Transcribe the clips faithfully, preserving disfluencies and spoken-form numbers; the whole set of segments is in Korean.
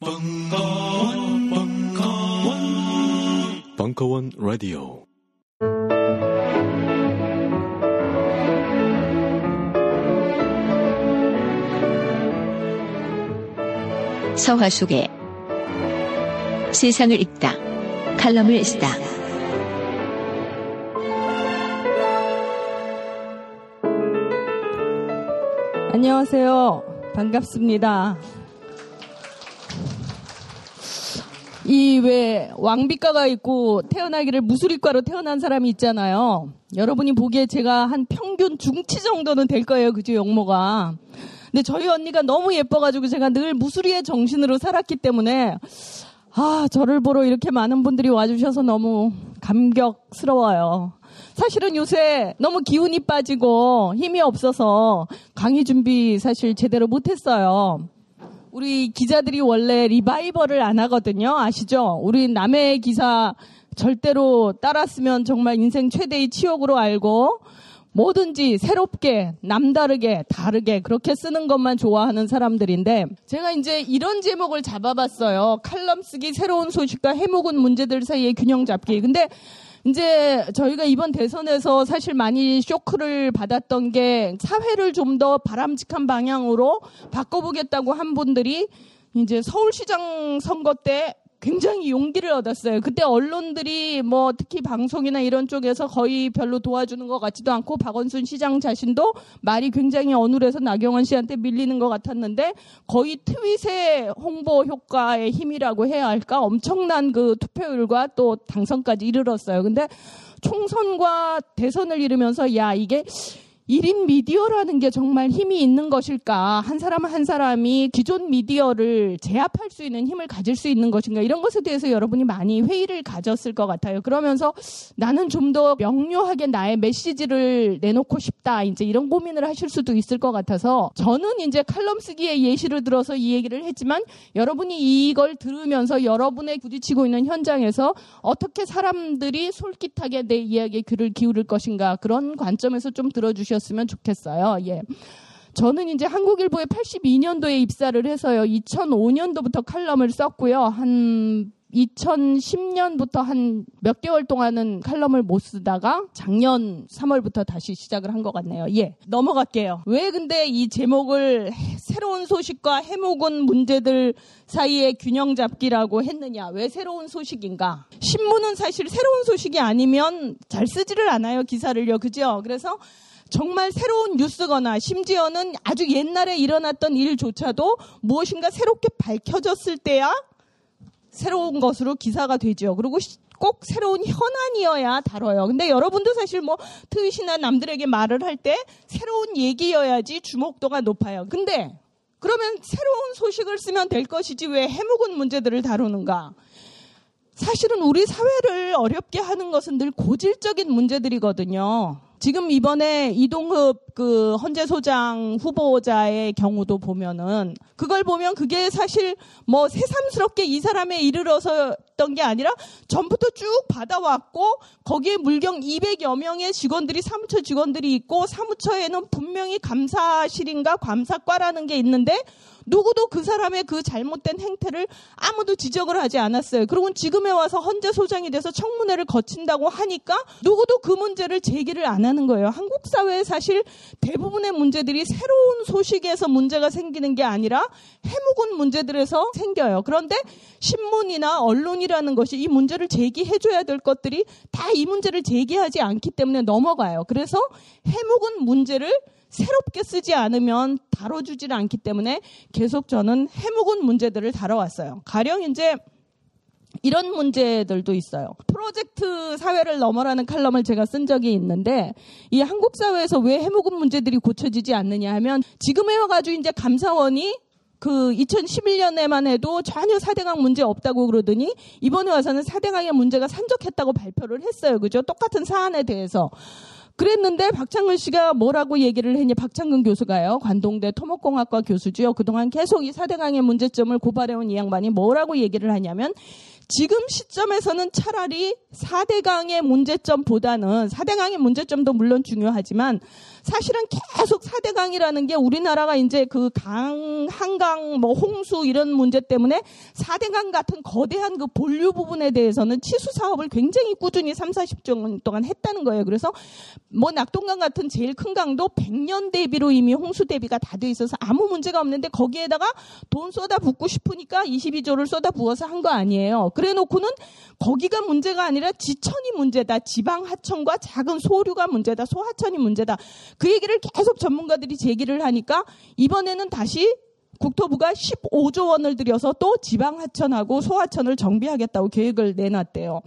벙커원, 벙커원, 벙커원 라디오. 서화숙의 세상을 읽다. 칼럼을 쓰다. 안녕하세요. 반갑습니다. 이 왜 왕비과가 있고 태어나기를 무술이과로 태어난 사람이 있잖아요. 여러분이 보기에 제가 한 평균 중치 정도는 될 거예요. 그죠? 용모가. 근데 저희 언니가 너무 예뻐가지고 제가 늘 무술이의 정신으로 살았기 때문에 아 저를 보러 이렇게 많은 분들이 와주셔서 너무 감격스러워요. 사실은 요새 너무 기운이 빠지고 힘이 없어서 강의 준비 사실 제대로 못했어요. 우리 기자들이 원래 리바이벌을 안 하거든요. 아시죠? 우리 남의 기사 절대로 따랐으면 정말 인생 최대의 치욕으로 알고 뭐든지 새롭게, 남다르게, 다르게 그렇게 쓰는 것만 좋아하는 사람들인데 제가 이제 이런 제목을 잡아봤어요. 칼럼 쓰기, 새로운 소식과 해묵은 문제들 사이의 균형 잡기. 근데 이제 저희가 이번 대선에서 사실 많이 쇼크를 받았던 게 사회를 좀 더 바람직한 방향으로 바꿔보겠다고 한 분들이 이제 서울시장 선거 때 굉장히 용기를 얻었어요. 그때 언론들이 뭐 특히 방송이나 이런 쪽에서 거의 별로 도와주는 것 같지도 않고 박원순 시장 자신도 말이 굉장히 어눌해서 나경원 씨한테 밀리는 것 같았는데 거의 트윗의 홍보 효과의 힘이라고 해야 할까? 엄청난 그 투표율과 또 당선까지 이르렀어요. 근데 총선과 대선을 이루면서 야, 이게 일 인 미디어라는 게 정말 힘이 있는 것일까? 한 사람 한 사람이 기존 미디어를 제압할 수 있는 힘을 가질 수 있는 것인가? 이런 것에 대해서 여러분이 많이 회의를 가졌을 것 같아요. 그러면서 나는 좀 더 명료하게 나의 메시지를 내놓고 싶다. 이제 이런 고민을 하실 수도 있을 것 같아서 저는 이제 칼럼 쓰기의 예시를 들어서 이 얘기를 했지만 여러분이 이걸 들으면서 여러분의 부딪히고 있는 현장에서 어떻게 사람들이 솔깃하게 내 이야기에 귀를 기울일 것인가? 그런 관점에서 좀 들어주셔서 으면 좋겠어요. 예. 저는 이제 한국일보에 팔십이 년도에 입사를 해서요. 이천오 년도부터 칼럼을 썼고요. 한 이천십 년부터 한 몇 개월 동안은 칼럼을 못 쓰다가 작년 삼월부터 다시 시작을 한 것 같네요. 예. 넘어갈게요. 왜 근데 이 제목을 새로운 소식과 해묵은 문제들 사이의 균형 잡기라고 했느냐. 왜 새로운 소식인가. 신문은 사실 새로운 소식이 아니면 잘 쓰지를 않아요. 기사를요. 그죠? 그래서 정말 새로운 뉴스거나 심지어는 아주 옛날에 일어났던 일조차도 무엇인가 새롭게 밝혀졌을 때야 새로운 것으로 기사가 되죠. 그리고 꼭 새로운 현안이어야 다뤄요. 근데 여러분도 사실 뭐 트윗이나 남들에게 말을 할 때 새로운 얘기여야지 주목도가 높아요. 근데 그러면 새로운 소식을 쓰면 될 것이지 왜 해묵은 문제들을 다루는가? 사실은 우리 사회를 어렵게 하는 것은 늘 고질적인 문제들이거든요. 지금 이번에 이동흡 그 헌재 소장 후보자의 경우도 보면은 그걸 보면 그게 사실 뭐 새삼스럽게 이 사람에 이르러서였던 게 아니라 전부터 쭉 받아왔고 거기에 물경 이백여 명의 직원들이 사무처 직원들이 있고 사무처에는 분명히 감사실인가 감사과라는 게 있는데 누구도 그 사람의 그 잘못된 행태를 아무도 지적을 하지 않았어요. 그리고 지금에 와서 헌재 소장이 돼서 청문회를 거친다고 하니까 누구도 그 문제를 제기를 안 하는 거예요. 한국 사회에 사실 대부분의 문제들이 새로운 소식에서 문제가 생기는 게 아니라 해묵은 문제들에서 생겨요. 그런데 신문이나 언론이라는 것이 이 문제를 제기해줘야 될 것들이 다 이 문제를 제기하지 않기 때문에 넘어가요. 그래서 해묵은 문제를 새롭게 쓰지 않으면 다뤄주질 않기 때문에 계속 저는 해묵은 문제들을 다뤄왔어요. 가령 이제 이런 문제들도 있어요. 프로젝트 사회를 넘어라는 칼럼을 제가 쓴 적이 있는데 이 한국 사회에서 왜 해묵은 문제들이 고쳐지지 않느냐 하면 지금에 와가지고 이제 감사원이 그 이천십일 년에만 해도 전혀 사대강 문제 없다고 그러더니 이번에 와서는 사대강의 문제가 산적했다고 발표를 했어요. 그죠? 똑같은 사안에 대해서. 그랬는데 박창근 씨가 뭐라고 얘기를 했냐. 박창근 교수가요. 관동대 토목공학과 교수지요. 그동안 계속 이 사대강의 문제점을 고발해온 이 양반이 뭐라고 얘기를 하냐면 지금 시점에서는 차라리 사대강의 문제점보다는 사대강의 문제점도 물론 중요하지만 사실은 계속 사대강이라는 게 우리나라가 이제 그 강, 한강, 뭐 홍수 이런 문제 때문에 사대강 같은 거대한 그 본류 부분에 대해서는 치수 사업을 굉장히 꾸준히 삼사십 년 동안 했다는 거예요. 그래서 뭐 낙동강 같은 제일 큰 강도 백 년 대비로 이미 홍수 대비가 다 돼 있어서 아무 문제가 없는데 거기에다가 돈 쏟아붓고 싶으니까 이십이 조를 쏟아부어서 한 거 아니에요. 그래 놓고는 거기가 문제가 아니라 지천이 문제다. 지방 하천과 작은 소류가 문제다. 소하천이 문제다. 그 얘기를 계속 전문가들이 제기를 하니까 이번에는 다시 국토부가 십오 조 원을 들여서 또 지방하천하고 소하천을 정비하겠다고 계획을 내놨대요.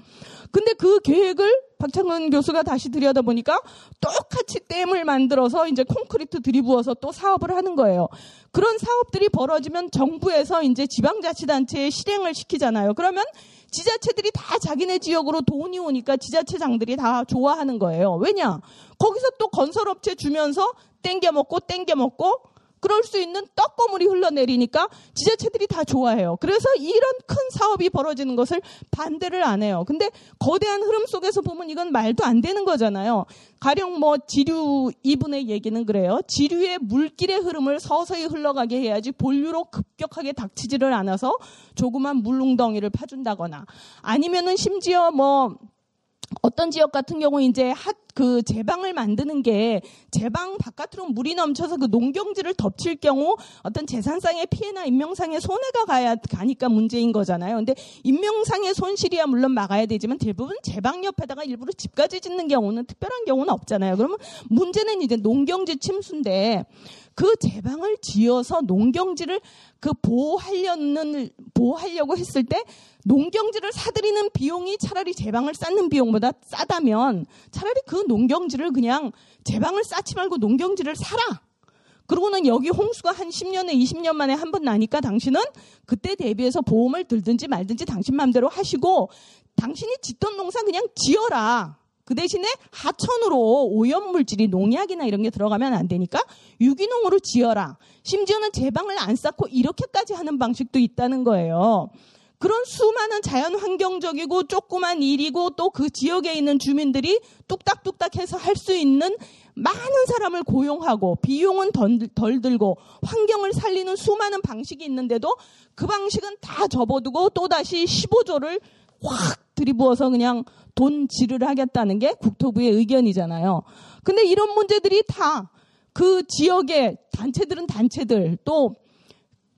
근데 그 계획을 박창근 교수가 다시 들여다보니까 똑같이 댐을 만들어서 이제 콘크리트 들이부어서 또 사업을 하는 거예요. 그런 사업들이 벌어지면 정부에서 이제 지방자치단체에 실행을 시키잖아요. 그러면 지자체들이 다 자기네 지역으로 돈이 오니까 지자체장들이 다 좋아하는 거예요. 왜냐? 거기서 또 건설업체 주면서 땡겨먹고 땡겨먹고 그럴 수 있는 떡고물이 흘러내리니까 지자체들이 다 좋아해요. 그래서 이런 큰 사업이 벌어지는 것을 반대를 안 해요. 근데 거대한 흐름 속에서 보면 이건 말도 안 되는 거잖아요. 가령 뭐 지류 이분의 얘기는 그래요. 지류의 물길의 흐름을 서서히 흘러가게 해야지 본류로 급격하게 닥치지를 않아서 조그만 물웅덩이를 파준다거나 아니면은 심지어 뭐 어떤 지역 같은 경우 이제 핫 그 제방을 만드는 게 제방 바깥으로 물이 넘쳐서 그 농경지를 덮칠 경우 어떤 재산상의 피해나 인명상의 손해가 가야 가니까 문제인 거잖아요. 근데 인명상의 손실이야 물론 막아야 되지만 대부분 제방 옆에다가 일부러 집까지 짓는 경우는 특별한 경우는 없잖아요. 그러면 문제는 이제 농경지 침수인데 그 제방을 지어서 농경지를 그 보호하려는 보호하려고 했을 때 농경지를 사들이는 비용이 차라리 제방을 쌓는 비용보다 싸다면 차라리 그 농경지를 그냥 제방을 쌓지 말고 농경지를 사라. 그러고는 여기 홍수가 한 십 년에 이십 년 만에 한 번 나니까 당신은 그때 대비해서 보험을 들든지 말든지 당신 마음대로 하시고 당신이 짓던 농사 그냥 지어라. 그 대신에 하천으로 오염물질이 농약이나 이런 게 들어가면 안 되니까 유기농으로 지어라. 심지어는 제방을 안 쌓고 이렇게까지 하는 방식도 있다는 거예요. 그런 수많은 자연환경적이고 조그만 일이고 또 그 지역에 있는 주민들이 뚝딱뚝딱 해서 할 수 있는 많은 사람을 고용하고 비용은 덜, 덜 들고 환경을 살리는 수많은 방식이 있는데도 그 방식은 다 접어두고 또다시 십오 조를 확 들이부어서 그냥 돈 지르를 하겠다는 게 국토부의 의견이잖아요. 근데 이런 문제들이 다 그 지역의 단체들은 단체들 또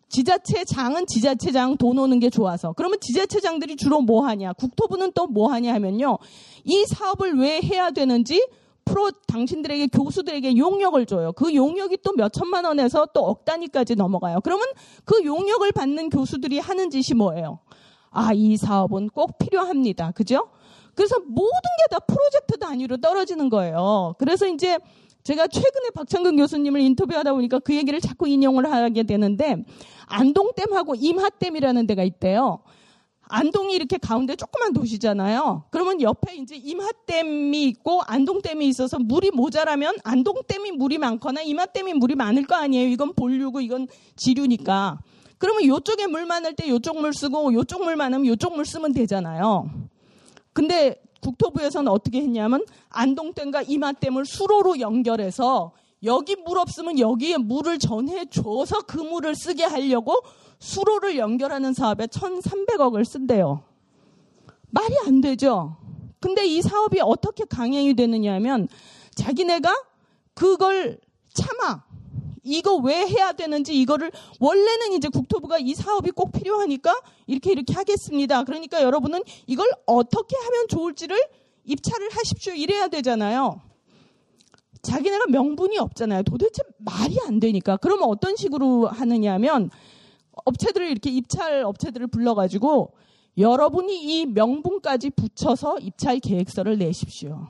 지자체장은 지자체장 돈 오는 게 좋아서. 그러면 지자체장들이 주로 뭐 하냐. 국토부는 또 뭐 하냐 하면요. 이 사업을 왜 해야 되는지 프로 당신들에게 교수들에게 용역을 줘요. 그 용역이 또 몇 천만 원에서 또 억 단위까지 넘어가요. 그러면 그 용역을 받는 교수들이 하는 짓이 뭐예요? 아, 이 사업은 꼭 필요합니다. 그죠? 그래서 모든 게 다 프로젝트 단위로 떨어지는 거예요. 그래서 이제 제가 최근에 박창근 교수님을 인터뷰하다 보니까 그 얘기를 자꾸 인용을 하게 되는데 안동댐하고 임하댐이라는 데가 있대요. 안동이 이렇게 가운데 조그만 도시잖아요. 그러면 옆에 이제 임하댐이 있고 안동댐이 있어서 물이 모자라면 안동댐이 물이 많거나 임하댐이 물이 많을 거 아니에요. 이건 본류고 이건 지류니까. 그러면 이쪽에 물 많을 때 이쪽 물 쓰고 이쪽 물 많으면 이쪽 물 쓰면 되잖아요. 근데 국토부에서는 어떻게 했냐면 안동댐과 임하댐을 수로로 연결해서 여기 물 없으면 여기에 물을 전해줘서 그 물을 쓰게 하려고 수로를 연결하는 사업에 천삼백억을 쓴대요. 말이 안 되죠. 근데 이 사업이 어떻게 강행이 되느냐 하면 자기네가 그걸 참아. 이거 왜 해야 되는지 이거를 원래는 이제 국토부가 이 사업이 꼭 필요하니까 이렇게 이렇게 하겠습니다. 그러니까 여러분은 이걸 어떻게 하면 좋을지를 입찰을 하십시오. 이래야 되잖아요. 자기네가 명분이 없잖아요. 도대체 말이 안 되니까. 그러면 어떤 식으로 하느냐면 업체들을 이렇게 입찰 업체들을 불러가지고 여러분이 이 명분까지 붙여서 입찰 계획서를 내십시오.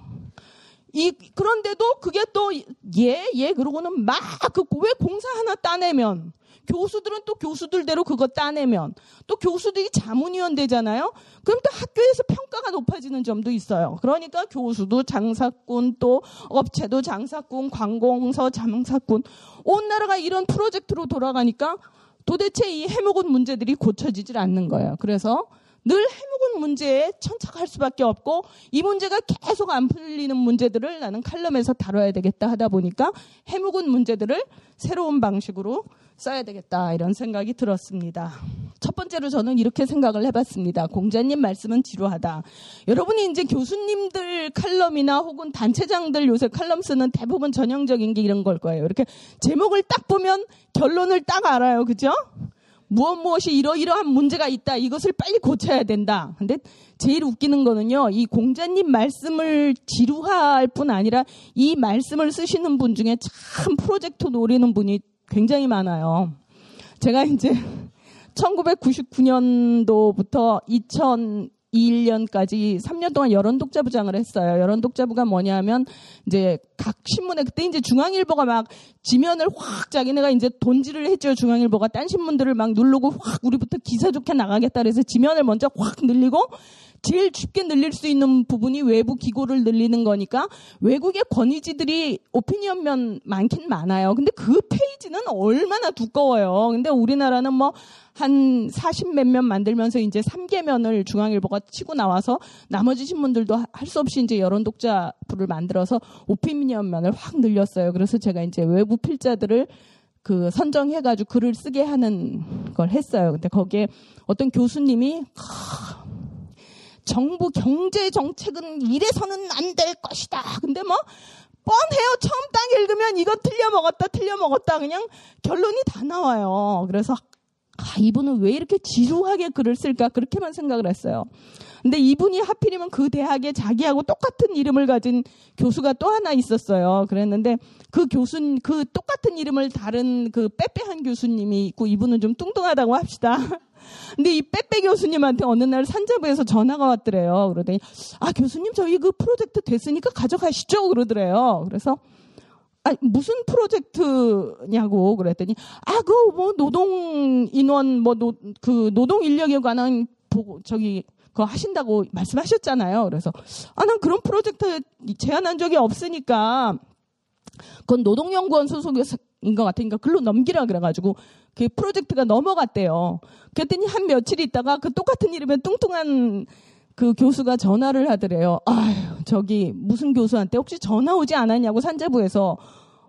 이, 그런데도 그게 또, 예, 예, 그러고는 막, 그, 왜 공사 하나 따내면, 교수들은 또 교수들대로 그거 따내면, 또 교수들이 자문위원 되잖아요? 그럼 또 학교에서 평가가 높아지는 점도 있어요. 그러니까 교수도 장사꾼, 또 업체도 장사꾼, 관공서 장사꾼, 온 나라가 이런 프로젝트로 돌아가니까 도대체 이 해묵은 문제들이 고쳐지질 않는 거예요. 그래서 늘 해묵은 문제에 천착할 수밖에 없고 이 문제가 계속 안 풀리는 문제들을 나는 칼럼에서 다뤄야 되겠다 하다 보니까 해묵은 문제들을 새로운 방식으로 써야 되겠다 이런 생각이 들었습니다. 첫 번째로 저는 이렇게 생각을 해봤습니다. 공자님 말씀은 지루하다. 여러분이 이제 교수님들 칼럼이나 혹은 단체장들 요새 칼럼 쓰는 대부분 전형적인 게 이런 걸 거예요. 이렇게 제목을 딱 보면 결론을 딱 알아요. 그죠? 무엇 무엇이 이러이러한 문제가 있다. 이것을 빨리 고쳐야 된다. 근데 제일 웃기는 거는요. 이 공자님 말씀을 지루할 뿐 아니라 이 말씀을 쓰시는 분 중에 참 프로젝트 노리는 분이 굉장히 많아요. 제가 이제 천구백구십구 년도부터 이천이십일 년까지 삼 년 동안 여론독자부장을 했어요. 여론독자부가 뭐냐면 이제 각 신문에 그때 이제 중앙일보가 막 지면을 확 자기네가 이제 돈질을 했죠. 중앙일보가 딴 신문들을 막 누르고 확 우리부터 기사 좋게 나가겠다 그래서 지면을 먼저 확 늘리고 제일 쉽게 늘릴 수 있는 부분이 외부 기고를 늘리는 거니까 외국의 권위지들이 오피니언면 많긴 많아요. 근데 그 페이지는 얼마나 두꺼워요. 근데 우리나라는 뭐 한 사십 몇 면 만들면서 이제 삼 개면을 중앙일보가 치고 나와서 나머지 신문들도 할 수 없이 이제 여론독자부를 만들어서 오피니언면을 확 늘렸어요. 그래서 제가 이제 외부 필자들을 그 선정해가지고 글을 쓰게 하는 걸 했어요. 근데 거기에 어떤 교수님이 정부 경제 정책은 이래서는 안 될 것이다. 근데 뭐 뻔해요. 처음 딱 읽으면 이거 틀려 먹었다, 틀려 먹었다. 그냥 결론이 다 나와요. 그래서 아, 이분은 왜 이렇게 지루하게 글을 쓸까 그렇게만 생각을 했어요. 근데 이분이 하필이면 그 대학에 자기하고 똑같은 이름을 가진 교수가 또 하나 있었어요. 그랬는데 그 교수, 그 똑같은 이름을 다른 그 빼빼한 교수님이 있고 이분은 좀 뚱뚱하다고 합시다. 근데 이 빼빼 교수님한테 어느 날 산자부에서 전화가 왔더래요. 그러더니 아 교수님 저희 그 프로젝트 됐으니까 가져가시죠 그러더래요. 그래서 아 무슨 프로젝트냐고 그랬더니 아 그 뭐 노동 인원 뭐 노 그 노동 인력에 관한 보고 저기 그거 하신다고 말씀하셨잖아요. 그래서 아 난 그런 프로젝트 제안한 적이 없으니까 그건 노동연구원 소속에서 인 것 같으니까 글로 넘기라 그래가지고 그 프로젝트가 넘어갔대요. 그랬더니 한 며칠 있다가 그 똑같은 이름의 뚱뚱한 그 교수가 전화를 하더래요. 아휴 저기 무슨 교수한테 혹시 전화 오지 않았냐고 산자부에서.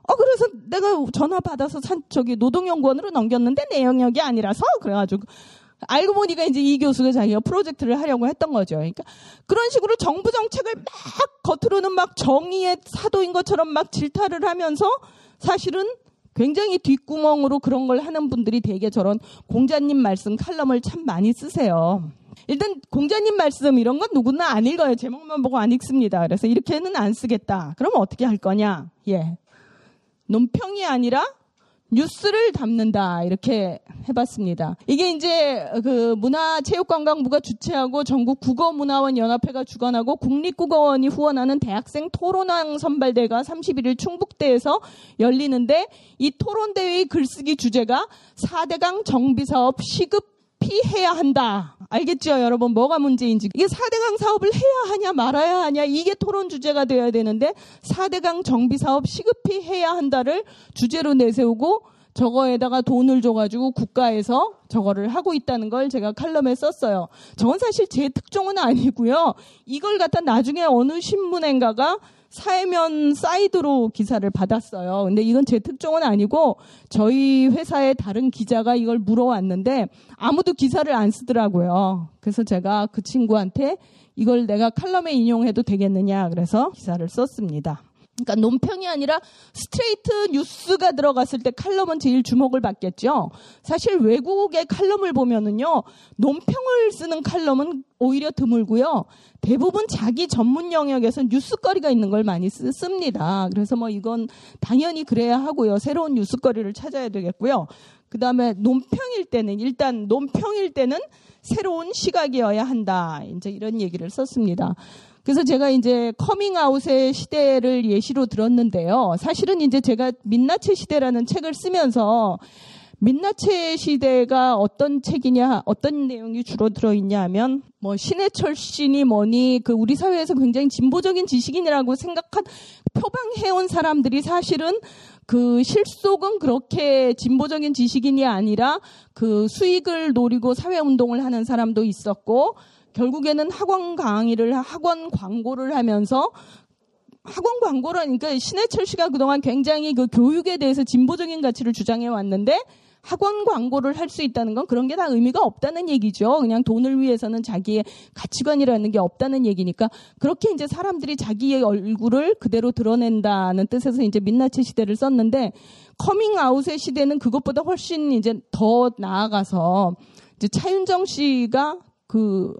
어 그래서 내가 전화 받아서 산 저기 노동연구원으로 넘겼는데 내 영역이 아니라서 그래가지고. 알고 보니까 이제 이 교수가 자기가 프로젝트를 하려고 했던 거죠. 그러니까 그런 식으로 정부 정책을 막 겉으로는 막 정의의 사도인 것처럼 막 질타를 하면서 사실은 굉장히 뒷구멍으로 그런 걸 하는 분들이 되게 저런 공자님 말씀 칼럼을 참 많이 쓰세요. 일단 공자님 말씀 이런 건 누구나 안 읽어요. 제목만 보고 안 읽습니다. 그래서 이렇게는 안 쓰겠다. 그럼 어떻게 할 거냐? 예, 논평이 아니라 뉴스를 담는다 이렇게 해봤습니다. 이게 이제 그 문화체육관광부가 주최하고 전국 국어문화원 연합회가 주관하고 국립국어원이 후원하는 대학생 토론왕 선발대회가 삼십일 일 충북대에서 열리는데 이 토론대회의 글쓰기 주제가 사 대강 정비사업 시급 피해야 한다. 알겠죠? 여러분 뭐가 문제인지. 이게 사 대강 사업을 해야 하냐 말아야 하냐 이게 토론 주제가 되어야 되는데 사 대강 정비사업 시급히 해야 한다를 주제로 내세우고 저거에다가 돈을 줘가지고 국가에서 저거를 하고 있다는 걸 제가 칼럼에 썼어요. 저건 사실 제 특종은 아니고요. 이걸 갖다 나중에 어느 신문인가가 사회면 사이드로 기사를 받았어요. 근데 이건 제 특종은 아니고 저희 회사의 다른 기자가 이걸 물어왔는데 아무도 기사를 안 쓰더라고요. 그래서 제가 그 친구한테 이걸 내가 칼럼에 인용해도 되겠느냐 그래서 기사를 썼습니다. 그러니까 논평이 아니라 스트레이트 뉴스가 들어갔을 때 칼럼은 제일 주목을 받겠죠. 사실 외국의 칼럼을 보면은요. 논평을 쓰는 칼럼은 오히려 드물고요. 대부분 자기 전문 영역에서 뉴스거리가 있는 걸 많이 쓰, 씁니다. 그래서 뭐 이건 당연히 그래야 하고요. 새로운 뉴스거리를 찾아야 되겠고요. 그다음에 논평일 때는 일단 논평일 때는 새로운 시각이어야 한다. 이제 이런 얘기를 썼습니다. 그래서 제가 이제 커밍아웃의 시대를 예시로 들었는데요. 사실은 이제 제가 민낯의 시대라는 책을 쓰면서 민낯의 시대가 어떤 책이냐, 어떤 내용이 주로 들어있냐 하면 뭐 신해철 씨니 뭐니 그 우리 사회에서 굉장히 진보적인 지식인이라고 생각한 표방해온 사람들이 사실은 그 실속은 그렇게 진보적인 지식인이 아니라 그 수익을 노리고 사회운동을 하는 사람도 있었고, 결국에는 학원 강의를, 학원 광고를 하면서, 학원 광고라니까 신해철 씨가 그동안 굉장히 그 교육에 대해서 진보적인 가치를 주장해 왔는데, 학원 광고를 할 수 있다는 건 그런 게 다 의미가 없다는 얘기죠. 그냥 돈을 위해서는 자기의 가치관이라는 게 없다는 얘기니까, 그렇게 이제 사람들이 자기의 얼굴을 그대로 드러낸다는 뜻에서 이제 민낯의 시대를 썼는데, 커밍아웃의 시대는 그것보다 훨씬 이제 더 나아가서, 이제 차윤정 씨가 그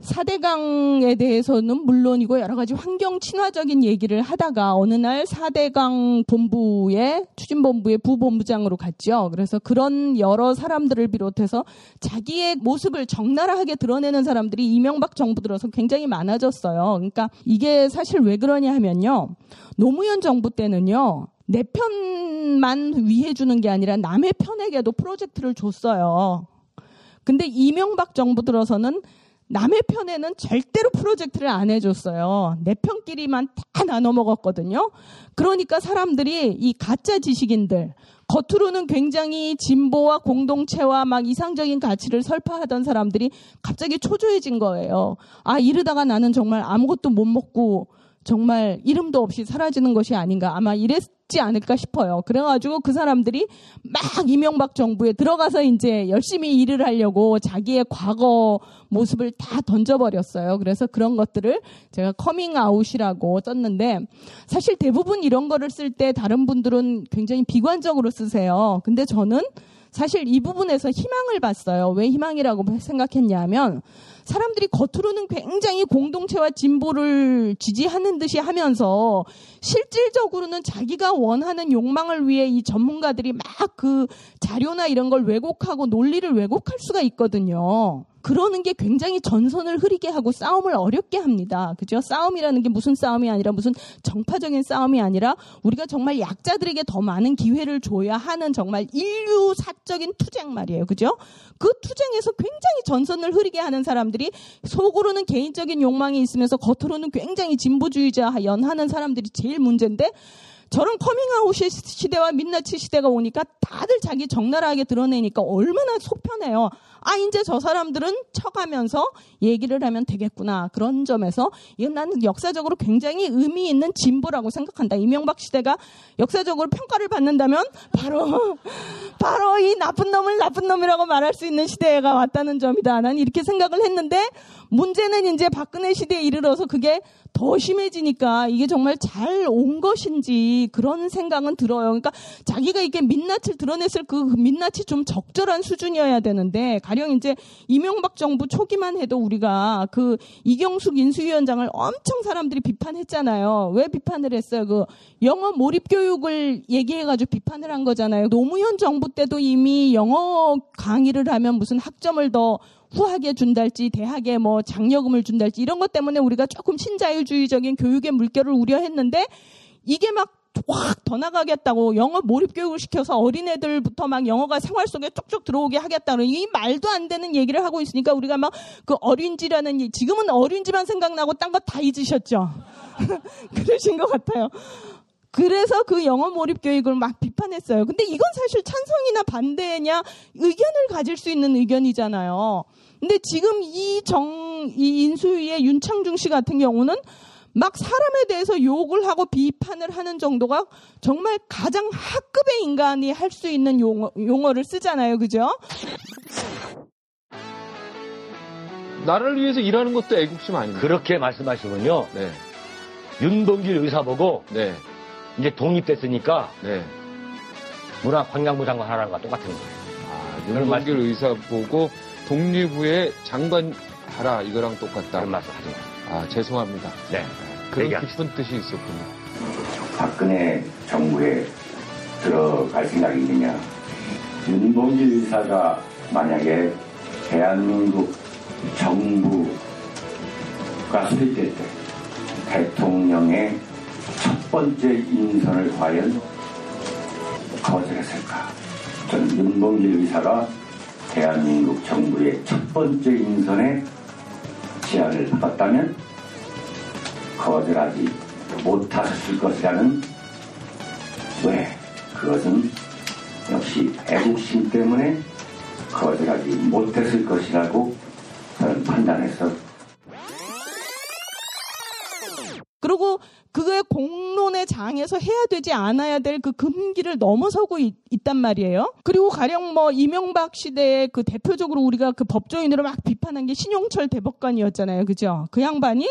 사대강에 대해서는 물론이고 여러 가지 환경 친화적인 얘기를 하다가 어느 날 사대강 본부의 추진본부의 부본부장으로 갔죠. 그래서 그런 여러 사람들을 비롯해서 자기의 모습을 적나라하게 드러내는 사람들이 이명박 정부 들어서 굉장히 많아졌어요. 그러니까 이게 사실 왜 그러냐 하면요, 노무현 정부 때는요, 내 편만 위해 주는 게 아니라 남의 편에게도 프로젝트를 줬어요. 근데 이명박 정부 들어서는 남의 편에는 절대로 프로젝트를 안 해줬어요. 내 편끼리만 다 나눠 먹었거든요. 그러니까 사람들이 이 가짜 지식인들, 겉으로는 굉장히 진보와 공동체와 막 이상적인 가치를 설파하던 사람들이 갑자기 초조해진 거예요. 아, 이러다가 나는 정말 아무것도 못 먹고 정말 이름도 없이 사라지는 것이 아닌가, 아마 이랬지 않을까 싶어요. 그래가지고 그 사람들이 막 이명박 정부에 들어가서 이제 열심히 일을 하려고 자기의 과거 모습을 다 던져버렸어요. 그래서 그런 것들을 제가 커밍아웃이라고 썼는데, 사실 대부분 이런 거를 쓸 때 다른 분들은 굉장히 비관적으로 쓰세요. 근데 저는 사실 이 부분에서 희망을 봤어요. 왜 희망이라고 생각했냐면, 사람들이 겉으로는 굉장히 공동체와 진보를 지지하는 듯이 하면서 실질적으로는 자기가 원하는 욕망을 위해 이 전문가들이 막 그 자료나 이런 걸 왜곡하고 논리를 왜곡할 수가 있거든요. 그러는 게 굉장히 전선을 흐리게 하고 싸움을 어렵게 합니다. 그죠? 싸움이라는 게 무슨 싸움이 아니라, 무슨 정파적인 싸움이 아니라, 우리가 정말 약자들에게 더 많은 기회를 줘야 하는 정말 인류사적인 투쟁 말이에요. 그죠? 그 투쟁에서 굉장히 전선을 흐리게 하는 사람들이, 속으로는 개인적인 욕망이 있으면서 겉으로는 굉장히 진보주의자 연하는 사람들이 제일 문제인데, 저런 커밍아웃 시대와 민낯의 시대가 오니까 다들 자기 적나라하게 드러내니까 얼마나 속 편해요. 아, 이제 저 사람들은 쳐가면서 얘기를 하면 되겠구나. 그런 점에서 이건 나는 역사적으로 굉장히 의미 있는 진보라고 생각한다. 이명박 시대가 역사적으로 평가를 받는다면 바로 바로 이 나쁜 놈을 나쁜 놈이라고 말할 수 있는 시대가 왔다는 점이다. 난 이렇게 생각을 했는데, 문제는 이제 박근혜 시대에 이르러서 그게 더 심해지니까 이게 정말 잘 온 것인지 그런 생각은 들어요. 그러니까 자기가 이렇게 민낯을 드러냈을 그 민낯이 좀 적절한 수준이어야 되는데, 가령 이제 이명박 정부 초기만 해도 우리가 그 이경숙 인수위원장을 엄청 사람들이 비판했잖아요. 왜 비판을 했어요? 그 영어 몰입 교육을 얘기해가지고 비판을 한 거잖아요. 노무현 정부 때도 이미 영어 강의를 하면 무슨 학점을 더 후하게 준달지, 대학에 뭐 장려금을 준달지, 이런 것 때문에 우리가 조금 신자유주의적인 교육의 물결을 우려했는데, 이게 막 확 더 나가겠다고 영어 몰입 교육을 시켜서 어린애들부터 막 영어가 생활 속에 쪽쪽 들어오게 하겠다는 이 말도 안 되는 얘기를 하고 있으니까, 우리가 막 그 어린지라는, 지금은 어린지만 생각나고 딴 거 다 잊으셨죠. 그러신 것 같아요. 그래서 그 영어 몰입 교육을 막 비판했어요. 근데 이건 사실 찬성이나 반대냐 의견을 가질 수 있는 의견이잖아요. 근데 지금 이 정, 이 인수위의 윤창중 씨 같은 경우는 막 사람에 대해서 욕을 하고 비판을 하는 정도가 정말 가장 하급의 인간이 할 수 있는 용어, 용어를 쓰잖아요. 그죠? 나라를 위해서 일하는 것도 애국심 아닙니까? 그렇게 말씀하시군요. 네. 윤봉길 의사 보고, 네, 이제 독립됐으니까, 네, 문화관광부 장관 하라는 거랑 똑같은 거예요. 아, 윤봉길 의사 보고 독립부의 장관 하라, 이거랑 똑같다. 그런 말씀 하지 마세요. 아, 죄송합니다. 네. 그런 깊은 뜻이 있었군요. 박근혜 정부에 들어갈 생각이 있느냐. 윤봉길 의사가 만약에 대한민국 정부가 수립될 때 대통령의 첫 번째 인선을 과연 거절했을까? 저는 윤봉길 의사가 대한민국 정부의 첫 번째 인선에 제안을 받았다면 거절하지 못했을 것이라는 왜? 그것은 역시 애국심 때문에 거절하지 못했을 것이라고 저는 판단해서. 그리고 그게 공론의 장에서 해야 되지 않아야 될 그 금기를 넘어서고 있, 있단 말이에요. 그리고 가령 뭐 이명박 시대에 그 대표적으로 우리가 그 법조인으로 막 비판한 게 신용철 대법관이었잖아요. 그죠? 그 양반이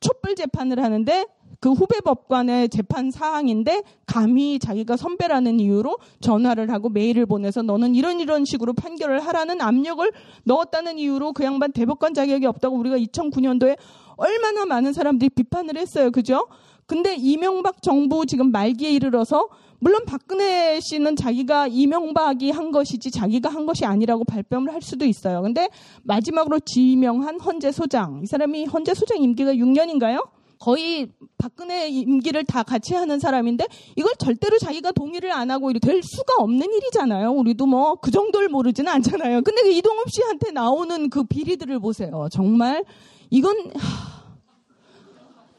촛불 재판을 하는데 그 후배 법관의 재판 사항인데 감히 자기가 선배라는 이유로 전화를 하고 메일을 보내서 너는 이런 이런 식으로 판결을 하라는 압력을 넣었다는 이유로 그 양반 대법관 자격이 없다고 우리가 이천구 년도에 얼마나 많은 사람들이 비판을 했어요. 그죠? 근데 이명박 정부 지금 말기에 이르러서 물론 박근혜 씨는 자기가 이명박이 한 것이지 자기가 한 것이 아니라고 발뺌을 할 수도 있어요. 근데 마지막으로 지명한 헌재 소장. 이 사람이 헌재 소장 임기가 육 년인가요? 거의 박근혜 임기를 다 같이 하는 사람인데 이걸 절대로 자기가 동의를 안 하고 될 수가 없는 일이잖아요. 우리도 뭐 그 정도를 모르지는 않잖아요. 근데 그 이동흡 씨한테 나오는 그 비리들을 보세요. 정말 이건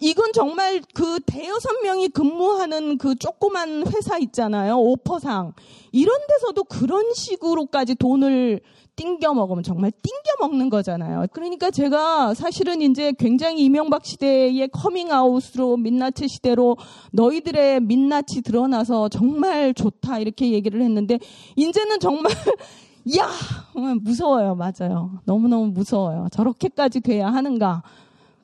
이건 정말 그 대여섯 명이 근무하는 그 조그만 회사 있잖아요. 오퍼상. 이런 데서도 그런 식으로까지 돈을 띵겨 먹으면 정말 띵겨 먹는 거잖아요. 그러니까 제가 사실은 이제 굉장히 이명박 시대의 커밍아웃으로 민낯의 시대로 너희들의 민낯이 드러나서 정말 좋다 이렇게 얘기를 했는데 이제는 정말 야 무서워요. 맞아요. 너무너무 무서워요. 저렇게까지 돼야 하는가.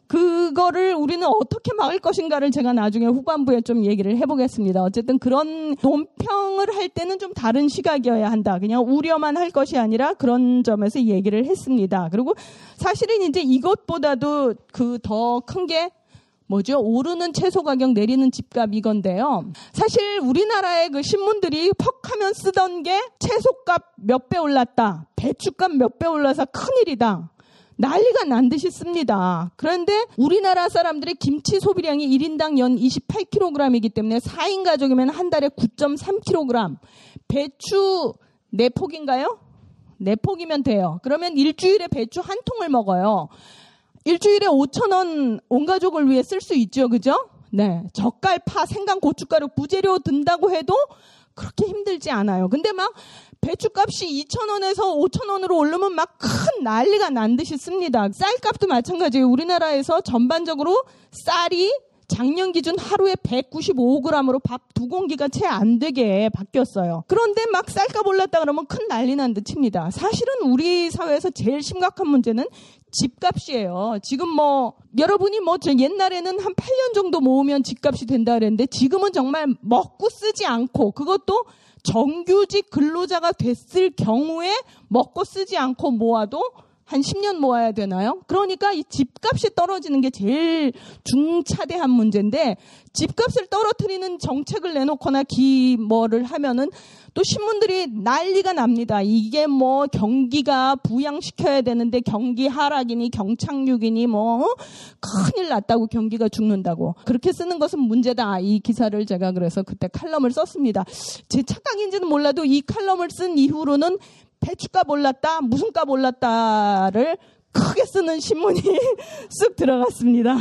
그거를 우리는 어떻게 막을 것인가를 제가 나중에 후반부에 좀 얘기를 해보겠습니다. 어쨌든 그런 논평을 할 때는 좀 다른 시각이어야 한다. 그냥 우려만 할 것이 아니라 그런 점에서 얘기를 했습니다. 그리고 사실은 이제 이것보다도 그 더 큰 게 뭐죠? 오르는 채소 가격, 내리는 집값 이건데요. 사실 우리나라의 그 신문들이 퍽 하면 쓰던 게 채소값 몇 배 올랐다. 배추값 몇 배 올라서 큰일이다. 난리가 난 듯이 씁니다. 그런데 우리나라 사람들의 김치 소비량이 일 인당 연 이십팔 킬로그램이기 때문에 사 인 가족이면 한 달에 구 점 삼 킬로그램. 배추 네 폭인가요? 네 폭이면 돼요. 그러면 일주일에 배추 한 통을 먹어요. 일주일에 오천 원 온 가족을 위해 쓸 수 있죠. 그죠? 네. 젓갈, 파, 생강, 고춧가루, 부재료 든다고 해도 그렇게 힘들지 않아요. 근데 막 배추값이 이천 원에서 오천 원으로 오르면 막 큰 난리가 난 듯이 씁니다. 쌀값도 마찬가지예요. 우리나라에서 전반적으로 쌀이 작년 기준 하루에 백구십오 그램으로 밥 두 공기가 채 안 되게 바뀌었어요. 그런데 막 쌀값 올랐다 그러면 큰 난리 난 듯 칩니다. 사실은 우리 사회에서 제일 심각한 문제는 집값이에요. 지금 뭐 여러분이 뭐 옛날에는 한 팔 년 정도 모으면 집값이 된다 그랬는데 지금은 정말 먹고 쓰지 않고 그것도 정규직 근로자가 됐을 경우에 먹고 쓰지 않고 모아도 한 십 년 모아야 되나요? 그러니까 이 집값이 떨어지는 게 제일 중차대한 문제인데 집값을 떨어뜨리는 정책을 내놓거나 기 뭐를 하면은 또 신문들이 난리가 납니다. 이게 뭐 경기가 부양시켜야 되는데 경기 하락이니 경착륙이니 뭐 큰일 났다고 경기가 죽는다고 그렇게 쓰는 것은 문제다. 이 기사를 제가 그래서 그때 칼럼을 썼습니다. 제 착각인지는 몰라도 이 칼럼을 쓴 이후로는 배추값 올랐다, 무슨 값 올랐다를 크게 쓰는 신문이 쓱 들어갔습니다.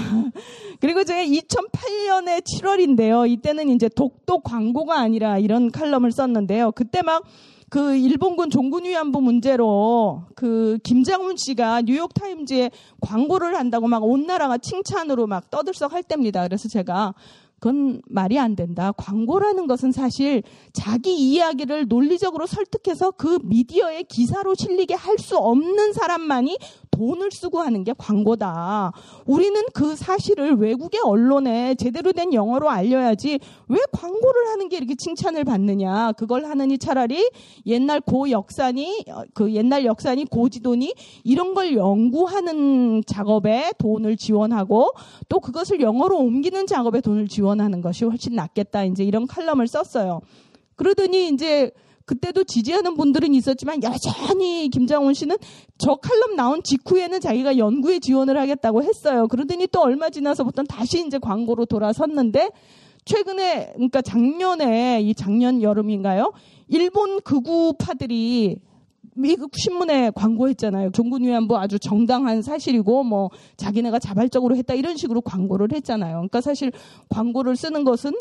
그리고 제가 이천팔 년에 칠월인데요. 이때는 이제 독도 광고가 아니라 이런 칼럼을 썼는데요. 그때 막 그 일본군 종군위안부 문제로 그 김장훈 씨가 뉴욕타임즈에 광고를 한다고 막 온 나라가 칭찬으로 막 떠들썩할 때입니다. 그래서 제가 그건 말이 안 된다. 광고라는 것은 사실 자기 이야기를 논리적으로 설득해서 그 미디어의 기사로 실리게 할 수 없는 사람만이 돈을 쓰고 하는 게 광고다. 우리는 그 사실을 외국의 언론에 제대로 된 영어로 알려야지 왜 광고를 하는 게 이렇게 칭찬을 받느냐. 그걸 하느니 차라리 옛날 고 역사니, 그 옛날 역사니 고지도니 이런 걸 연구하는 작업에 돈을 지원하고 또 그것을 영어로 옮기는 작업에 돈을 지원하고 하는 것이 훨씬 낫겠다. 이제 이런 칼럼을 썼어요. 그러더니 이제 그때도 지지하는 분들은 있었지만 여전히 김장훈 씨는 저 칼럼 나온 직후에는 자기가 연구에 지원을 하겠다고 했어요. 그러더니 또 얼마 지나서부터는 다시 이제 광고로 돌아섰는데 최근에 그러니까 작년에 이 작년 여름인가요? 일본 극우파들이 미국 신문에 광고했잖아요. 종군위안부 아주 정당한 사실이고 뭐 자기네가 자발적으로 했다 이런 식으로 광고를 했잖아요. 그러니까 사실 광고를 쓰는 것은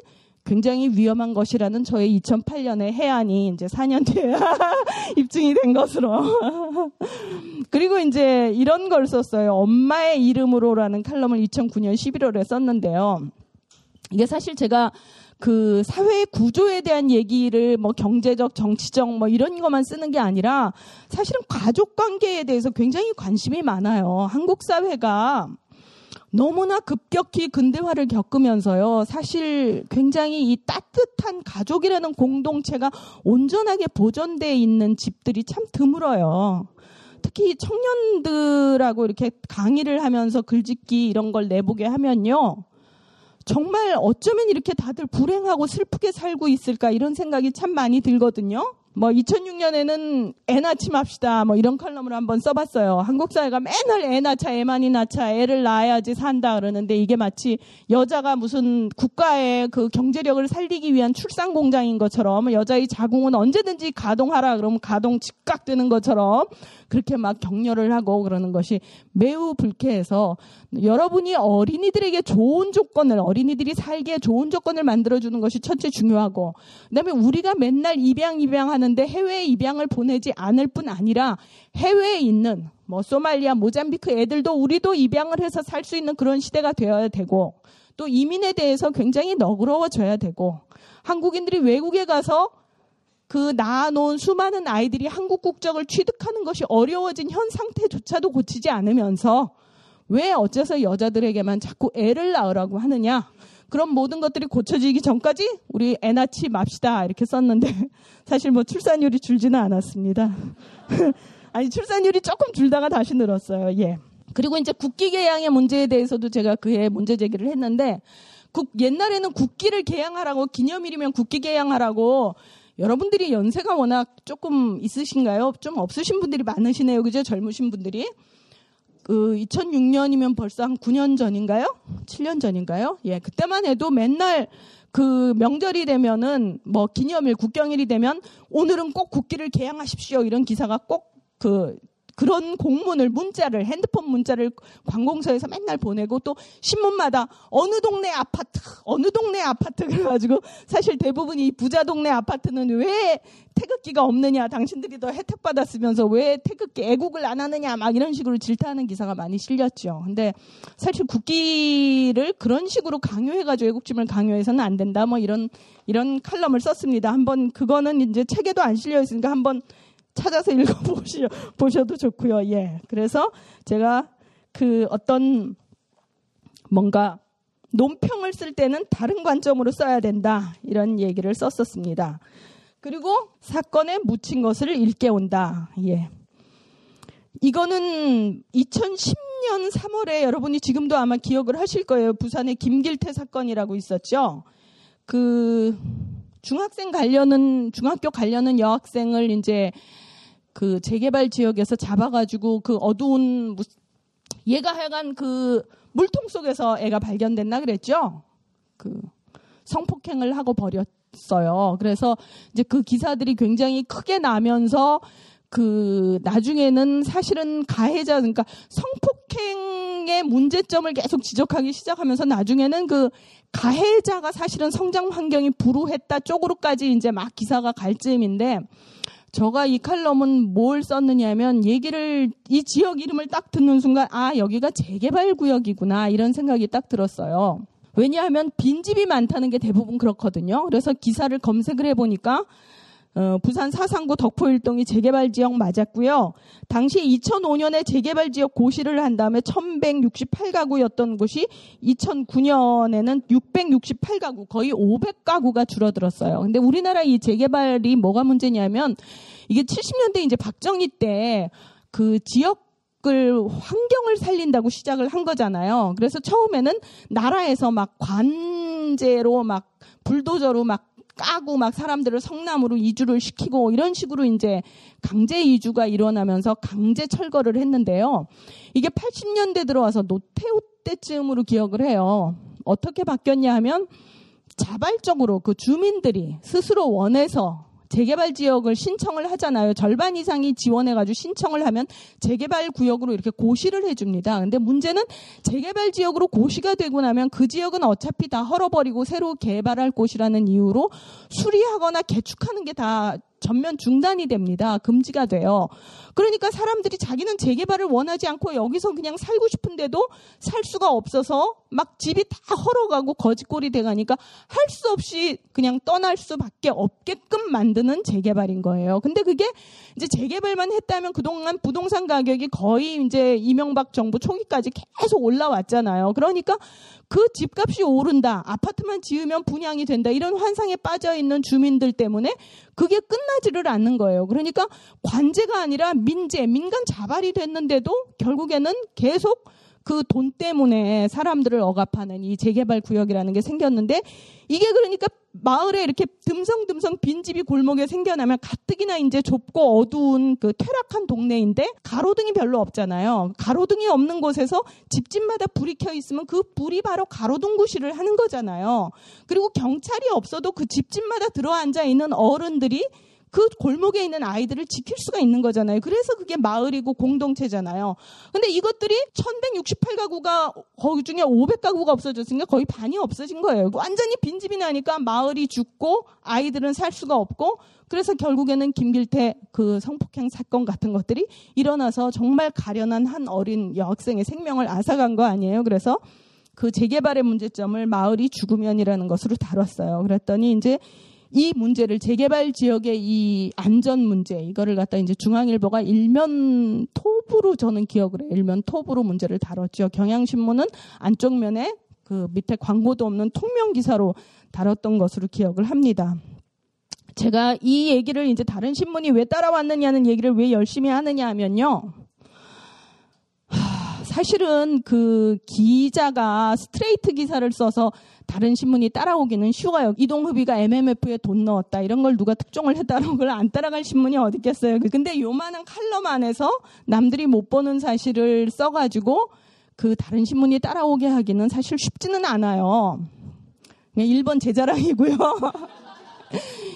굉장히 위험한 것이라는 저의 이천팔 년의 해안이 이제 사 년 뒤에 입증이 된 것으로. 그리고 이제 이런 걸 썼어요. 엄마의 이름으로라는 칼럼을 이천구 년 십일월에 썼는데요. 이게 사실 제가 그 사회 구조에 대한 얘기를 뭐 경제적, 정치적 뭐 이런 것만 쓰는 게 아니라 사실은 가족 관계에 대해서 굉장히 관심이 많아요. 한국 사회가 너무나 급격히 근대화를 겪으면서요. 사실 굉장히 이 따뜻한 가족이라는 공동체가 온전하게 보존되어 있는 집들이 참 드물어요. 특히 청년들하고 이렇게 강의를 하면서 글짓기 이런 걸 내보게 하면요. 정말 어쩌면 이렇게 다들 불행하고 슬프게 살고 있을까 이런 생각이 참 많이 들거든요. 뭐 이천육 년에는 애 낳지 맙시다 뭐 이런 칼럼을 한번 써봤어요. 한국 사회가 맨날 애 낳자, 애 많이 낳자, 애를 낳아야지 산다 그러는데 이게 마치 여자가 무슨 국가의 그 경제력을 살리기 위한 출산 공장인 것처럼 여자의 자궁은 언제든지 가동하라 그러면 가동 즉각 되는 것처럼 그렇게 막 격려를 하고 그러는 것이 매우 불쾌해서 여러분이 어린이들에게 좋은 조건을, 어린이들이 살기에 좋은 조건을 만들어주는 것이 첫째 중요하고, 그다음에 우리가 맨날 입양 입양하는 근데 해외에 입양을 보내지 않을 뿐 아니라 해외에 있는 뭐 소말리아, 모잠비크 애들도 우리도 입양을 해서 살 수 있는 그런 시대가 되어야 되고, 또 이민에 대해서 굉장히 너그러워져야 되고, 한국인들이 외국에 가서 그 낳아놓은 수많은 아이들이 한국 국적을 취득하는 것이 어려워진 현 상태조차도 고치지 않으면서 왜 어째서 여자들에게만 자꾸 애를 낳으라고 하느냐. 그런 모든 것들이 고쳐지기 전까지 우리 애 낳지 맙시다 이렇게 썼는데 사실 뭐 출산율이 줄지는 않았습니다. 아니 출산율이 조금 줄다가 다시 늘었어요. 예. 그리고 이제 국기 개양의 문제에 대해서도 제가 그해 문제 제기를 했는데 국, 옛날에는 국기를 개양하라고 기념일이면 국기 개양하라고. 여러분들이 연세가 워낙 조금 있으신가요? 좀 없으신 분들이 많으시네요. 그죠? 젊으신 분들이. 그 이천육 년이면 벌써 한 구 년 전인가요? 칠 년 전인가요? 예, 그때만 해도 맨날 그 명절이 되면은 뭐 기념일, 국경일이 되면 오늘은 꼭 국기를 개양하십시오 이런 기사가 꼭 그 그런 공문을 문자를 핸드폰 문자를 관공서에서 맨날 보내고 또 신문마다 어느 동네 아파트 어느 동네 아파트 그래가지고 사실 대부분 이 부자 동네 아파트는 왜 태극기가 없느냐 당신들이 더 혜택 받았으면서 왜 태극기 애국을 안 하느냐 막 이런 식으로 질타하는 기사가 많이 실렸죠. 근데 사실 국기를 그런 식으로 강요해가지고 애국심을 강요해서는 안 된다 뭐 이런 이런 칼럼을 썼습니다. 한번 그거는 이제 책에도 안 실려 있으니까 한번 찾아서 읽어보셔도 좋고요. 예. 그래서 제가 그 어떤 뭔가 논평을 쓸 때는 다른 관점으로 써야 된다. 이런 얘기를 썼었습니다. 그리고 사건에 묻힌 것을 일깨운다. 예. 이거는 이천십 년 삼월에 여러분이 지금도 아마 기억을 하실 거예요. 부산의 김길태 사건이라고 있었죠. 그 중학생 관련은, 중학교 관련은 여학생을 이제 그 재개발 지역에서 잡아가지고 그 어두운, 얘가 하여간 그 물통 속에서 애가 발견됐나 그랬죠? 그 성폭행을 하고 버렸어요. 그래서 이제 그 기사들이 굉장히 크게 나면서 그 나중에는 사실은 가해자, 그러니까 성폭행의 문제점을 계속 지적하기 시작하면서 나중에는 그 가해자가 사실은 성장 환경이 불우했다 쪽으로까지 이제 막 기사가 갈 쯤인데 제가 이 칼럼은 뭘 썼느냐면 얘기를 이 지역 이름을 딱 듣는 순간 아 여기가 재개발 구역이구나 이런 생각이 딱 들었어요. 왜냐하면 빈집이 많다는 게 대부분 그렇거든요. 그래서 기사를 검색을 해보니까 어, 부산 사상구 덕포일동이 재개발 지역 맞았고요. 당시 이천오 년에 재개발 지역 고시를 한 다음에 천백육십팔 가구였던 곳이 이천구 년에는 육백육십팔 가구, 거의 오백 가구가 줄어들었어요. 근데 우리나라 이 재개발이 뭐가 문제냐면 이게 칠십 년대 이제 박정희 때 그 지역 환경을 살린다고 시작을 한 거잖아요. 그래서 처음에는 나라에서 막 관제로 막 불도저로 막 까고 막 사람들을 성남으로 이주를 시키고 이런 식으로 이제 강제 이주가 일어나면서 강제 철거를 했는데요. 이게 팔십 년대 들어와서 노태우 때쯤으로 기억을 해요. 어떻게 바뀌었냐 하면 자발적으로 그 주민들이 스스로 원해서 재개발 지역을 신청을 하잖아요. 절반 이상이 지원해가지고 신청을 하면 재개발 구역으로 이렇게 고시를 해줍니다. 근데 문제는 재개발 지역으로 고시가 되고 나면 그 지역은 어차피 다 헐어버리고 새로 개발할 곳이라는 이유로 수리하거나 개축하는 게 다 전면 중단이 됩니다. 금지가 돼요. 그러니까 사람들이 자기는 재개발을 원하지 않고 여기서 그냥 살고 싶은데도 살 수가 없어서 막 집이 다 헐어가고 거지꼴이 돼가니까 할 수 없이 그냥 떠날 수밖에 없게끔 만드는 재개발인 거예요. 근데 그게 이제 재개발만 했다면 그동안 부동산 가격이 거의 이제 이명박 정부 초기까지 계속 올라왔잖아요. 그러니까 그 집값이 오른다, 아파트만 지으면 분양이 된다, 이런 환상에 빠져있는 주민들 때문에 그게 끝나지를 않는 거예요. 그러니까 관제가 아니라 민제, 민간 자발이 됐는데도 결국에는 계속 그 돈 때문에 사람들을 억압하는 이 재개발 구역이라는 게 생겼는데, 이게 그러니까 마을에 이렇게 듬성듬성 빈집이 골목에 생겨나면 가뜩이나 이제 좁고 어두운 그 퇴락한 동네인데 가로등이 별로 없잖아요. 가로등이 없는 곳에서 집집마다 불이 켜 있으면 그 불이 바로 가로등 구시를 하는 거잖아요. 그리고 경찰이 없어도 그 집집마다 들어앉아 있는 어른들이 그 골목에 있는 아이들을 지킬 수가 있는 거잖아요. 그래서 그게 마을이고 공동체잖아요. 근데 이것들이 천백육십팔 가구가 거기 중에 오백 가구가 없어졌으니까 거의 반이 없어진 거예요. 완전히 빈집이 나니까 마을이 죽고 아이들은 살 수가 없고, 그래서 결국에는 김길태 그 성폭행 사건 같은 것들이 일어나서 정말 가련한 한 어린 여학생의 생명을 앗아간 거 아니에요. 그래서 그 재개발의 문제점을 마을이 죽으면이라는 것으로 다뤘어요. 그랬더니 이제 이 문제를, 재개발 지역의 이 안전 문제, 이거를 갖다 이제 중앙일보가 일면 톱으로, 저는 기억을 해요. 일면 톱으로 문제를 다뤘죠. 경향신문은 안쪽 면에 그 밑에 광고도 없는 통명 기사로 다뤘던 것으로 기억을 합니다. 제가 이 얘기를 이제 다른 신문이 왜 따라왔느냐는 얘기를 왜 열심히 하느냐 하면요, 사실은 그 기자가 스트레이트 기사를 써서 다른 신문이 따라오기는 쉬워요. 이동흡이가 엠엠에프에 돈 넣었다, 이런 걸 누가 특종을 했다는 걸 안 따라갈 신문이 어디 있겠어요. 근데 요만한 칼럼 안에서 남들이 못 보는 사실을 써가지고 그 다른 신문이 따라오게 하기는 사실 쉽지는 않아요. 그냥 일 번 제 자랑이고요.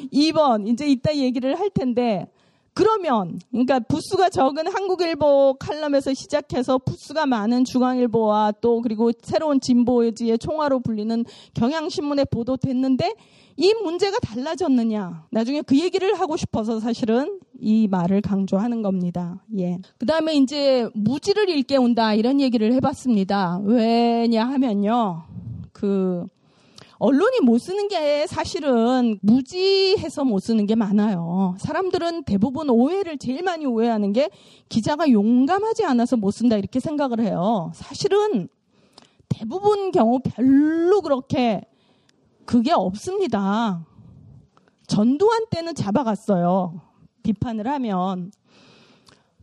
이 번 이제 이따 얘기를 할 텐데, 그러면, 그러니까 부수가 적은 한국일보 칼럼에서 시작해서 부수가 많은 중앙일보와 또 그리고 새로운 진보지의 총화로 불리는 경향신문에 보도됐는데 이 문제가 달라졌느냐? 나중에 그 얘기를 하고 싶어서 사실은 이 말을 강조하는 겁니다. 예. 그 다음에 이제 무지를 일깨운다, 이런 얘기를 해봤습니다. 왜냐 하면요, 그 언론이 못 쓰는 게 사실은 무지해서 못 쓰는 게 많아요. 사람들은 대부분 오해를 제일 많이 오해하는 게 기자가 용감하지 않아서 못 쓴다, 이렇게 생각을 해요. 사실은 대부분 경우 별로 그렇게 그게 없습니다. 전두환 때는 잡아갔어요, 비판을 하면.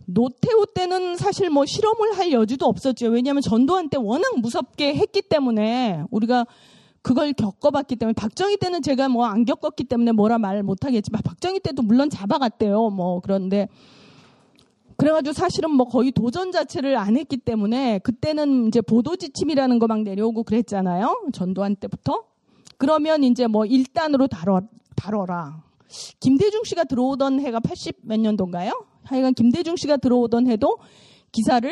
노태우 때는 사실 뭐 실험을 할 여지도 없었죠. 왜냐하면 전두환 때 워낙 무섭게 했기 때문에 우리가 그걸 겪어봤기 때문에. 박정희 때는 제가 뭐 안 겪었기 때문에 뭐라 말 못하겠지만 박정희 때도 물론 잡아갔대요. 뭐 그런데 그래가지고 사실은 뭐 거의 도전 자체를 안 했기 때문에 그때는 이제 보도지침이라는 거 막 내려오고 그랬잖아요, 전두환 때부터. 그러면 이제 뭐 일단으로 다뤄, 다뤄라. 김대중 씨가 들어오던 해가 팔십 몇 년도인가요? 하여간 김대중 씨가 들어오던 해도 기사를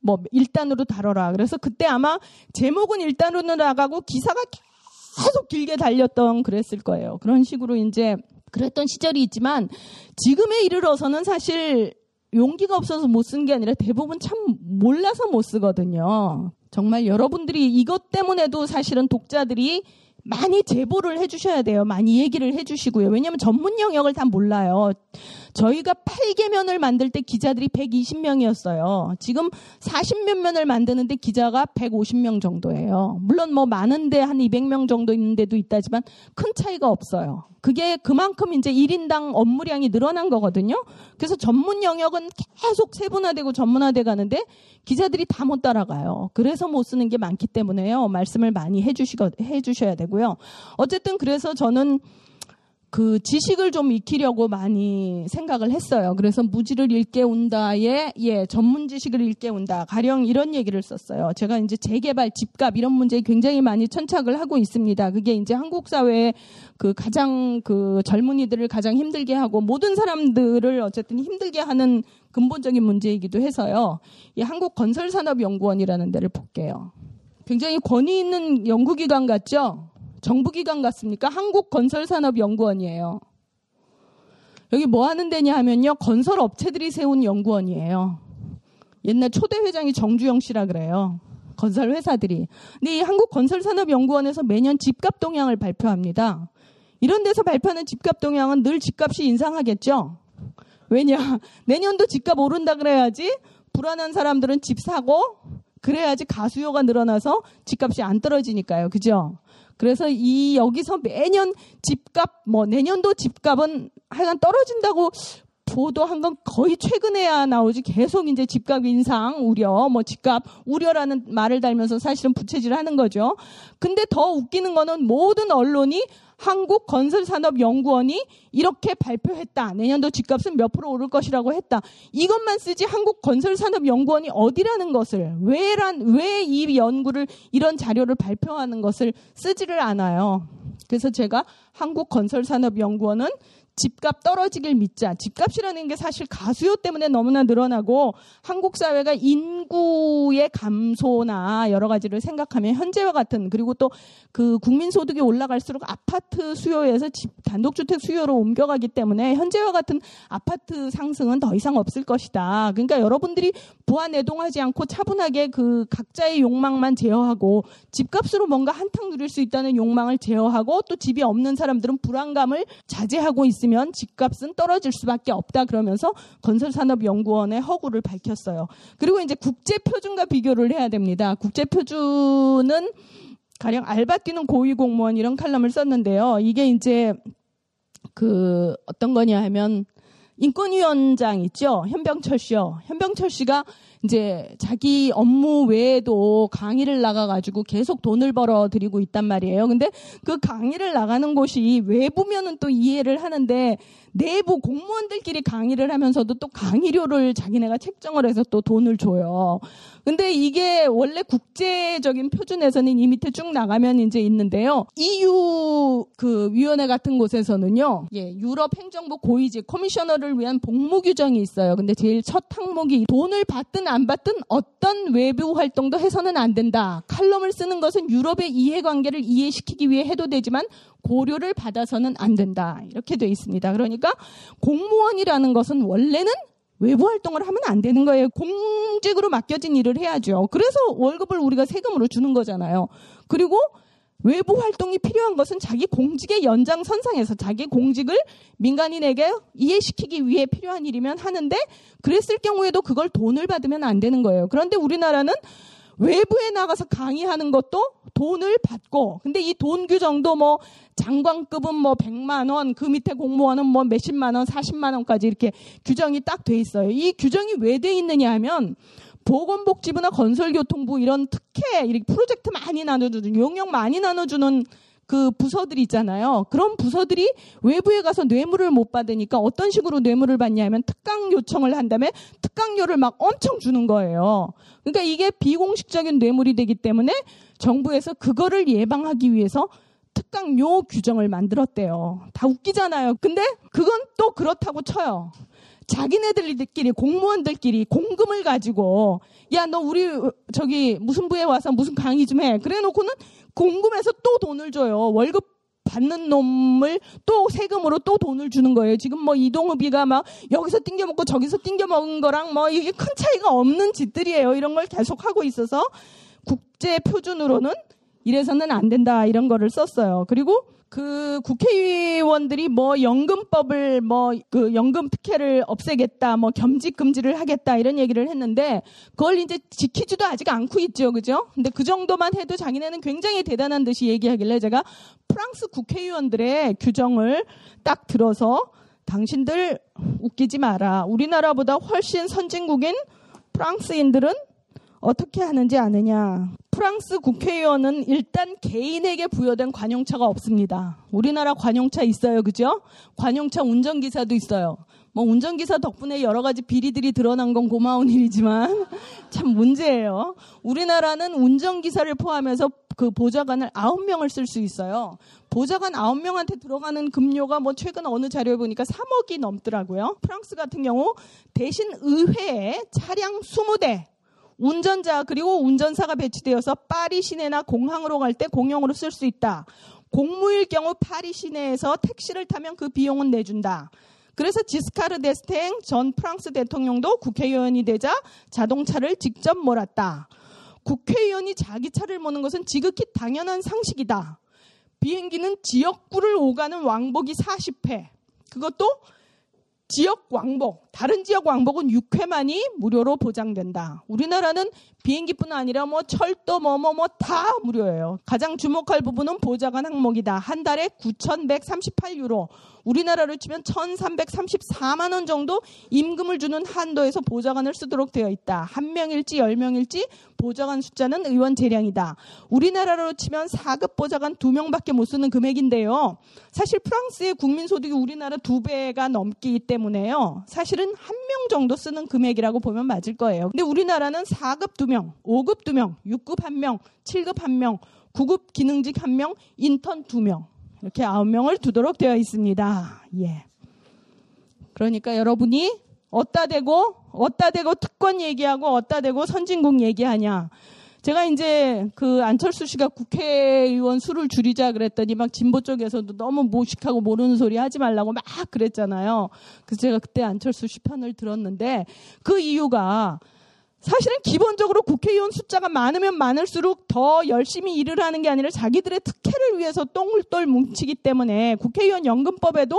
뭐 일단으로 다뤄라. 그래서 그때 아마 제목은 일단으로 나가고 기사가 계속 길게 달렸던 그랬을 거예요. 그런 식으로 이제 그랬던 시절이 있지만 지금에 이르러서는 사실 용기가 없어서 못 쓴 게 아니라 대부분 참 몰라서 못 쓰거든요. 정말 여러분들이 이것 때문에도 사실은 독자들이 많이 제보를 해주셔야 돼요. 많이 얘기를 해주시고요. 왜냐하면 전문 영역을 다 몰라요. 저희가 여덟 개 면을 만들 때 기자들이 백이십 명이었어요. 지금 사십 몇 면을 만드는데 기자가 백오십 명 정도예요. 물론 뭐 많은데 한 이백 명 정도 있는 데도 있다지만 큰 차이가 없어요. 그게 그만큼 이제 일 인당 업무량이 늘어난 거거든요. 그래서 전문 영역은 계속 세분화되고 전문화돼 가는데 기자들이 다 못 따라가요. 그래서 못 쓰는 게 많기 때문에요. 말씀을 많이 해주시고 해주셔야 되고요. 어쨌든 그래서 저는 그 지식을 좀 익히려고 많이 생각을 했어요. 그래서 무지를 일깨운다에 예, 전문 지식을 일깨운다. 가령 이런 얘기를 썼어요. 제가 이제 재개발, 집값 이런 문제에 굉장히 많이 천착을 하고 있습니다. 그게 이제 한국 사회의 그 가장 그 젊은이들을 가장 힘들게 하고 모든 사람들을 어쨌든 힘들게 하는 근본적인 문제이기도 해서요. 이 한국건설산업연구원이라는 데를 볼게요. 굉장히 권위 있는 연구기관 같죠? 정부기관 같습니까? 한국건설산업연구원이에요. 여기 뭐 하는 데냐 하면요. 건설업체들이 세운 연구원이에요. 옛날 초대 회장이 정주영 씨라 그래요. 건설회사들이. 근데 이 한국건설산업연구원에서 매년 집값 동향을 발표합니다. 이런 데서 발표하는 집값 동향은 늘 집값이 인상하겠죠. 왜냐? 내년도 집값 오른다 그래야지 불안한 사람들은 집 사고 그래야지 가수요가 늘어나서 집값이 안 떨어지니까요. 그죠? 그래서 이 여기서 매년 집값 뭐 내년도 집값은 하여간 떨어진다고 보도한 건 거의 최근에야 나오지 계속 이제 집값 인상 우려 뭐 집값 우려라는 말을 달면서 사실은 부채질을 하는 거죠. 근데 더 웃기는 거는 모든 언론이 한국건설산업연구원이 이렇게 발표했다. 내년도 집값은 몇 프로 오를 것이라고 했다. 이것만 쓰지 한국건설산업연구원이 어디라는 것을 왜란 왜 이 연구를 이런 자료를 발표하는 것을 쓰지를 않아요. 그래서 제가 한국건설산업연구원은 집값 떨어지길 믿자. 집값이라는 게 사실 가수요 때문에 너무나 늘어나고 한국 사회가 인구의 감소나 여러 가지를 생각하면 현재와 같은 그리고 또 그 국민소득이 올라갈수록 아파트 수요에서 집, 단독주택 수요로 옮겨가기 때문에 현재와 같은 아파트 상승은 더 이상 없을 것이다. 그러니까 여러분들이 부안해동하지 않고 차분하게 그 각자의 욕망만 제어하고 집값으로 뭔가 한탕 누릴 수 있다는 욕망을 제어하고 또 집이 없는 사람들은 불안감을 자제하고 있습니다. 면 집값은 떨어질 수밖에 없다 그러면서 건설산업연구원의 허구를 밝혔어요. 그리고 이제 국제표준과 비교를 해야 됩니다. 국제표준은 가령 알바 뛰는 고위공무원 이런 칼럼을 썼는데요. 이게 이제 그 어떤 거냐 하면 인권위원장 있죠. 현병철 씨요. 현병철 씨가 이제 자기 업무 외에도 강의를 나가가지고 계속 돈을 벌어들이고 있단 말이에요. 근데 그 강의를 나가는 곳이 외부면은 또 이해를 하는데 내부 공무원들끼리 강의를 하면서도 또 강의료를 자기네가 책정을 해서 또 돈을 줘요. 근데 이게 원래 국제적인 표준에서는 이 밑에 쭉 나가면 이제 있는데요. 이유 그 위원회 같은 곳에서는요. 예, 유럽 행정부 고위직 커미셔너를 위한 복무 규정이 있어요. 근데 제일 첫 항목이 돈을 받든 안 받든 어떤 외부 활동도 해서는 안 된다. 칼럼을 쓰는 것은 유럽의 이해관계를 이해시키기 위해 해도 되지만 고려를 받아서는 안 된다. 이렇게 돼 있습니다. 그러니까 공무원이라는 것은 원래는 외부 활동을 하면 안 되는 거예요. 공직으로 맡겨진 일을 해야죠. 그래서 월급을 우리가 세금으로 주는 거잖아요. 그리고 외부 활동이 필요한 것은 자기 공직의 연장선상에서 자기 공직을 민간인에게 이해시키기 위해 필요한 일이면 하는데 그랬을 경우에도 그걸 돈을 받으면 안 되는 거예요. 그런데 우리나라는 외부에 나가서 강의하는 것도 돈을 받고 근데 이 돈 규정도 뭐 장관급은 뭐 백만 원, 그 밑에 공무원은 뭐 몇십만 원, 사십만 원까지 이렇게 규정이 딱 돼 있어요. 이 규정이 왜 돼 있느냐 하면 보건복지부나 건설교통부 이런 특혜, 이렇게 프로젝트 많이 나눠주는, 용역 많이 나눠주는 그 부서들이 있잖아요. 그런 부서들이 외부에 가서 뇌물을 못 받으니까 어떤 식으로 뇌물을 받냐 하면 특강 요청을 한 다음에 특강료를 막 엄청 주는 거예요. 그러니까 이게 비공식적인 뇌물이 되기 때문에 정부에서 그거를 예방하기 위해서 특강료 규정을 만들었대요. 다 웃기잖아요. 근데 그건 또 그렇다고 쳐요. 자기네들끼리 공무원들끼리 공금을 가지고 야 너 우리 저기 무슨 부에 와서 무슨 강의 좀 해 그래 놓고는 공금에서 또 돈을 줘요. 월급 받는 놈을 또 세금으로 또 돈을 주는 거예요. 지금 뭐 이동흡이가 막 여기서 띵겨 먹고 저기서 띵겨 먹은 거랑 뭐 이게 큰 차이가 없는 짓들이에요. 이런 걸 계속 하고 있어서 국제 표준으로는 이래서는 안 된다 이런 거를 썼어요. 그리고 그 국회의원들이 뭐 연금법을 뭐 그 연금 특혜를 없애겠다, 뭐 겸직 금지를 하겠다 이런 얘기를 했는데 그걸 이제 지키지도 아직 않고 있죠, 그죠? 근데 그 정도만 해도 자기네는 굉장히 대단한 듯이 얘기하길래 제가 프랑스 국회의원들의 규정을 딱 들어서 당신들 웃기지 마라. 우리나라보다 훨씬 선진국인 프랑스인들은 어떻게 하는지 아느냐. 프랑스 국회의원은 일단 개인에게 부여된 관용차가 없습니다. 우리나라 관용차 있어요. 그죠? 관용차 운전기사도 있어요. 뭐 운전기사 덕분에 여러 가지 비리들이 드러난 건 고마운 일이지만 참 문제예요. 우리나라는 운전기사를 포함해서 그 보좌관을 아홉 명을 쓸 수 있어요. 보좌관 아홉 명한테 들어가는 급료가 뭐 최근 어느 자료에 보니까 삼억이 넘더라고요. 프랑스 같은 경우 대신 의회에 차량 스무 대, 운전자 그리고 운전사가 배치되어서 파리 시내나 공항으로 갈 때 공용으로 쓸 수 있다. 공무일 경우 파리 시내에서 택시를 타면 그 비용은 내준다. 그래서 지스카르 데스탱 전 프랑스 대통령도 국회의원이 되자 자동차를 직접 몰았다. 국회의원이 자기 차를 모는 것은 지극히 당연한 상식이다. 비행기는 지역구를 오가는 왕복이 사십 회. 그것도 지역 왕복, 다른 지역 왕복은 육 회만이 무료로 보장된다. 우리나라는 비행기뿐 아니라 뭐 철도 뭐뭐뭐 다 무료예요. 가장 주목할 부분은 보좌관 항목이다. 한 달에 구천백삼십팔 유로, 우리나라로 치면 천삼백삼십사만 원 정도 임금을 주는 한도에서 보좌관을 쓰도록 되어 있다. 한 명일지 열 명일지 보좌관 숫자는 의원 재량이다. 우리나라로 치면 사 급 보좌관 두 명밖에 못 쓰는 금액인데요. 사실 프랑스의 국민소득이 우리나라 두 배가 넘기 때문에요. 사실은 한 명 정도 쓰는 금액이라고 보면 맞을 거예요. 근데 우리나라는 사 급 두 명, 오 급 두 명, 육 급 한 명, 칠 급 한 명, 구 급 기능직 한 명, 인턴 두 명. 이렇게 아홉 명을 두도록 되어 있습니다. 예. 그러니까 여러분이 어디다 대고 어디다 대고 특권 얘기하고 어디다 대고 선진국 얘기하냐. 제가 이제 그 안철수 씨가 국회의원 수를 줄이자 그랬더니 막 진보 쪽에서도 너무 무식하고 모르는 소리 하지 말라고 막 그랬잖아요. 그래서 제가 그때 안철수 씨 편을 들었는데 그 이유가 사실은 기본적으로 국회의원 숫자가 많으면 많을수록 더 열심히 일을 하는 게 아니라 자기들의 특혜를 위해서 똥을 뭉치기 때문에 국회의원 연금법에도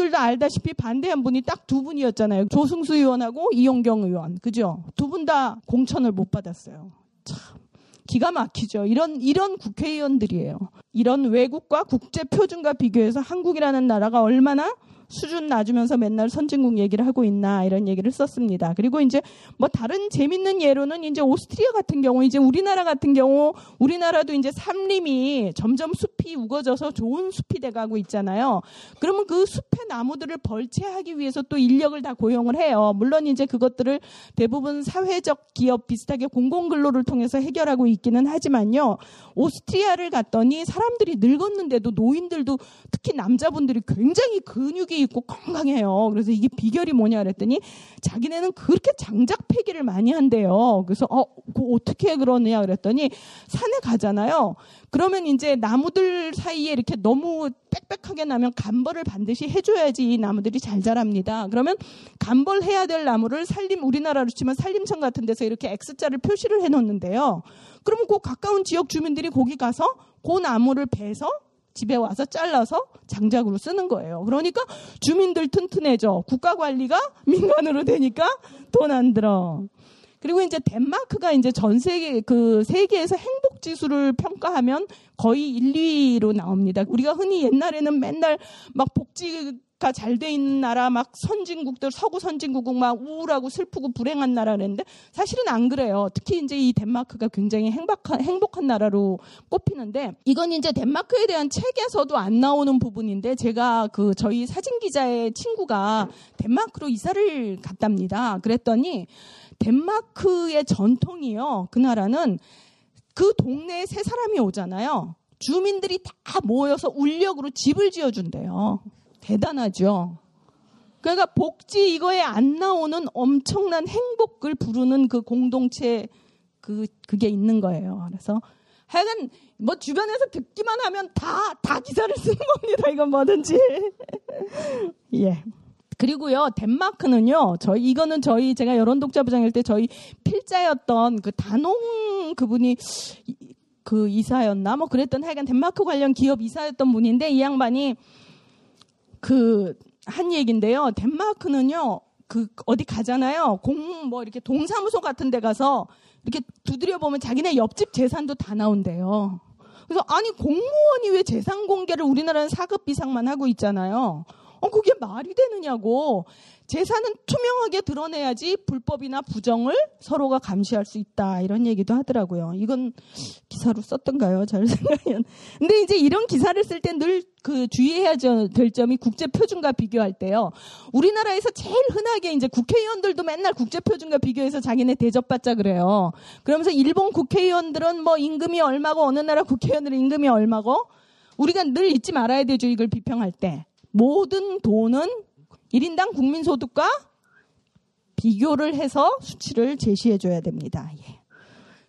여러분들도 알다시피 반대한 분이 딱 두 분이었잖아요. 조승수 의원하고 이용경 의원. 그죠? 두 분 다 공천을 못 받았어요. 참 기가 막히죠. 이런 이런 국회의원들이에요. 이런 외국과 국제 표준과 비교해서 한국이라는 나라가 얼마나 수준 낮으면서 맨날 선진국 얘기를 하고 있나 이런 얘기를 썼습니다. 그리고 이제 뭐 다른 재밌는 예로는 이제 오스트리아 같은 경우 이제 우리나라 같은 경우 우리나라도 이제 산림이 점점 숲이 우거져서 좋은 숲이 돼가고 있잖아요. 그러면 그 숲의 나무들을 벌채하기 위해서 또 인력을 다 고용을 해요. 물론 이제 그것들을 대부분 사회적 기업 비슷하게 공공근로를 통해서 해결하고 있기는 하지만요. 오스트리아를 갔더니 사람들이 늙었는데도 노인들도 특히 남자분들이 굉장히 근육이 있고 건강해요. 그래서 이게 비결이 뭐냐 그랬더니 자기네는 그렇게 장작 폐기를 많이 한대요. 그래서 어, 그거 어떻게 그러느냐 그랬더니 산에 가잖아요. 그러면 이제 나무들 사이에 이렇게 너무 빽빽하게 나면 간벌을 반드시 해줘야지 이 나무들이 잘 자랍니다. 그러면 간벌해야 될 나무를 산림 우리나라로 치면 산림청 같은 데서 이렇게 X자를 표시를 해놓는데요. 그러면 그 가까운 지역 주민들이 거기 가서 그 나무를 베서 집에 와서 잘라서 장작으로 쓰는 거예요. 그러니까 주민들 튼튼해져. 국가 관리가 민간으로 되니까 돈 안 들어. 그리고 이제 덴마크가 이제 전 세계 그 세계에서 행복 지수를 평가하면 거의 일 위로 나옵니다. 우리가 흔히 옛날에는 맨날 막 복지 잘 돼 있는 나라 막 선진국들 서구 선진국은 막 우울하고 슬프고 불행한 나라라는데 사실은 안 그래요. 특히 이제 이 덴마크가 굉장히 행복한, 행복한 나라로 꼽히는데 이건 이제 덴마크에 대한 책에서도 안 나오는 부분인데 제가 그 저희 사진 기자의 친구가 덴마크로 이사를 갔답니다. 그랬더니 덴마크의 전통이요. 그 나라는 그 동네에 세 사람이 오잖아요. 주민들이 다 모여서 울력으로 집을 지어준대요. 대단하죠. 그러니까 복지 이거에 안 나오는 엄청난 행복을 부르는 그 공동체 그 그게 있는 거예요. 그래서 하여간 뭐 주변에서 듣기만 하면 다 다 기사를 쓰는 겁니다. 이건 뭐든지. 예. 그리고요 덴마크는요 저희 이거는 저희 제가 여론독자부장일 때 저희 필자였던 그 단홍 그분이. 그 이사였나 뭐 그랬던 하여간 덴마크 관련 기업 이사였던 분인데 이 양반이 그 한 얘기인데요. 덴마크는요. 그 어디 가잖아요. 공 뭐 이렇게 동사무소 같은 데 가서 이렇게 두드려 보면 자기네 옆집 재산도 다 나온대요. 그래서 아니 공무원이 왜 재산 공개를 우리나라는 사 급 이상만 하고 있잖아요. 어, 그게 말이 되느냐고. 재산은 투명하게 드러내야지 불법이나 부정을 서로가 감시할 수 있다. 이런 얘기도 하더라고요. 이건 기사로 썼던가요? 잘 생각하면. 근데 이제 이런 기사를 쓸 때 늘 그 주의해야 될 점이 국제 표준과 비교할 때요. 우리나라에서 제일 흔하게 이제 국회의원들도 맨날 국제 표준과 비교해서 자기네 대접받자 그래요. 그러면서 일본 국회의원들은 뭐 임금이 얼마고 어느 나라 국회의원들은 임금이 얼마고 우리가 늘 잊지 말아야 되죠. 이걸 비평할 때. 모든 돈은 일 인당 국민소득과 비교를 해서 수치를 제시해줘야 됩니다. 예.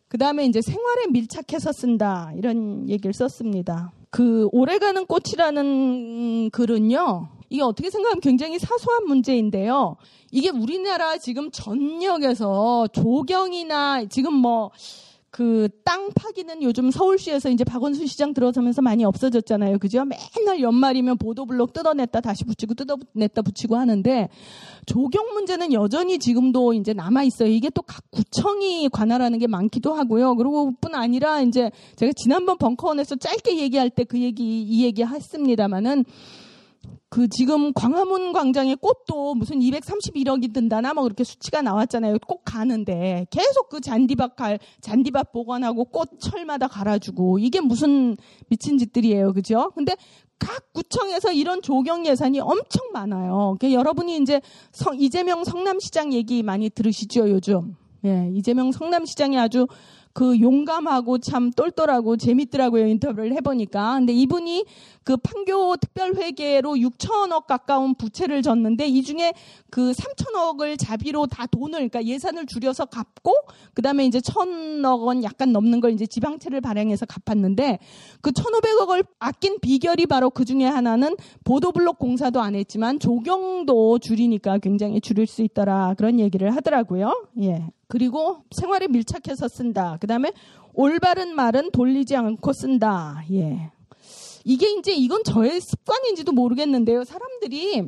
그 다음에 이제 생활에 밀착해서 쓴다. 이런 얘기를 썼습니다. 그 오래가는 꽃이라는 글은요. 이게 어떻게 생각하면 굉장히 사소한 문제인데요. 이게 우리나라 지금 전역에서 조경이나 지금 뭐 그 땅 파기는 요즘 서울시에서 이제 박원순 시장 들어서면서 많이 없어졌잖아요. 그죠? 맨날 연말이면 보도블록 뜯어냈다 다시 붙이고 뜯어냈다 붙이고 하는데 조경 문제는 여전히 지금도 이제 남아있어요. 이게 또 각 구청이 관할하는 게 많기도 하고요. 그리고 뿐 아니라 이제 제가 지난번 벙커원에서 짧게 얘기할 때 그 얘기, 이 얘기 했습니다만은 그 지금 광화문 광장의 꽃도 무슨 이백삼십일억이 든다나 뭐 그렇게 수치가 나왔잖아요. 꽃 가는데 계속 그 잔디밭 갈 잔디밭 보관하고 꽃 철마다 갈아주고 이게 무슨 미친 짓들이에요, 그죠? 근데 각 구청에서 이런 조경 예산이 엄청 많아요. 그러니까 여러분이 이제 성, 이재명 성남시장 얘기 많이 들으시죠 요즘? 예, 이재명 성남시장이 아주 그 용감하고 참 똘똘하고 재밌더라고요. 인터뷰를 해보니까. 근데 이분이 그 판교 특별회계로 육천억 가까운 부채를 졌는데 이 중에 그 삼천억을 자비로 다 돈을, 그러니까 예산을 줄여서 갚고 그 다음에 이제 천억 원 약간 넘는 걸 이제 지방채를 발행해서 갚았는데 그 천오백억을 아낀 비결이 바로 그 중에 하나는 보도블록 공사도 안 했지만 조경도 줄이니까 굉장히 줄일 수 있더라. 그런 얘기를 하더라고요. 예. 그리고 생활에 밀착해서 쓴다. 그 다음에 올바른 말은 돌리지 않고 쓴다. 예. 이게 이제 이건 저의 습관인지도 모르겠는데요. 사람들이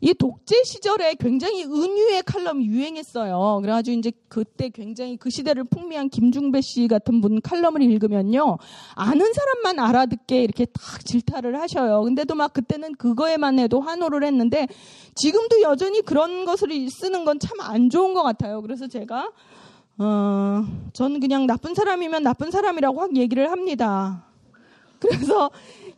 이 독재 시절에 굉장히 은유의 칼럼이 유행했어요. 그래가지고 이제 그때 굉장히 그 시대를 풍미한 김중배 씨 같은 분 칼럼을 읽으면요. 아는 사람만 알아듣게 이렇게 딱 질타를 하셔요. 근데도 막 그때는 그거에만 해도 환호를 했는데 지금도 여전히 그런 것을 쓰는 건 참 안 좋은 것 같아요. 그래서 제가, 어, 전 그냥 나쁜 사람이면 나쁜 사람이라고 확 얘기를 합니다. 그래서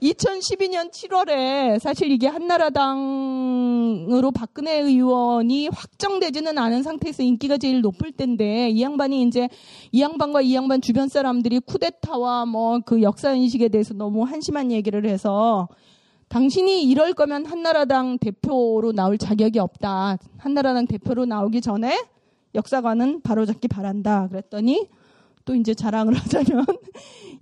이천십이 년 칠월에 사실 이게 한나라당으로 박근혜 의원이 확정되지는 않은 상태에서 인기가 제일 높을 때인데 이 양반이 이제 이 양반과 이 양반 주변 사람들이 쿠데타와 뭐 그 역사인식에 대해서 너무 한심한 얘기를 해서 당신이 이럴 거면 한나라당 대표로 나올 자격이 없다. 한나라당 대표로 나오기 전에 역사관은 바로잡기 바란다. 그랬더니 또 이제 자랑을 하자면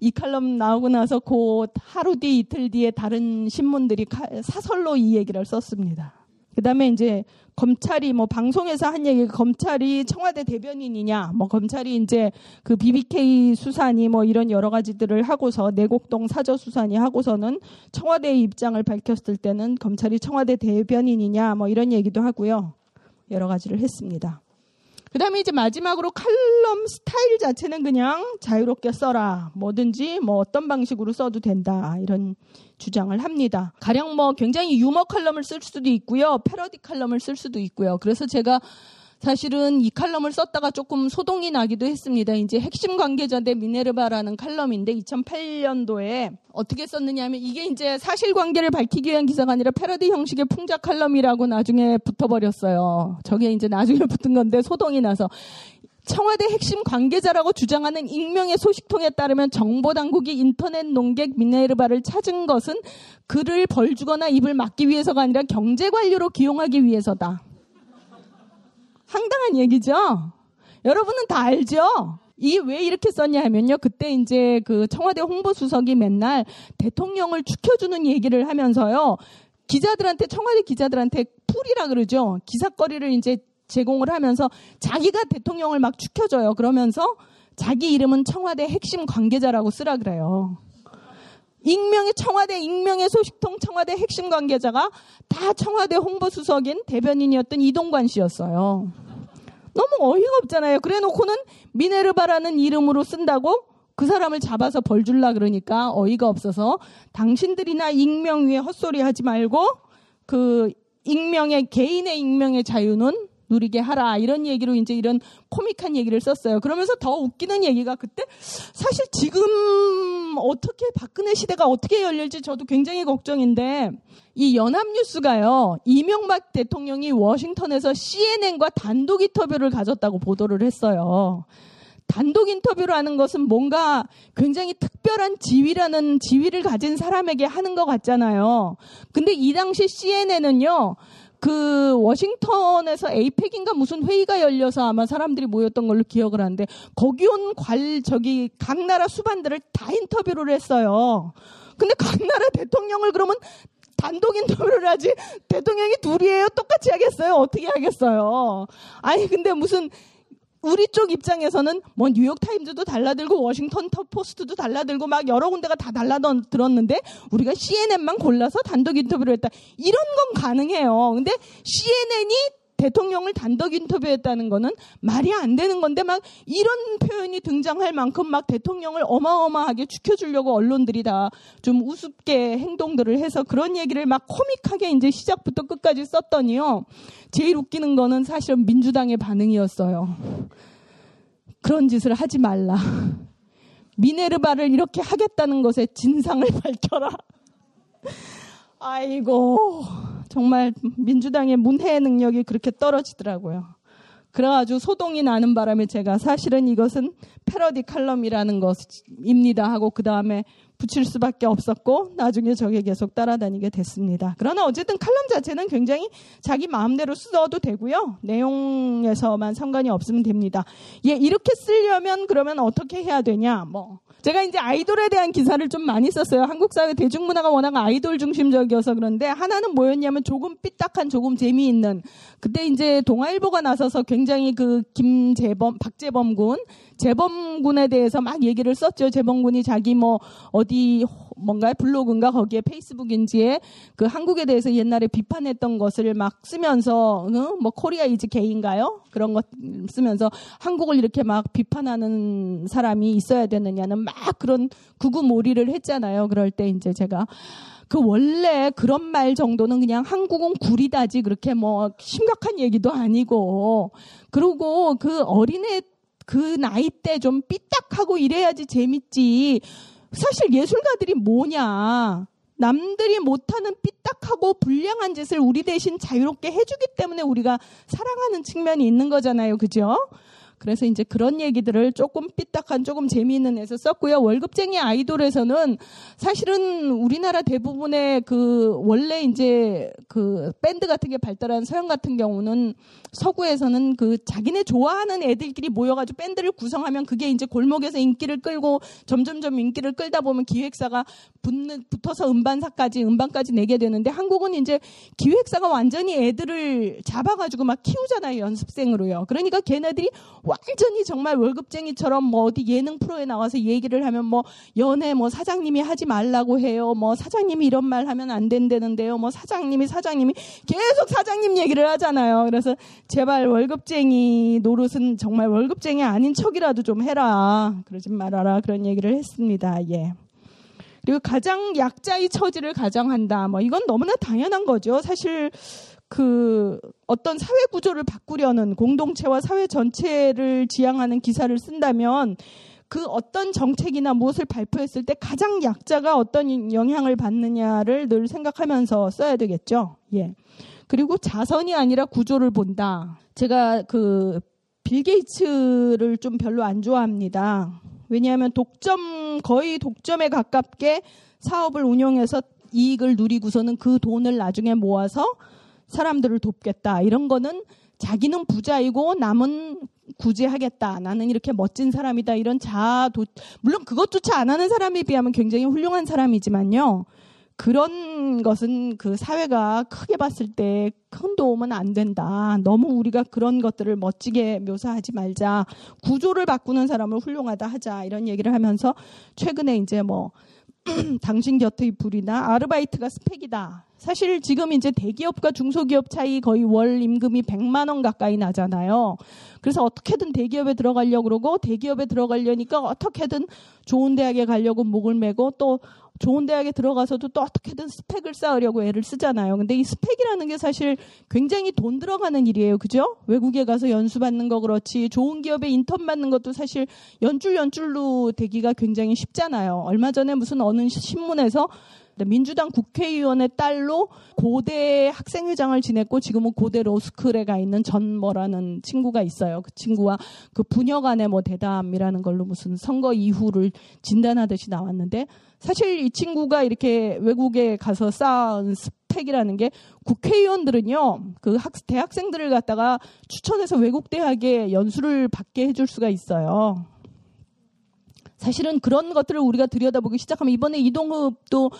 이 칼럼 나오고 나서 곧 하루 뒤 이틀 뒤에 다른 신문들이 사설로 이 얘기를 썼습니다. 그 다음에 이제 검찰이 뭐 방송에서 한 얘기 검찰이 청와대 대변인이냐 뭐 검찰이 이제 그 비비케이 수사니 뭐 이런 여러 가지들을 하고서 내곡동 사저 수사니 하고서는 청와대의 입장을 밝혔을 때는 검찰이 청와대 대변인이냐 뭐 이런 얘기도 하고요. 여러 가지를 했습니다. 그 다음에 이제 마지막으로 칼럼 스타일 자체는 그냥 자유롭게 써라. 뭐든지 뭐 어떤 방식으로 써도 된다. 이런 주장을 합니다. 가령 뭐 굉장히 유머 칼럼을 쓸 수도 있고요. 패러디 칼럼을 쓸 수도 있고요. 그래서 제가 사실은 이 칼럼을 썼다가 조금 소동이 나기도 했습니다. 이제 핵심 관계자 대 미네르바라는 칼럼인데 이천팔 년도에 어떻게 썼느냐 하면 이게 이제 사실관계를 밝히기 위한 기사가 아니라 패러디 형식의 풍자 칼럼이라고 나중에 붙어버렸어요. 저게 이제 나중에 붙은 건데 소동이 나서. 청와대 핵심 관계자라고 주장하는 익명의 소식통에 따르면 정보당국이 인터넷 농객 미네르바를 찾은 것은 그를 벌 주거나 입을 막기 위해서가 아니라 경제관료로 기용하기 위해서다. 황당한 얘기죠? 여러분은 다 알죠? 이게 왜 이렇게 썼냐 하면요. 그때 이제 그 청와대 홍보수석이 맨날 대통령을 축혀주는 얘기를 하면서요. 기자들한테, 청와대 기자들한테 풀이라 그러죠. 기사거리를 이제 제공을 하면서 자기가 대통령을 막 축혀줘요. 그러면서 자기 이름은 청와대 핵심 관계자라고 쓰라 그래요. 익명의 청와대 익명의 소식통 청와대 핵심 관계자가 다 청와대 홍보수석인 대변인이었던 이동관 씨였어요. 너무 어이가 없잖아요. 그래놓고는 미네르바라는 이름으로 쓴다고 그 사람을 잡아서 벌 줄라 그러니까 어이가 없어서 당신들이나 익명 위에 헛소리 하지 말고 그 익명의 개인의 익명의 자유는 누리게 하라 이런 얘기로 이제 이런 코믹한 얘기를 썼어요. 그러면서 더 웃기는 얘기가 그때 사실 지금 어떻게 박근혜 시대가 어떻게 열릴지 저도 굉장히 걱정인데 이 연합뉴스가요 이명박 대통령이 워싱턴에서 씨엔엔과 단독 인터뷰를 가졌다고 보도를 했어요. 단독 인터뷰를 하는 것은 뭔가 굉장히 특별한 지위라는 지위를 가진 사람에게 하는 것 같잖아요. 근데 이 당시 씨엔엔은요 그 워싱턴에서 에이펙인가 무슨 회의가 열려서 아마 사람들이 모였던 걸로 기억을 하는데 거기 온 관 저기 각 나라 수반들을 다 인터뷰를 했어요. 근데 각 나라 대통령을 그러면 단독 인터뷰를 하지 대통령이 둘이에요? 똑같이 하겠어요? 어떻게 하겠어요? 아니 근데 무슨 우리 쪽 입장에서는 뭐 뉴욕타임즈도 달라들고 워싱턴 포스트도 달라들고 막 여러 군데가 다 달라들었는데 우리가 씨엔엔만 골라서 단독 인터뷰를 했다. 이런 건 가능해요. 근데 씨엔엔이 대통령을 단독 인터뷰했다는 거는 말이 안 되는 건데 막 이런 표현이 등장할 만큼 막 대통령을 어마어마하게 죽여주려고 언론들이 다 좀 우습게 행동들을 해서 그런 얘기를 막 코믹하게 이제 시작부터 끝까지 썼더니요. 제일 웃기는 거는 사실은 민주당의 반응이었어요. 그런 짓을 하지 말라. 미네르바를 이렇게 하겠다는 것에 진상을 밝혀라. 아이고 정말 민주당의 문해 능력이 그렇게 떨어지더라고요. 그래가지고 소동이 나는 바람에 제가 사실은 이것은 패러디 칼럼이라는 것입니다 하고 그 다음에 붙일 수밖에 없었고 나중에 저게 계속 따라다니게 됐습니다. 그러나 어쨌든 칼럼 자체는 굉장히 자기 마음대로 써도 되고요. 내용에서만 상관이 없으면 됩니다. 예, 이렇게 쓰려면 그러면 어떻게 해야 되냐 뭐. 제가 이제 아이돌에 대한 기사를 좀 많이 썼어요. 한국 사회 대중문화가 워낙 아이돌 중심적이어서 그런데 하나는 뭐였냐면 조금 삐딱한 조금 재미있는 그때 이제 동아일보가 나서서 굉장히 그 김재범, 박재범 군, 재범 군에 대해서 막 얘기를 썼죠. 재범 군이 자기 뭐 어디 뭔가 블로그인가 거기에 페이스북인지에 그 한국에 대해서 옛날에 비판했던 것을 막 쓰면서 응? 뭐 코리아 이즈 게이인가요? 그런 것 쓰면서 한국을 이렇게 막 비판하는 사람이 있어야 되느냐는 막 그런 구구몰이를 했잖아요. 그럴 때 이제 제가 그 원래 그런 말 정도는 그냥 한국은 구리다지 그렇게 뭐 심각한 얘기도 아니고 그리고 그 어린애 그 나이 때 좀 삐딱하고 이래야지 재밌지. 사실 예술가들이 뭐냐. 남들이 못하는 삐딱하고 불량한 짓을 우리 대신 자유롭게 해주기 때문에 우리가 사랑하는 측면이 있는 거잖아요. 그죠? 그래서 이제 그런 얘기들을 조금 삐딱한 조금 재미있는 애서 썼고요. 월급쟁이 아이돌에서는 사실은 우리나라 대부분의 그 원래 이제 그 밴드 같은 게 발달한 서양 같은 경우는 서구에서는 그 자기네 좋아하는 애들끼리 모여가지고 밴드를 구성하면 그게 이제 골목에서 인기를 끌고 점점점 인기를 끌다 보면 기획사가 붙는, 붙어서 음반사까지 음반까지 내게 되는데 한국은 이제 기획사가 완전히 애들을 잡아가지고 막 키우잖아요. 연습생으로요. 그러니까 걔네들이 완전히 정말 월급쟁이처럼 뭐 어디 예능 프로에 나와서 얘기를 하면 뭐 연애 뭐 사장님이 하지 말라고 해요. 뭐 사장님이 이런 말 하면 안 된다는데요. 뭐 사장님이 사장님이 계속 사장님 얘기를 하잖아요. 그래서 제발 월급쟁이 노릇은 정말 월급쟁이 아닌 척이라도 좀 해라. 그러지 말아라. 그런 얘기를 했습니다. 예. 그리고 가장 약자의 처지를 가장한다. 뭐 이건 너무나 당연한 거죠. 사실 그 어떤 사회 구조를 바꾸려는 공동체와 사회 전체를 지향하는 기사를 쓴다면 그 어떤 정책이나 무엇을 발표했을 때 가장 약자가 어떤 영향을 받느냐를 늘 생각하면서 써야 되겠죠. 예. 그리고 자선이 아니라 구조를 본다. 제가 그 빌 게이츠를 좀 별로 안 좋아합니다. 왜냐하면 독점 거의 독점에 가깝게 사업을 운영해서 이익을 누리고서는 그 돈을 나중에 모아서 사람들을 돕겠다. 이런 거는 자기는 부자이고 남은 구제하겠다. 나는 이렇게 멋진 사람이다. 이런 자아, 도... 물론 그것조차 안 하는 사람에 비하면 굉장히 훌륭한 사람이지만요. 그런 것은 그 사회가 크게 봤을 때 큰 도움은 안 된다. 너무 우리가 그런 것들을 멋지게 묘사하지 말자. 구조를 바꾸는 사람을 훌륭하다 하자. 이런 얘기를 하면서 최근에 이제 뭐 당신 곁의 불이나 아르바이트가 스펙이다. 사실 지금 이제 대기업과 중소기업 차이 거의 월 임금이 백만 원 가까이 나잖아요. 그래서 어떻게든 대기업에 들어가려고 그러고 대기업에 들어가려니까 어떻게든 좋은 대학에 가려고 목을 메고 또 좋은 대학에 들어가서도 또 어떻게든 스펙을 쌓으려고 애를 쓰잖아요. 근데 이 스펙이라는 게 사실 굉장히 돈 들어가는 일이에요. 그죠? 외국에 가서 연수 받는 거 그렇지 좋은 기업에 인턴 받는 것도 사실 연줄 연줄로 되기가 굉장히 쉽잖아요. 얼마 전에 무슨 어느 신문에서 민주당 국회의원의 딸로 고대 학생회장을 지냈고 지금은 고대 로스쿨에 가 있는 전머라는 친구가 있어요. 그 친구와 그 부녀 간의 뭐 대담이라는 걸로 무슨 선거 이후를 진단하듯이 나왔는데 사실 이 친구가 이렇게 외국에 가서 쌓은 스펙이라는 게 국회의원들은요. 그 학, 대학생들을 갖다가 추천해서 외국 대학에 연수를 받게 해줄 수가 있어요. 사실은 그런 것들을 우리가 들여다보기 시작하면 이번에 이동흡도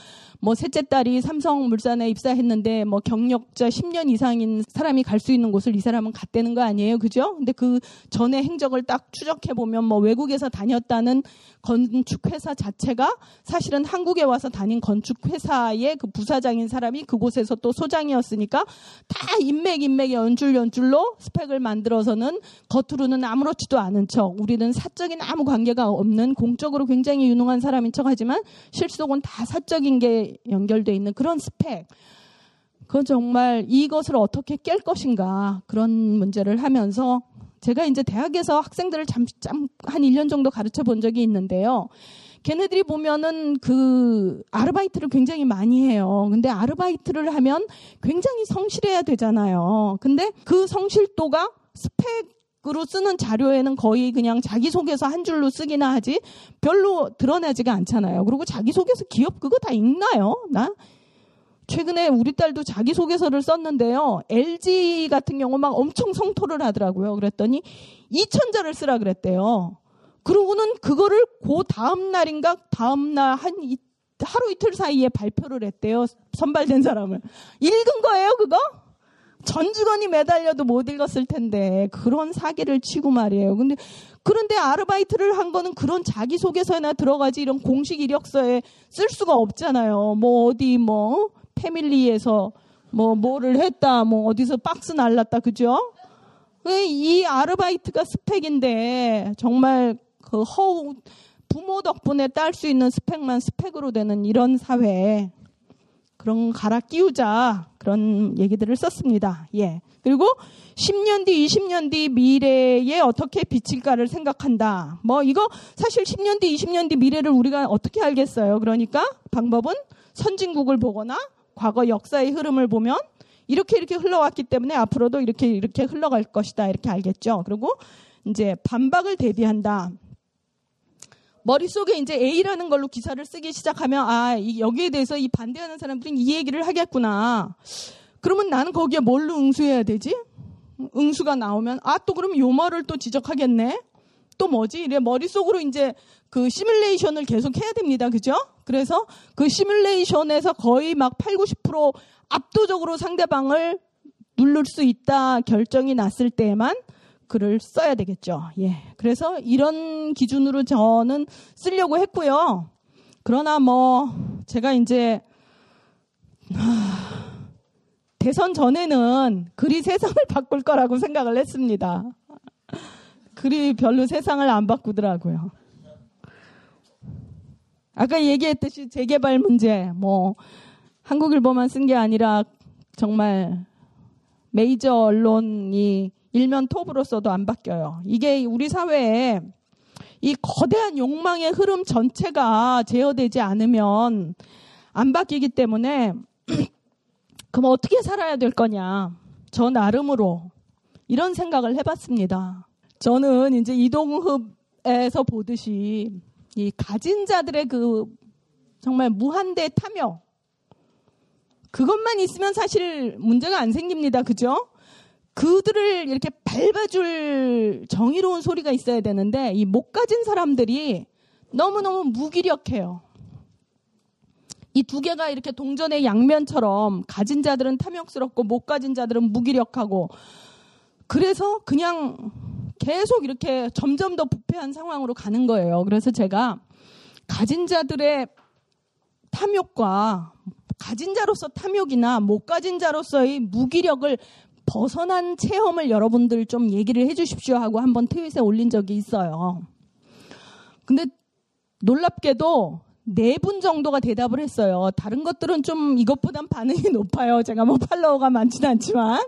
뭐 셋째 딸이 삼성물산에 입사했는데 뭐 경력자 십 년 이상인 사람이 갈 수 있는 곳을 이 사람은 갔다는 거 아니에요. 그죠? 근데 그 전에 행적을 딱 추적해보면 뭐 외국에서 다녔다는 건축회사 자체가 사실은 한국에 와서 다닌 건축회사의 그 부사장인 사람이 그곳에서 또 소장이었으니까 다 인맥 인맥의 연줄 연줄로 스펙을 만들어서는 겉으로는 아무렇지도 않은 척 우리는 사적인 아무 관계가 없는 공적으로 굉장히 유능한 사람인 척하지만 실속은 다 사적인 게 연결되어 있는 그런 스펙. 그건 정말 이것을 어떻게 깰 것인가 그런 문제를 하면서 제가 이제 대학에서 학생들을 잠시 한 일 년 정도 가르쳐 본 적이 있는데요. 걔네들이 보면은 그 아르바이트를 굉장히 많이 해요. 근데 아르바이트를 하면 굉장히 성실해야 되잖아요. 근데 그 성실도가 스펙 으로 쓰는 자료에는 거의 그냥 자기소개서 한 줄로 쓰기나 하지 별로 드러나지가 않잖아요. 그리고 자기소개서 기업 그거 다 읽나요? 나? 최근에 우리 딸도 자기소개서를 썼는데요. 엘지 같은 경우 막 엄청 성토를 하더라고요. 그랬더니 이천 자를 쓰라 그랬대요. 그러고는 그거를 그 다음 날인가 다음 날 한 이, 하루 이틀 사이에 발표를 했대요. 선발된 사람을. 읽은 거예요, 그거? 전직원이 매달려도 못 읽었을 텐데 그런 사기를 치고 말이에요. 근데 그런데 아르바이트를 한 거는 그런 자기소개서에나 들어가지 이런 공식 이력서에 쓸 수가 없잖아요. 뭐 어디 뭐 패밀리에서 뭐 뭐를 했다 뭐 어디서 박스 날랐다 그죠? 이 아르바이트가 스펙인데 정말 그 허우 부모 덕분에 딸 수 있는 스펙만 스펙으로 되는 이런 사회에 그런 갈아 끼우자 그런 얘기들을 썼습니다. 예. 그리고 십 년 뒤, 이십 년 뒤 미래에 어떻게 비칠까를 생각한다. 뭐 이거 사실 십 년 뒤, 이십 년 뒤 미래를 우리가 어떻게 알겠어요. 그러니까 방법은 선진국을 보거나 과거 역사의 흐름을 보면 이렇게 이렇게 흘러왔기 때문에 앞으로도 이렇게 이렇게 흘러갈 것이다. 이렇게 알겠죠. 그리고 이제 반박을 대비한다. 머릿속에 이제 A라는 걸로 기사를 쓰기 시작하면 아 이, 여기에 대해서 이 반대하는 사람들은 이 얘기를 하겠구나. 그러면 나는 거기에 뭘로 응수해야 되지? 응수가 나오면 아 또 그럼 요 말을 또 지적하겠네. 또 뭐지? 이래 머릿속으로 이제 그 시뮬레이션을 계속 해야 됩니다. 그죠? 그래서 그 시뮬레이션에서 거의 막 팔십, 구십 퍼센트 압도적으로 상대방을 누를 수 있다 결정이 났을 때에만 글을 써야 되겠죠. 예. 그래서 이런 기준으로 저는 쓰려고 했고요. 그러나 뭐 제가 이제 하... 대선 전에는 글이 세상을 바꿀 거라고 생각을 했습니다. 글이 별로 세상을 안 바꾸더라고요. 아까 얘기했듯이 재개발 문제, 뭐 한국일보만 쓴 게 아니라 정말 메이저 언론이 일면 톱으로서도 안 바뀌어요. 이게 우리 사회에 이 거대한 욕망의 흐름 전체가 제어되지 않으면 안 바뀌기 때문에 그럼 어떻게 살아야 될 거냐. 저 나름으로 이런 생각을 해봤습니다. 저는 이제 이동흡에서 보듯이 이 가진 자들의 그 정말 무한대 탐욕 그것만 있으면 사실 문제가 안 생깁니다. 그죠? 그들을 이렇게 밟아줄 정의로운 소리가 있어야 되는데 이 못 가진 사람들이 너무너무 무기력해요. 이 두 개가 이렇게 동전의 양면처럼 가진 자들은 탐욕스럽고 못 가진 자들은 무기력하고 그래서 그냥 계속 이렇게 점점 더 부패한 상황으로 가는 거예요. 그래서 제가 가진 자들의 탐욕과 가진 자로서 탐욕이나 못 가진 자로서의 무기력을 벗어난 체험을 여러분들 좀 얘기를 해 주십시오 하고 한번 트윗에 올린 적이 있어요. 근데 놀랍게도 네 분 정도가 대답을 했어요. 다른 것들은 좀 이것보단 반응이 높아요. 제가 뭐 팔로워가 많진 않지만.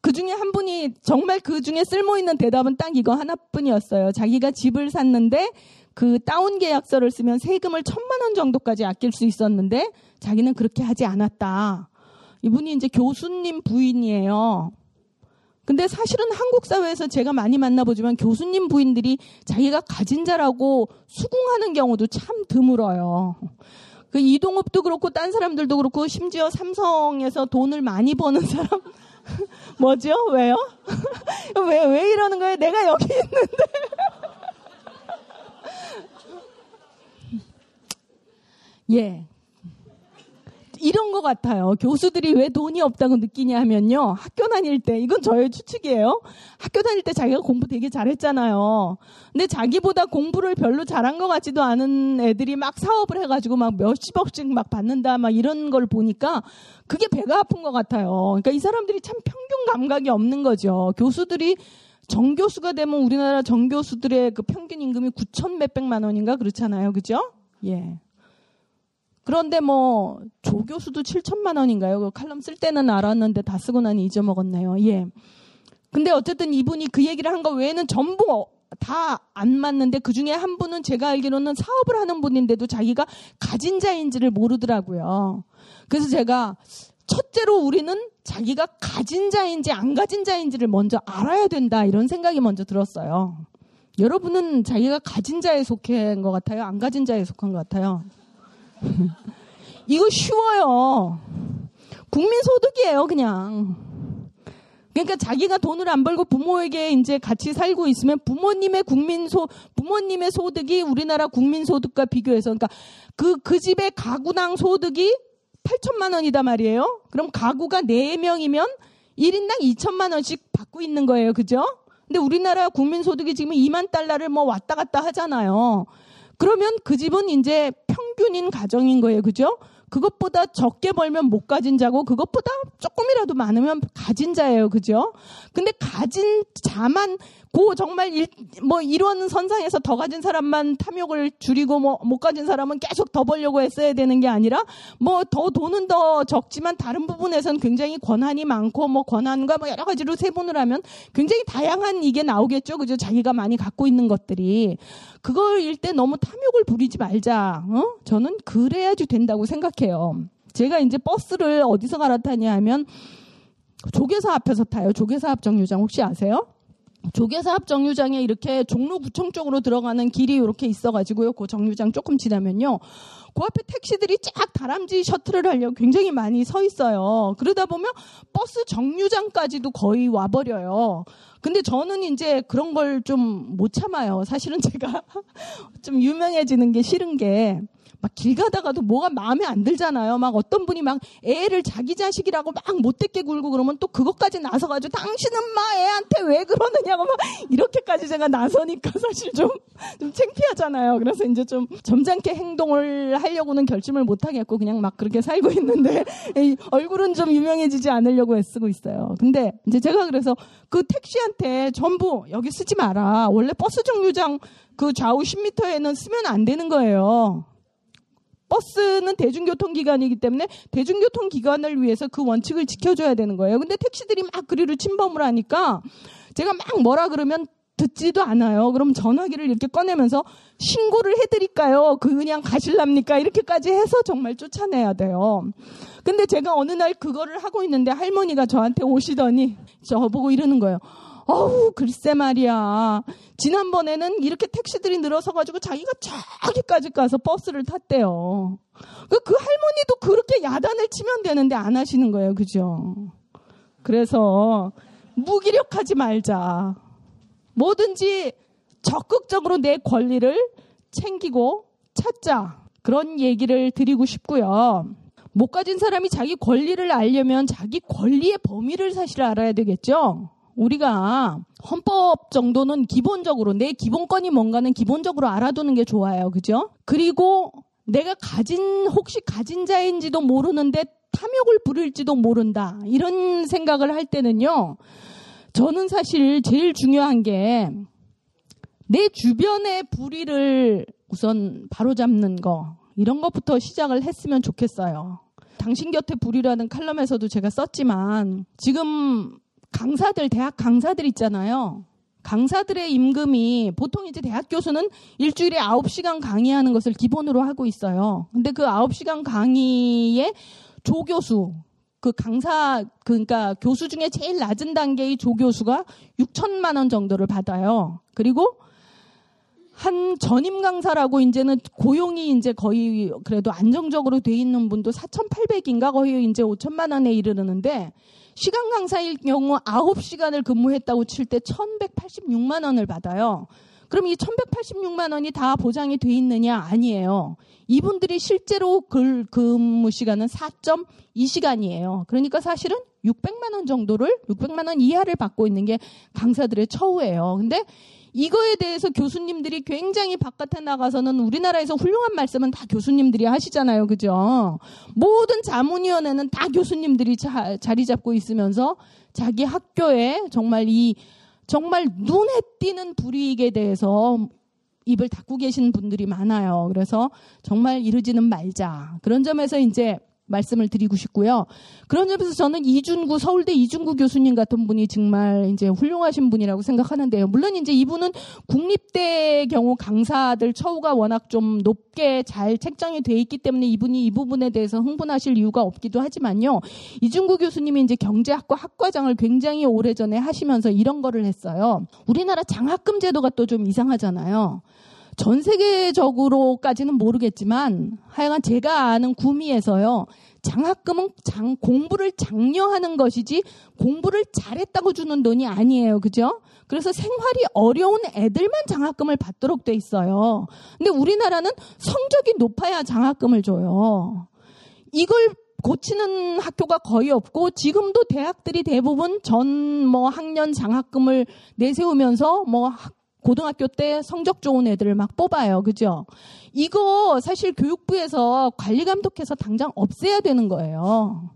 그 중에 한 분이 정말 그 중에 쓸모있는 대답은 딱 이거 하나뿐이었어요. 자기가 집을 샀는데 그 다운 계약서를 쓰면 세금을 천만 원 정도까지 아낄 수 있었는데 자기는 그렇게 하지 않았다. 이분이 이제 교수님 부인이에요. 근데 사실은 한국 사회에서 제가 많이 만나보지만 교수님 부인들이 자기가 가진 자라고 수긍하는 경우도 참 드물어요. 그 이동흡도 그렇고 딴 사람들도 그렇고 심지어 삼성에서 돈을 많이 버는 사람 뭐죠? 왜요? 왜, 왜 이러는 거예요? 내가 여기 있는데. 예. 이런 것 같아요. 교수들이 왜 돈이 없다고 느끼냐 하면요. 학교 다닐 때, 이건 저의 추측이에요. 학교 다닐 때 자기가 공부 되게 잘했잖아요. 근데 자기보다 공부를 별로 잘한 것 같지도 않은 애들이 막 사업을 해가지고 막 몇십억씩 막 받는다 막 이런 걸 보니까 그게 배가 아픈 것 같아요. 그러니까 이 사람들이 참 평균 감각이 없는 거죠. 교수들이 정교수가 되면 우리나라 정교수들의 그 평균 임금이 구천 몇백만 원인가 그렇잖아요. 그죠? 예. 그런데 뭐 조교수도 칠천만 원인가요? 그 칼럼 쓸 때는 알았는데 다 쓰고 나니 잊어먹었네요. 예. 근데 어쨌든 이분이 그 얘기를 한 거 외에는 전부 다 안 맞는데 그중에 한 분은 제가 알기로는 사업을 하는 분인데도 자기가 가진 자인지를 모르더라고요. 그래서 제가 첫째로 우리는 자기가 가진 자인지 안 가진 자인지를 먼저 알아야 된다 이런 생각이 먼저 들었어요. 여러분은 자기가 가진 자에 속한 것 같아요? 안 가진 자에 속한 것 같아요? 이거 쉬워요. 국민소득이에요, 그냥. 그러니까 자기가 돈을 안 벌고 부모에게 이제 같이 살고 있으면 부모님의 국민소, 부모님의 소득이 우리나라 국민소득과 비교해서, 그러니까 그, 그 집의 가구당 소득이 팔천만 원이다 말이에요. 그럼 가구가 네 명이면 일 인당 이천만 원씩 받고 있는 거예요. 그죠? 근데 우리나라 국민소득이 지금 이만 달러를 뭐 왔다 갔다 하잖아요. 그러면 그 집은 이제 평균인 가정인 거예요. 그죠? 그것보다 적게 벌면 못 가진 자고 그것보다 조금이라도 많으면 가진 자예요. 그죠? 근데 가진 자만 고 정말 일, 뭐 일원 선상에서 더 가진 사람만 탐욕을 줄이고 뭐 못 가진 사람은 계속 더 벌려고 했어야 되는 게 아니라 뭐 더 돈은 더 적지만 다른 부분에선 굉장히 권한이 많고 뭐 권한과 뭐 여러 가지로 세분을 하면 굉장히 다양한 이게 나오겠죠. 그죠? 자기가 많이 갖고 있는 것들이. 그걸 일때 너무 탐욕을 부리지 말자. 어? 저는 그래야지 된다고 생각해요. 제가 이제 버스를 어디서 갈아타냐 하면 조계사 앞에서 타요. 조계사 앞 정류장 혹시 아세요? 조계사 앞 정류장에 이렇게 종로구청 쪽으로 들어가는 길이 이렇게 있어가지고요. 그 정류장 조금 지나면요. 그 앞에 택시들이 쫙 다람쥐 셔틀을 하려고 굉장히 많이 서 있어요. 그러다 보면 버스 정류장까지도 거의 와버려요. 근데 저는 이제 그런 걸 좀 못 참아요. 사실은 제가 좀 유명해지는 게 싫은 게 막 길 가다가도 뭐가 마음에 안 들잖아요. 막 어떤 분이 막 애를 자기 자식이라고 막 못되게 굴고 그러면 또 그것까지 나서가지고 당신은 막 애한테 왜 그러느냐고 막 이렇게까지 제가 나서니까 사실 좀, 좀 창피하잖아요. 그래서 이제 좀 점잖게 행동을 하려고는 결심을 못하겠고 그냥 막 그렇게 살고 있는데 얼굴은 좀 유명해지지 않으려고 애쓰고 있어요. 근데 이제 제가 그래서 그 택시한테 전부 여기 쓰지 마라. 원래 버스 정류장 그 좌우 십 미터에는 쓰면 안 되는 거예요. 버스는 대중교통기관이기 때문에 대중교통기관을 위해서 그 원칙을 지켜줘야 되는 거예요. 근데 택시들이 막 그리로 침범을 하니까 제가 막 뭐라 그러면 듣지도 않아요. 그럼 전화기를 이렇게 꺼내면서 신고를 해드릴까요? 그냥 가실랍니까? 이렇게까지 해서 정말 쫓아내야 돼요. 근데 제가 어느 날 그거를 하고 있는데 할머니가 저한테 오시더니 저보고 이러는 거예요. 어우, 글쎄 말이야. 지난번에는 이렇게 택시들이 늘어서가지고 자기가 저기까지 가서 버스를 탔대요. 그, 그 할머니도 그렇게 야단을 치면 되는데 안 하시는 거예요. 그죠? 그래서 무기력하지 말자. 뭐든지 적극적으로 내 권리를 챙기고 찾자. 그런 얘기를 드리고 싶고요. 못 가진 사람이 자기 권리를 알려면 자기 권리의 범위를 사실 알아야 되겠죠? 우리가 헌법 정도는 기본적으로 내 기본권이 뭔가는 기본적으로 알아두는 게 좋아요. 그죠? 그리고 내가 가진 혹시 가진 자인지도 모르는데 탐욕을 부릴지도 모른다. 이런 생각을 할 때는요. 저는 사실 제일 중요한 게 내 주변의 불의를 우선 바로잡는 거, 이런 것부터 시작을 했으면 좋겠어요. 당신 곁에 불의라는 칼럼에서도 제가 썼지만 지금 강사들, 대학 강사들 있잖아요. 강사들의 임금이 보통 이제 대학 교수는 일주일에 아홉 시간 강의하는 것을 기본으로 하고 있어요. 근데 그 아홉 시간 강의에 조교수, 그 강사, 그러니까 교수 중에 제일 낮은 단계의 조교수가 육천만 원 정도를 받아요. 그리고 한 전임 강사라고 이제는 고용이 이제 거의 그래도 안정적으로 돼 있는 분도 사천팔백인가 거의 이제 오천만 원에 이르는데, 시간 강사일 경우 아홉 시간을 근무했다고 칠 때 천백팔십육만 원을 받아요. 그럼 이 천백팔십육만 원이 다 보장이 돼 있느냐? 아니에요. 이분들이 실제로 근무 시간은 사점이 시간이에요. 그러니까 사실은 육백만 원 정도를, 육백만 원 이하를 받고 있는 게 강사들의 처우예요. 근데 이거에 대해서 교수님들이 굉장히 바깥에 나가서는 우리나라에서 훌륭한 말씀은 다 교수님들이 하시잖아요. 그죠? 모든 자문위원회는 다 교수님들이 자, 자리 잡고 있으면서 자기 학교에 정말 이, 정말 눈에 띄는 불이익에 대해서 입을 닫고 계신 분들이 많아요. 그래서 정말 이러지는 말자. 그런 점에서 이제 말씀을 드리고 싶고요. 그런 점에서 저는 이준구, 서울대 이준구 교수님 같은 분이 정말 이제 훌륭하신 분이라고 생각하는데요. 물론 이제 이분은 국립대의 경우 강사들 처우가 워낙 좀 높게 잘 책정이 돼 있기 때문에 이분이 이 부분에 대해서 흥분하실 이유가 없기도 하지만요. 이준구 교수님이 이제 경제학과 학과장을 굉장히 오래전에 하시면서 이런 거를 했어요. 우리나라 장학금 제도가 또 좀 이상하잖아요. 전 세계적으로까지는 모르겠지만 하여간 제가 아는 구미에서요. 장학금은 장, 공부를 장려하는 것이지 공부를 잘했다고 주는 돈이 아니에요. 그죠? 그래서 생활이 어려운 애들만 장학금을 받도록 돼 있어요. 근데 우리나라는 성적이 높아야 장학금을 줘요. 이걸 고치는 학교가 거의 없고 지금도 대학들이 대부분 전 뭐 학년 장학금을 내세우면서 뭐 학 고등학교 때 성적 좋은 애들을 막 뽑아요. 그죠? 이거 사실 교육부에서 관리 감독해서 당장 없애야 되는 거예요.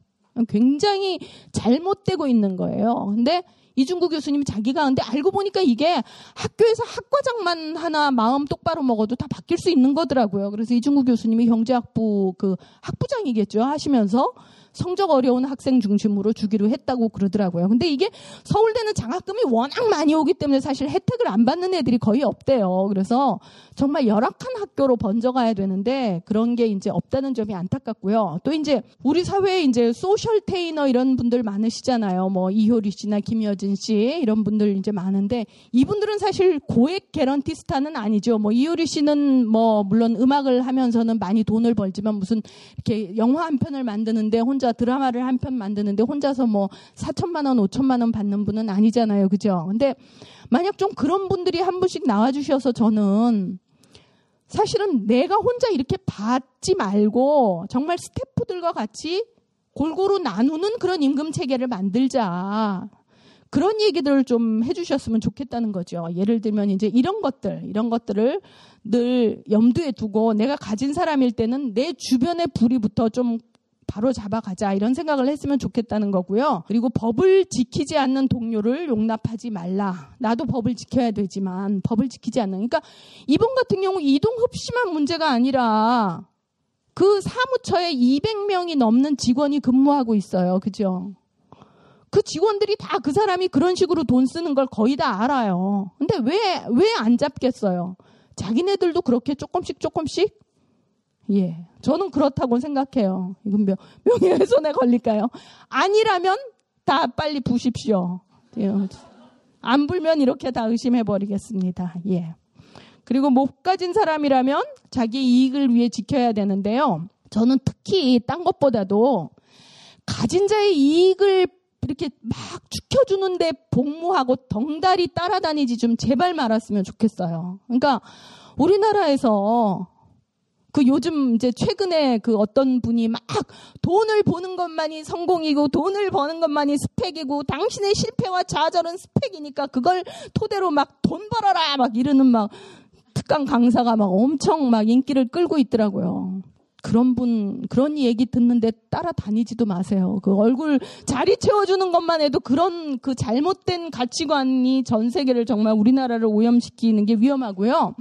굉장히 잘못되고 있는 거예요. 근데 이준구 교수님이 자기가 근데 알고 보니까 이게 학교에서 학과장만 하나 마음 똑바로 먹어도 다 바뀔 수 있는 거더라고요. 그래서 이준구 교수님이 경제학부 그 학부장이겠죠 하시면서 성적 어려운 학생 중심으로 주기로 했다고 그러더라고요. 근데 이게 서울대는 장학금이 워낙 많이 오기 때문에 사실 혜택을 안 받는 애들이 거의 없대요. 그래서 정말 열악한 학교로 번져가야 되는데 그런 게 이제 없다는 점이 안타깝고요. 또 이제 우리 사회에 이제 소셜 테이너 이런 분들 많으시잖아요. 뭐 이효리 씨나 김여진 씨 이런 분들 이제 많은데 이분들은 사실 고액 개런티스타는 아니죠. 뭐 이효리 씨는 뭐 물론 음악을 하면서는 많이 돈을 벌지만 무슨 이렇게 영화 한 편을 만드는데 혼자 드라마를 한 편 만드는데 혼자서 뭐 사천만 원, 오천만 원 받는 분은 아니잖아요. 그죠? 근데 만약 좀 그런 분들이 한 분씩 나와주셔서 저는 사실은 내가 혼자 이렇게 받지 말고 정말 스태프들과 같이 골고루 나누는 그런 임금 체계를 만들자. 그런 얘기들을 좀 해주셨으면 좋겠다는 거죠. 예를 들면 이제 이런 것들, 이런 것들을 늘 염두에 두고 내가 가진 사람일 때는 내 주변의 불이부터 좀 바로 잡아가자 이런 생각을 했으면 좋겠다는 거고요. 그리고 법을 지키지 않는 동료를 용납하지 말라. 나도 법을 지켜야 되지만 법을 지키지 않는. 그러니까 이번 같은 경우 이동흡 씨만 문제가 아니라 그 사무처에 이백 명이 넘는 직원이 근무하고 있어요. 그죠? 그 직원들이 다 그 사람이 그런 식으로 돈 쓰는 걸 거의 다 알아요. 근데 왜, 왜 안 잡겠어요? 자기네들도 그렇게 조금씩 조금씩? 예. 저는 그렇다고 생각해요. 이건 명, 명예훼손에 걸릴까요? 아니라면 다 빨리 부십시오. 예. 안 불면 이렇게 다 의심해버리겠습니다. 예. 그리고 못 가진 사람이라면 자기 이익을 위해 지켜야 되는데요. 저는 특히 딴 것보다도 가진 자의 이익을 이렇게 막 지켜주는데 복무하고 덩달이 따라다니지 좀 제발 말았으면 좋겠어요. 그러니까 우리나라에서 그 요즘 이제 최근에 그 어떤 분이 막 돈을 버는 것만이 성공이고 돈을 버는 것만이 스펙이고 당신의 실패와 좌절은 스펙이니까 그걸 토대로 막 돈 벌어라 막 이러는 막 특강 강사가 막 엄청 막 인기를 끌고 있더라고요. 그런 분, 그런 얘기 듣는데 따라다니지도 마세요. 그 얼굴 자리 채워주는 것만 해도 그런 그 잘못된 가치관이 전 세계를 정말 우리나라를 오염시키는 게 위험하고요.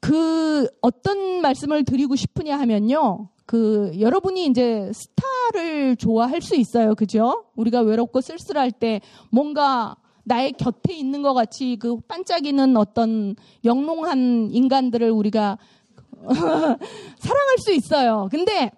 그 어떤 말씀을 드리고 싶으냐 하면요. 그 여러분이 이제 스타를 좋아할 수 있어요. 그죠? 우리가 외롭고 쓸쓸할 때 뭔가 나의 곁에 있는 것 같이 그 반짝이는 어떤 영롱한 인간들을 우리가 사랑할 수 있어요. 근데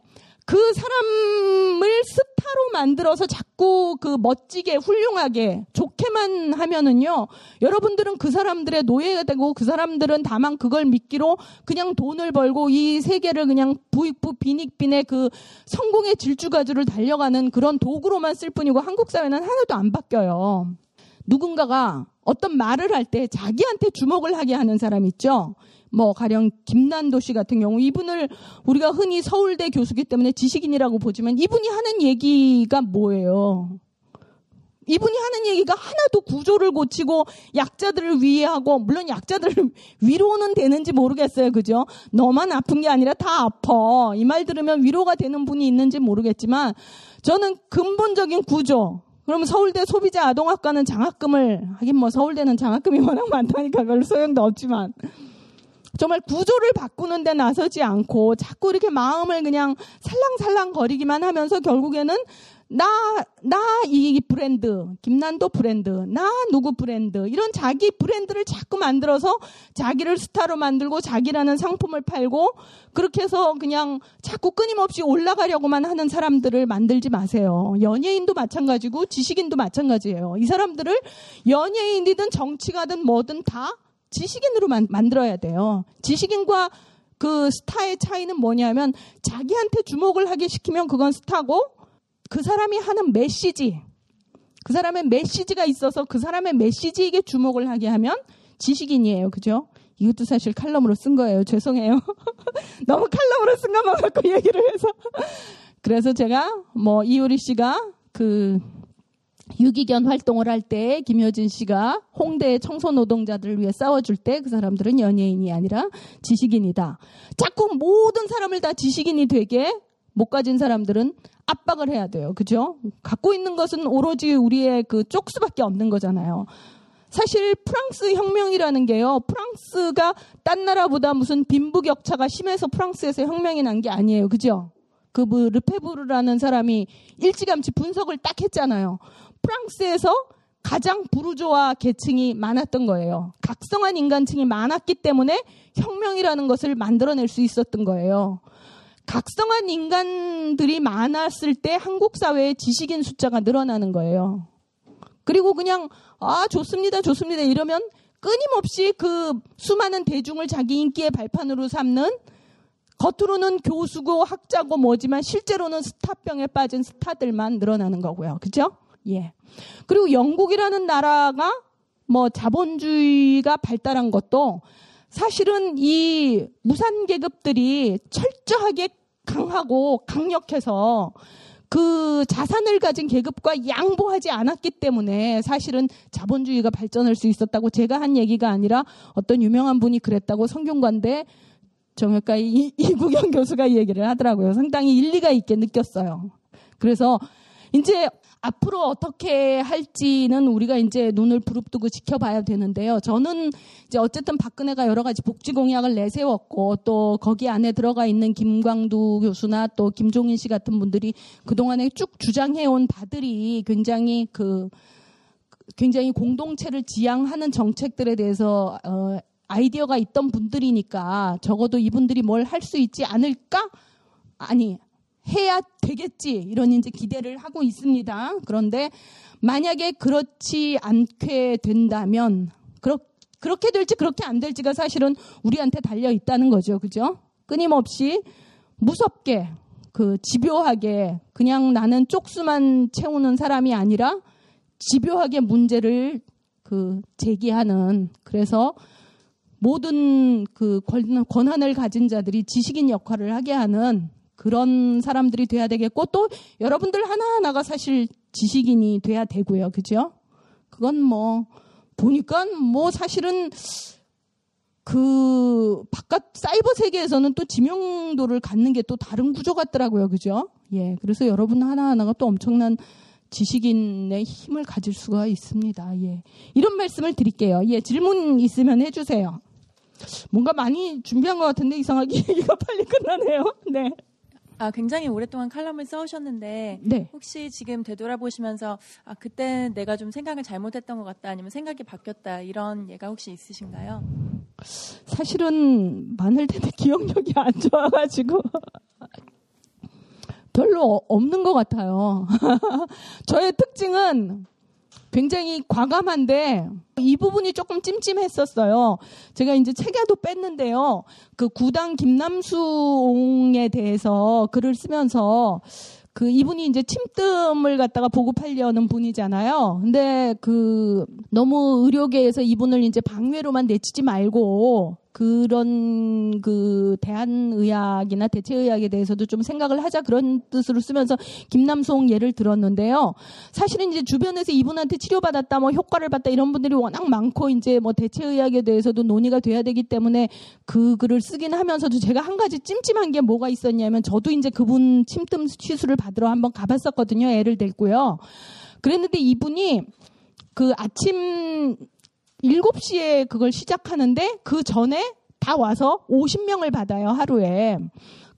그 사람을 스타로 만들어서 자꾸 그 멋지게 훌륭하게 좋게만 하면은요, 여러분들은 그 사람들의 노예가 되고 그 사람들은 다만 그걸 믿기로 그냥 돈을 벌고 이 세계를 그냥 부익부 빈익빈의 그 성공의 질주가주를 달려가는 그런 도구로만 쓸 뿐이고 한국 사회는 하나도 안 바뀌어요. 누군가가 어떤 말을 할 때 자기한테 주목을 하게 하는 사람 있죠. 뭐 가령 김난도 씨 같은 경우 이분을 우리가 흔히 서울대 교수기 때문에 지식인이라고 보지만 이분이 하는 얘기가 뭐예요? 이분이 하는 얘기가 하나도 구조를 고치고 약자들을 위해하고, 물론 약자들을 위로는 되는지 모르겠어요. 그죠? 너만 아픈 게 아니라 다 아파. 이 말 들으면 위로가 되는 분이 있는지 모르겠지만 저는 근본적인 구조, 그럼 서울대 소비자 아동학과는 장학금을, 하긴 뭐 서울대는 장학금이 워낙 많다니까 별로 소용도 없지만, 정말 구조를 바꾸는 데 나서지 않고 자꾸 이렇게 마음을 그냥 살랑살랑 거리기만 하면서 결국에는 나, 나 이 브랜드, 김난도 브랜드, 나 누구 브랜드, 이런 자기 브랜드를 자꾸 만들어서 자기를 스타로 만들고 자기라는 상품을 팔고 그렇게 해서 그냥 자꾸 끊임없이 올라가려고만 하는 사람들을 만들지 마세요. 연예인도 마찬가지고 지식인도 마찬가지예요. 이 사람들을 연예인이든 정치가든 뭐든 다 지식인으로 만, 만들어야 돼요. 지식인과 그 스타의 차이는 뭐냐면 자기한테 주목을 하게 시키면 그건 스타고, 그 사람이 하는 메시지, 그 사람의 메시지가 있어서 그 사람의 메시지에게 주목을 하게 하면 지식인이에요. 그죠? 이것도 사실 칼럼으로 쓴 거예요. 죄송해요. 너무 칼럼으로 쓴 것만 갖고 얘기를 해서. 그래서 제가 뭐 이효리 씨가 그 유기견 활동을 할 때, 김효진 씨가 홍대의 청소노동자들을 위해 싸워줄 때 그 사람들은 연예인이 아니라 지식인이다. 자꾸 모든 사람을 다 지식인이 되게 못 가진 사람들은 압박을 해야 돼요. 그죠? 갖고 있는 것은 오로지 우리의 그 쪽수밖에 없는 거잖아요. 사실 프랑스 혁명이라는 게요, 프랑스가 딴 나라보다 무슨 빈부격차가 심해서 프랑스에서 혁명이 난 게 아니에요. 그죠? 그 뭐 르페부르라는 사람이 일찌감치 분석을 딱 했잖아요. 프랑스에서 가장 부르조아 계층이 많았던 거예요. 각성한 인간층이 많았기 때문에 혁명이라는 것을 만들어낼 수 있었던 거예요. 각성한 인간들이 많았을 때 한국 사회의 지식인 숫자가 늘어나는 거예요. 그리고 그냥 아 좋습니다 좋습니다 이러면 끊임없이 그 수많은 대중을 자기 인기의 발판으로 삼는, 겉으로는 교수고 학자고 뭐지만 실제로는 스타병에 빠진 스타들만 늘어나는 거고요. 그죠? 예. 그리고 영국이라는 나라가 뭐 자본주의가 발달한 것도 사실은 이 무산계급들이 철저하게 강하고 강력해서 그 자산을 가진 계급과 양보하지 않았기 때문에 사실은 자본주의가 발전할 수 있었다고, 제가 한 얘기가 아니라 어떤 유명한 분이 그랬다고 성균관대 정외과 이구경 교수가 이 얘기를 하더라고요. 상당히 일리가 있게 느꼈어요. 그래서 이제 앞으로 어떻게 할지는 우리가 이제 눈을 부릅뜨고 지켜봐야 되는데요. 저는 이제 어쨌든 박근혜가 여러 가지 복지 공약을 내세웠고 또 거기 안에 들어가 있는 김광두 교수나 또 김종인 씨 같은 분들이 그동안에 쭉 주장해온 바들이 굉장히 그, 굉장히 공동체를 지향하는 정책들에 대해서 어, 아이디어가 있던 분들이니까 적어도 이분들이 뭘 할 수 있지 않을까? 아니, 해야 되겠지, 이런 이제 기대를 하고 있습니다. 그런데 만약에 그렇지 않게 된다면, 그렇, 그렇게 될지 그렇게 안 될지가 사실은 우리한테 달려 있다는 거죠. 그죠? 끊임없이 무섭게, 그 집요하게, 그냥 나는 쪽수만 채우는 사람이 아니라 집요하게 문제를 그 제기하는, 그래서 모든 그 권한을 가진 자들이 지식인 역할을 하게 하는 그런 사람들이 돼야 되겠고, 또 여러분들 하나하나가 사실 지식인이 돼야 되고요. 그죠? 그건 뭐 보니까 뭐 사실은 그 바깥 사이버 세계에서는 또 지명도를 갖는 게 또 다른 구조 같더라고요. 그죠? 예. 그래서 여러분 하나하나가 또 엄청난 지식인의 힘을 가질 수가 있습니다. 예. 이런 말씀을 드릴게요. 예. 질문 있으면 해주세요. 뭔가 많이 준비한 것 같은데 이상하게 얘기가 빨리 끝나네요. 네. 아, 굉장히 오랫동안 칼럼을 써오셨는데 네. 혹시 지금 되돌아보시면서 아, 그때 내가 좀 생각을 잘못했던 것 같다 아니면 생각이 바뀌었다 이런 예가 혹시 있으신가요? 사실은 많을 텐데 기억력이 안 좋아가지고 별로 없는 것 같아요. 저의 특징은 굉장히 과감한데 이 부분이 조금 찜찜했었어요. 제가 이제 책에도 뺐는데요. 그 구당 김남수옹에 대해서 글을 쓰면서 그 이분이 이제 침뜸을 갖다가 보급하려는 분이잖아요. 근데 그 너무 의료계에서 이분을 이제 방외로만 내치지 말고 그런 그 대한의학이나 대체의학에 대해서도 좀 생각을 하자 그런 뜻으로 쓰면서 김남송 예를 들었는데요. 사실은 이제 주변에서 이분한테 치료받았다 뭐 효과를 봤다 이런 분들이 워낙 많고 이제 뭐 대체의학에 대해서도 논의가 돼야 되기 때문에 그 글을 쓰긴 하면서도 제가 한 가지 찜찜한 게 뭐가 있었냐면 저도 이제 그분 침뜸 시술을 받으러 한번 가봤었거든요. 애를 데리고요. 그랬는데 이분이 그 아침 일곱 시에 그걸 시작하는데 그 전에 다 와서 오십 명을 받아요, 하루에.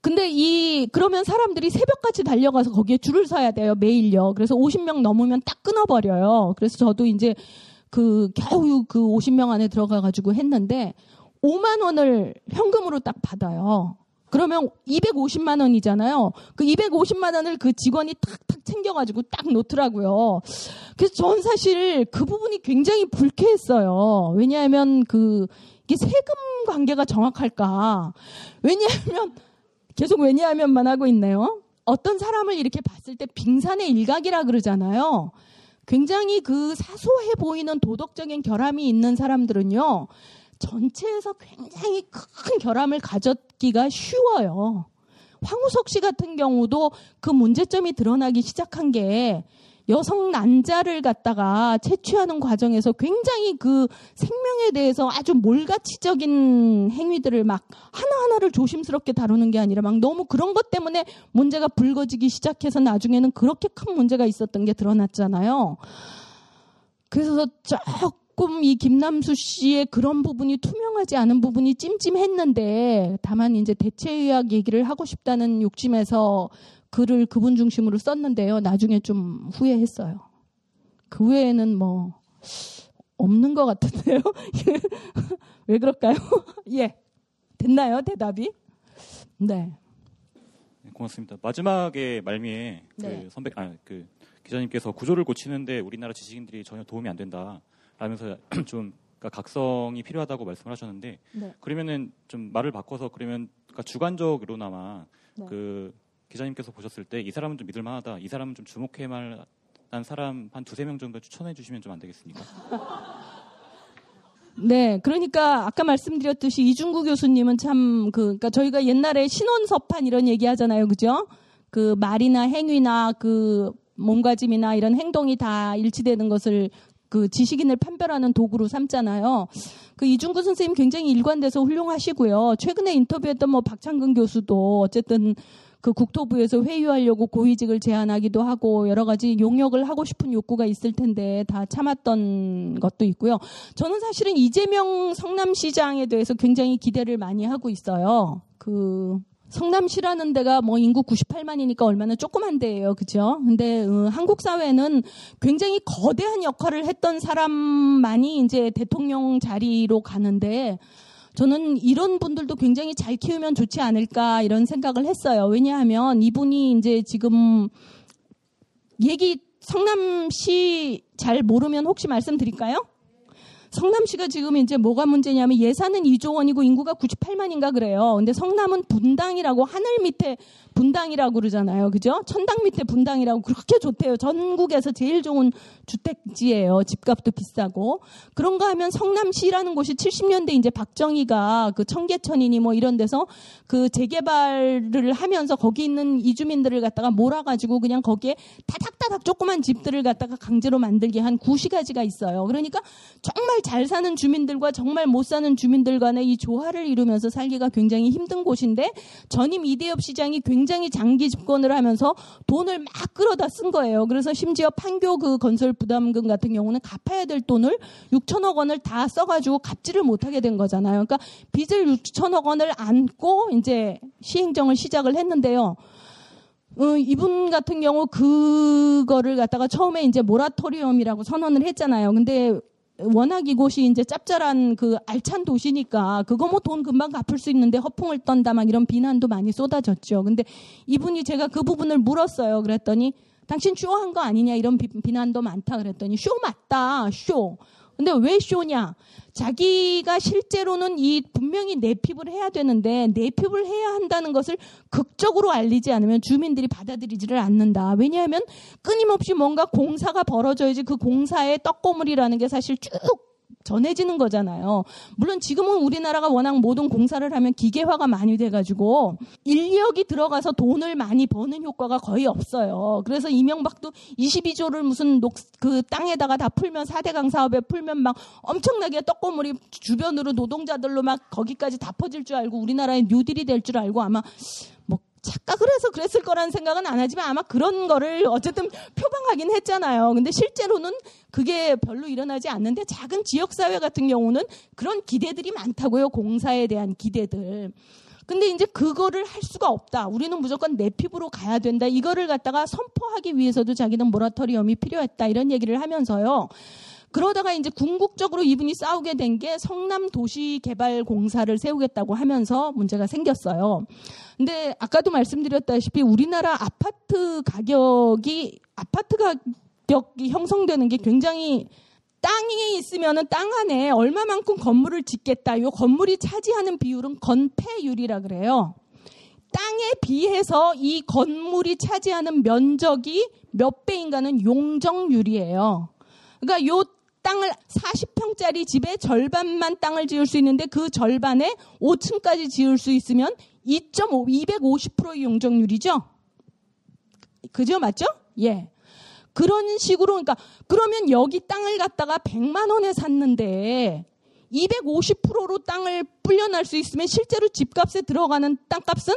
근데 이, 그러면 사람들이 새벽까지 달려가서 거기에 줄을 서야 돼요, 매일요. 그래서 오십 명 넘으면 딱 끊어버려요. 그래서 저도 이제 그, 겨우 그 오십 명 안에 들어가가지고 했는데 오만 원을 현금으로 딱 받아요. 그러면 이백오십만 원이잖아요. 그 이백오십만 원을 그 직원이 탁탁 챙겨가지고 딱 놓더라고요. 그래서 전 사실 그 부분이 굉장히 불쾌했어요. 왜냐하면 그, 이게 세금 관계가 정확할까. 왜냐하면, 계속 왜냐하면만 하고 있네요. 어떤 사람을 이렇게 봤을 때 빙산의 일각이라 그러잖아요. 굉장히 그 사소해 보이는 도덕적인 결함이 있는 사람들은요. 전체에서 굉장히 큰 결함을 가졌기가 쉬워요. 황우석 씨 같은 경우도 그 문제점이 드러나기 시작한 게 여성 난자를 갖다가 채취하는 과정에서 굉장히 그 생명에 대해서 아주 몰가치적인 행위들을 막 하나하나를 조심스럽게 다루는 게 아니라 막 너무 그런 것 때문에 문제가 불거지기 시작해서 나중에는 그렇게 큰 문제가 있었던 게 드러났잖아요. 그래서 쭉 조금 이 김남수 씨의 그런 부분이 투명하지 않은 부분이 찜찜했는데 다만 이제 대체의학 얘기를 하고 싶다는 욕심에서 글을 그분 중심으로 썼는데요. 나중에 좀 후회했어요. 그 후에는 뭐 없는 것 같은데요. 왜 그럴까요? 예, 됐나요? 대답이? 네. 고맙습니다. 마지막에 말미에 네. 그 선배, 아, 그 기자님께서 구조를 고치는데 우리나라 지식인들이 전혀 도움이 안 된다. 라면서 좀 그러니까 각성이 필요하다고 말씀을 하셨는데 네. 그러면은 좀 말을 바꿔서 그러면 그러니까 주관적으로나마 네. 그 기자님께서 보셨을 때 이 사람은 좀 믿을만하다, 이 사람은 좀 주목해만 한 사람 한 두세 명 정도 추천해 주시면 좀 안 되겠습니까? 네, 그러니까 아까 말씀드렸듯이 이준구 교수님은 참 그 그러니까 저희가 옛날에 신원서판 이런 얘기 하잖아요, 그죠? 그 말이나 행위나 그 몸가짐이나 이런 행동이 다 일치되는 것을 그 지식인을 판별하는 도구로 삼잖아요. 그 이준구 선생님 굉장히 일관돼서 훌륭하시고요. 최근에 인터뷰했던 뭐 박창근 교수도 어쨌든 그 국토부에서 회유하려고 고위직을 제안하기도 하고 여러 가지 용역을 하고 싶은 욕구가 있을 텐데 다 참았던 것도 있고요. 저는 사실은 이재명 성남시장에 대해서 굉장히 기대를 많이 하고 있어요. 그 성남시라는 데가 뭐 인구 구십팔만이니까 얼마나 조그만 데예요. 그죠? 근데 어, 한국 사회는 굉장히 거대한 역할을 했던 사람만이 이제 대통령 자리로 가는데 저는 이런 분들도 굉장히 잘 키우면 좋지 않을까 이런 생각을 했어요. 왜냐하면 이분이 이제 지금 얘기 성남시 잘 모르면 혹시 말씀드릴까요? 성남시가 지금 이제 뭐가 문제냐면 예산은 이조 원이고 인구가 구십팔만인가 그래요. 근데 성남은 분당이라고 하늘 밑에 분당이라고 그러잖아요. 그죠? 천당 밑에 분당이라고 그렇게 좋대요. 전국에서 제일 좋은 주택지예요. 집값도 비싸고. 그런가 하면 성남시라는 곳이 칠십 년대 이제 박정희가 그 청계천이니 뭐 이런 데서 그 재개발을 하면서 거기 있는 이주민들을 갖다가 몰아가지고 그냥 거기에 다닥다닥 조그만 집들을 갖다가 강제로 만들게 한 구시가지가 있어요. 그러니까 정말 잘 사는 주민들과 정말 못 사는 주민들 간의 이 조화를 이루면서 살기가 굉장히 힘든 곳인데 전임 이대엽 시장이 굉장히 장기 집권을 하면서 돈을 막 끌어다 쓴 거예요. 그래서 심지어 판교 그 건설 부담금 같은 경우는 갚아야 될 돈을 육천억 원을 다 써가지고 갚지를 못하게 된 거잖아요. 그러니까 빚을 육천억 원을 안고 이제 시행정을 시작을 했는데요. 어, 이분 같은 경우 그거를 갖다가 처음에 이제 모라토리엄이라고 선언을 했잖아요. 근데 워낙 이곳이 이제 짭짤한 그 알찬 도시니까 그거 뭐 돈 금방 갚을 수 있는데 허풍을 떤다 막 이런 비난도 많이 쏟아졌죠. 근데 이분이 제가 그 부분을 물었어요. 그랬더니 당신 쇼한 거 아니냐 이런 비, 비난도 많다 그랬더니 쇼 맞다 쇼. 근데 왜 쇼냐? 자기가 실제로는 이 분명히 내핍을 해야 되는데 내핍을 해야 한다는 것을 극적으로 알리지 않으면 주민들이 받아들이지를 않는다. 왜냐하면 끊임없이 뭔가 공사가 벌어져야지 그 공사의 떡고물이라는 게 사실 쭉 전해지는 거잖아요. 물론 지금은 우리나라가 워낙 모든 공사를 하면 기계화가 많이 돼가지고 인력이 들어가서 돈을 많이 버는 효과가 거의 없어요. 그래서 이명박도 이십이 조를 무슨 녹, 그 땅에다가 다 풀면 사대강 사업에 풀면 막 엄청나게 떡고물이 주변으로 노동자들로 막 거기까지 다 퍼질 줄 알고 우리나라의 뉴딜이 될 줄 알고 아마 뭐 착각을 해서 그랬을 거라는 생각은 안 하지만 아마 그런 거를 어쨌든 표방하긴 했잖아요. 근데 실제로는 그게 별로 일어나지 않는데 작은 지역사회 같은 경우는 그런 기대들이 많다고요. 공사에 대한 기대들. 근데 이제 그거를 할 수가 없다. 우리는 무조건 내 피부로 가야 된다. 이거를 갖다가 선포하기 위해서도 자기는 모라토리엄이 필요했다. 이런 얘기를 하면서요. 그러다가 이제 궁극적으로 이분이 싸우게 된 게 성남 도시개발공사를 세우겠다고 하면서 문제가 생겼어요. 근데 아까도 말씀드렸다시피 우리나라 아파트 가격이, 아파트 가격이 형성되는 게 굉장히 땅이 있으면은 땅 안에 얼마만큼 건물을 짓겠다. 요 건물이 차지하는 비율은 건폐율이라 그래요. 땅에 비해서 이 건물이 차지하는 면적이 몇 배인가는 용적률이에요. 그러니까 요 땅을 사십 평짜리 집에 절반만 땅을 지을 수 있는데 그 절반에 오 층까지 지을 수 있으면 이백오십 퍼센트의 용적률이죠. 그죠? 맞죠? 예. 그런 식으로 그러니까 그러면 여기 땅을 갖다가 백만 원에 샀는데 이백오십 퍼센트로 땅을 불려날 수 있으면 실제로 집값에 들어가는 땅값은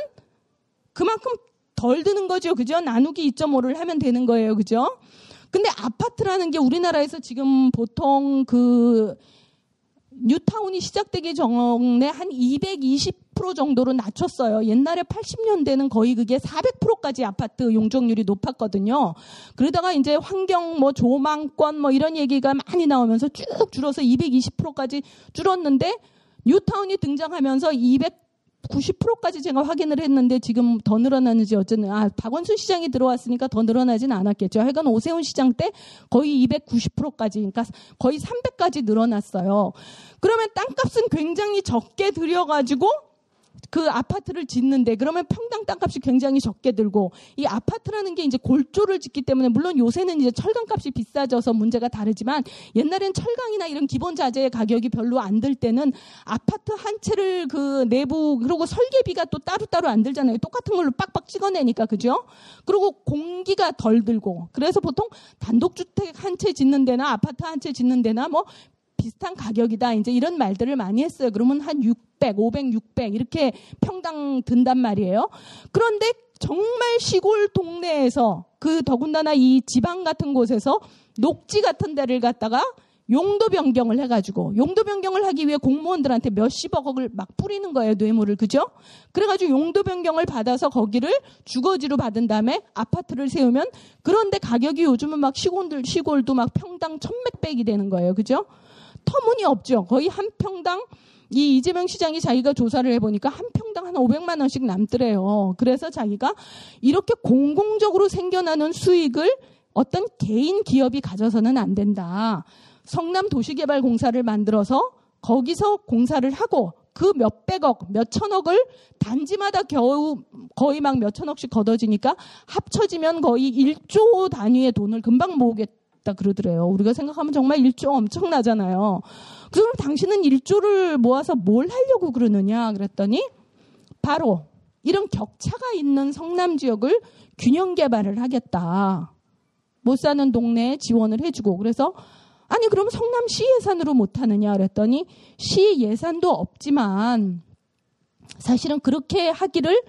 그만큼 덜 드는 거죠. 그죠? 나누기 이 점 오를 하면 되는 거예요. 그죠? 근데 아파트라는 게 우리나라에서 지금 보통 그 뉴타운이 시작되기 전에 한 이백이십 퍼센트 정도로 낮췄어요. 옛날에 팔십 년대는 거의 그게 사백 퍼센트까지 아파트 용적률이 높았거든요. 그러다가 이제 환경 뭐 조망권 뭐 이런 얘기가 많이 나오면서 쭉 줄어서 이백이십 퍼센트까지 줄었는데 뉴타운이 등장하면서 이백 구십 퍼센트까지 제가 확인을 했는데 지금 더 늘어나는지 어쨌든 아 박원순 시장이 들어왔으니까 더 늘어나진 않았겠죠. 하여간 오세훈 시장 때 거의 이백구십 퍼센트까지 그러니까 거의 삼백까지 늘어났어요. 그러면 땅값은 굉장히 적게 들여가지고 그 아파트를 짓는데 그러면 평당 땅값이 굉장히 적게 들고 이 아파트라는 게 이제 골조를 짓기 때문에 물론 요새는 이제 철강값이 비싸져서 문제가 다르지만 옛날엔 철강이나 이런 기본 자재의 가격이 별로 안 들 때는 아파트 한 채를 그 내부 그리고 설계비가 또 따로따로 안 들잖아요. 똑같은 걸로 빡빡 찍어내니까 그죠? 그리고 공기가 덜 들고 그래서 보통 단독주택 한 채 짓는 데나 아파트 한 채 짓는 데나 뭐 비슷한 가격이다. 이제 이런 말들을 많이 했어요. 그러면 한 육백, 오백, 육백 이렇게 평당 든단 말이에요. 그런데 정말 시골 동네에서 그 더군다나 이 지방 같은 곳에서 녹지 같은 데를 갖다가 용도 변경을 해가지고 용도 변경을 하기 위해 공무원들한테 몇십억을 막 뿌리는 거예요. 뇌물을. 그죠? 그래가지고 용도 변경을 받아서 거기를 주거지로 받은 다음에 아파트를 세우면 그런데 가격이 요즘은 막 시골들, 시골도 막 평당 천몇백이 되는 거예요. 그죠? 터무니없죠. 거의 한 평당 이 이재명 시장이 자기가 조사를 해보니까 한 평당 한 오백만 원씩 남더래요. 그래서 자기가 이렇게 공공적으로 생겨나는 수익을 어떤 개인 기업이 가져서는 안 된다. 성남 도시개발공사를 만들어서 거기서 공사를 하고 그 몇백억, 몇천억을 단지마다 겨우 거의 막 몇천억씩 걷어지니까 합쳐지면 거의 일조 단위의 돈을 금방 모으겠다. 그러더래요. 우리가 생각하면 정말 일조 엄청나잖아요. 그럼 당신은 일조를 모아서 뭘 하려고 그러느냐 그랬더니 바로 이런 격차가 있는 성남 지역을 균형 개발을 하겠다. 못 사는 동네에 지원을 해주고 그래서 아니 그럼 성남시 예산으로 못하느냐 그랬더니 시 예산도 없지만 사실은 그렇게 하기를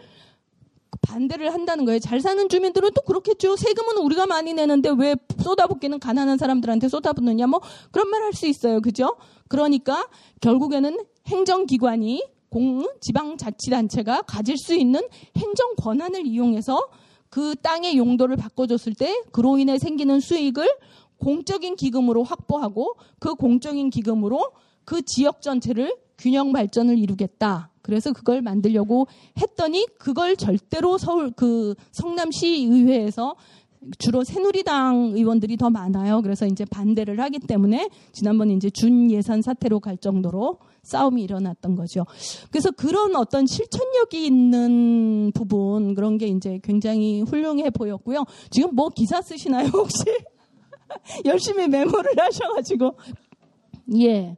반대를 한다는 거예요. 잘 사는 주민들은 또 그렇겠죠. 세금은 우리가 많이 내는데 왜 쏟아붓기는 가난한 사람들한테 쏟아붓느냐 뭐 그런 말 할 수 있어요. 그죠? 그러니까 결국에는 행정기관이 공, 지방자치단체가 가질 수 있는 행정 권한을 이용해서 그 땅의 용도를 바꿔줬을 때 그로 인해 생기는 수익을 공적인 기금으로 확보하고 그 공적인 기금으로 그 지역 전체를 균형 발전을 이루겠다. 그래서 그걸 만들려고 했더니 그걸 절대로 서울 그 성남시 의회에서 주로 새누리당 의원들이 더 많아요. 그래서 이제 반대를 하기 때문에 지난번 이제 준 예산 사태로 갈 정도로 싸움이 일어났던 거죠. 그래서 그런 어떤 실천력이 있는 부분 그런 게 이제 굉장히 훌륭해 보였고요. 지금 뭐 기사 쓰시나요 혹시? 열심히 메모를 하셔가지고 예.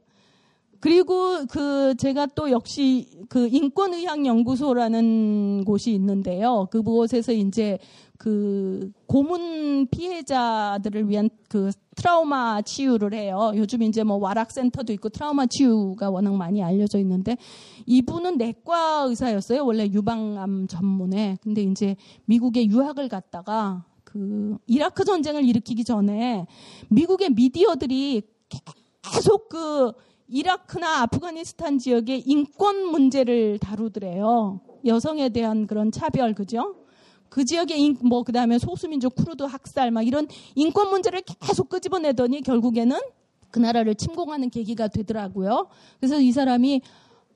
그리고 그 제가 또 역시 그 인권의학연구소라는 곳이 있는데요. 그곳에서 이제 그 고문 피해자들을 위한 그 트라우마 치유를 해요. 요즘 이제 뭐 와락센터도 있고 트라우마 치유가 워낙 많이 알려져 있는데 이분은 내과 의사였어요. 원래 유방암 전문에. 근데 이제 미국에 유학을 갔다가 그 이라크 전쟁을 일으키기 전에 미국의 미디어들이 계속 그 이라크나 아프가니스탄 지역의 인권 문제를 다루더래요. 여성에 대한 그런 차별, 그죠? 그 지역의 인, 뭐, 그 다음에 소수민족 쿠르드 학살, 막 이런 인권 문제를 계속 끄집어내더니 결국에는 그 나라를 침공하는 계기가 되더라고요. 그래서 이 사람이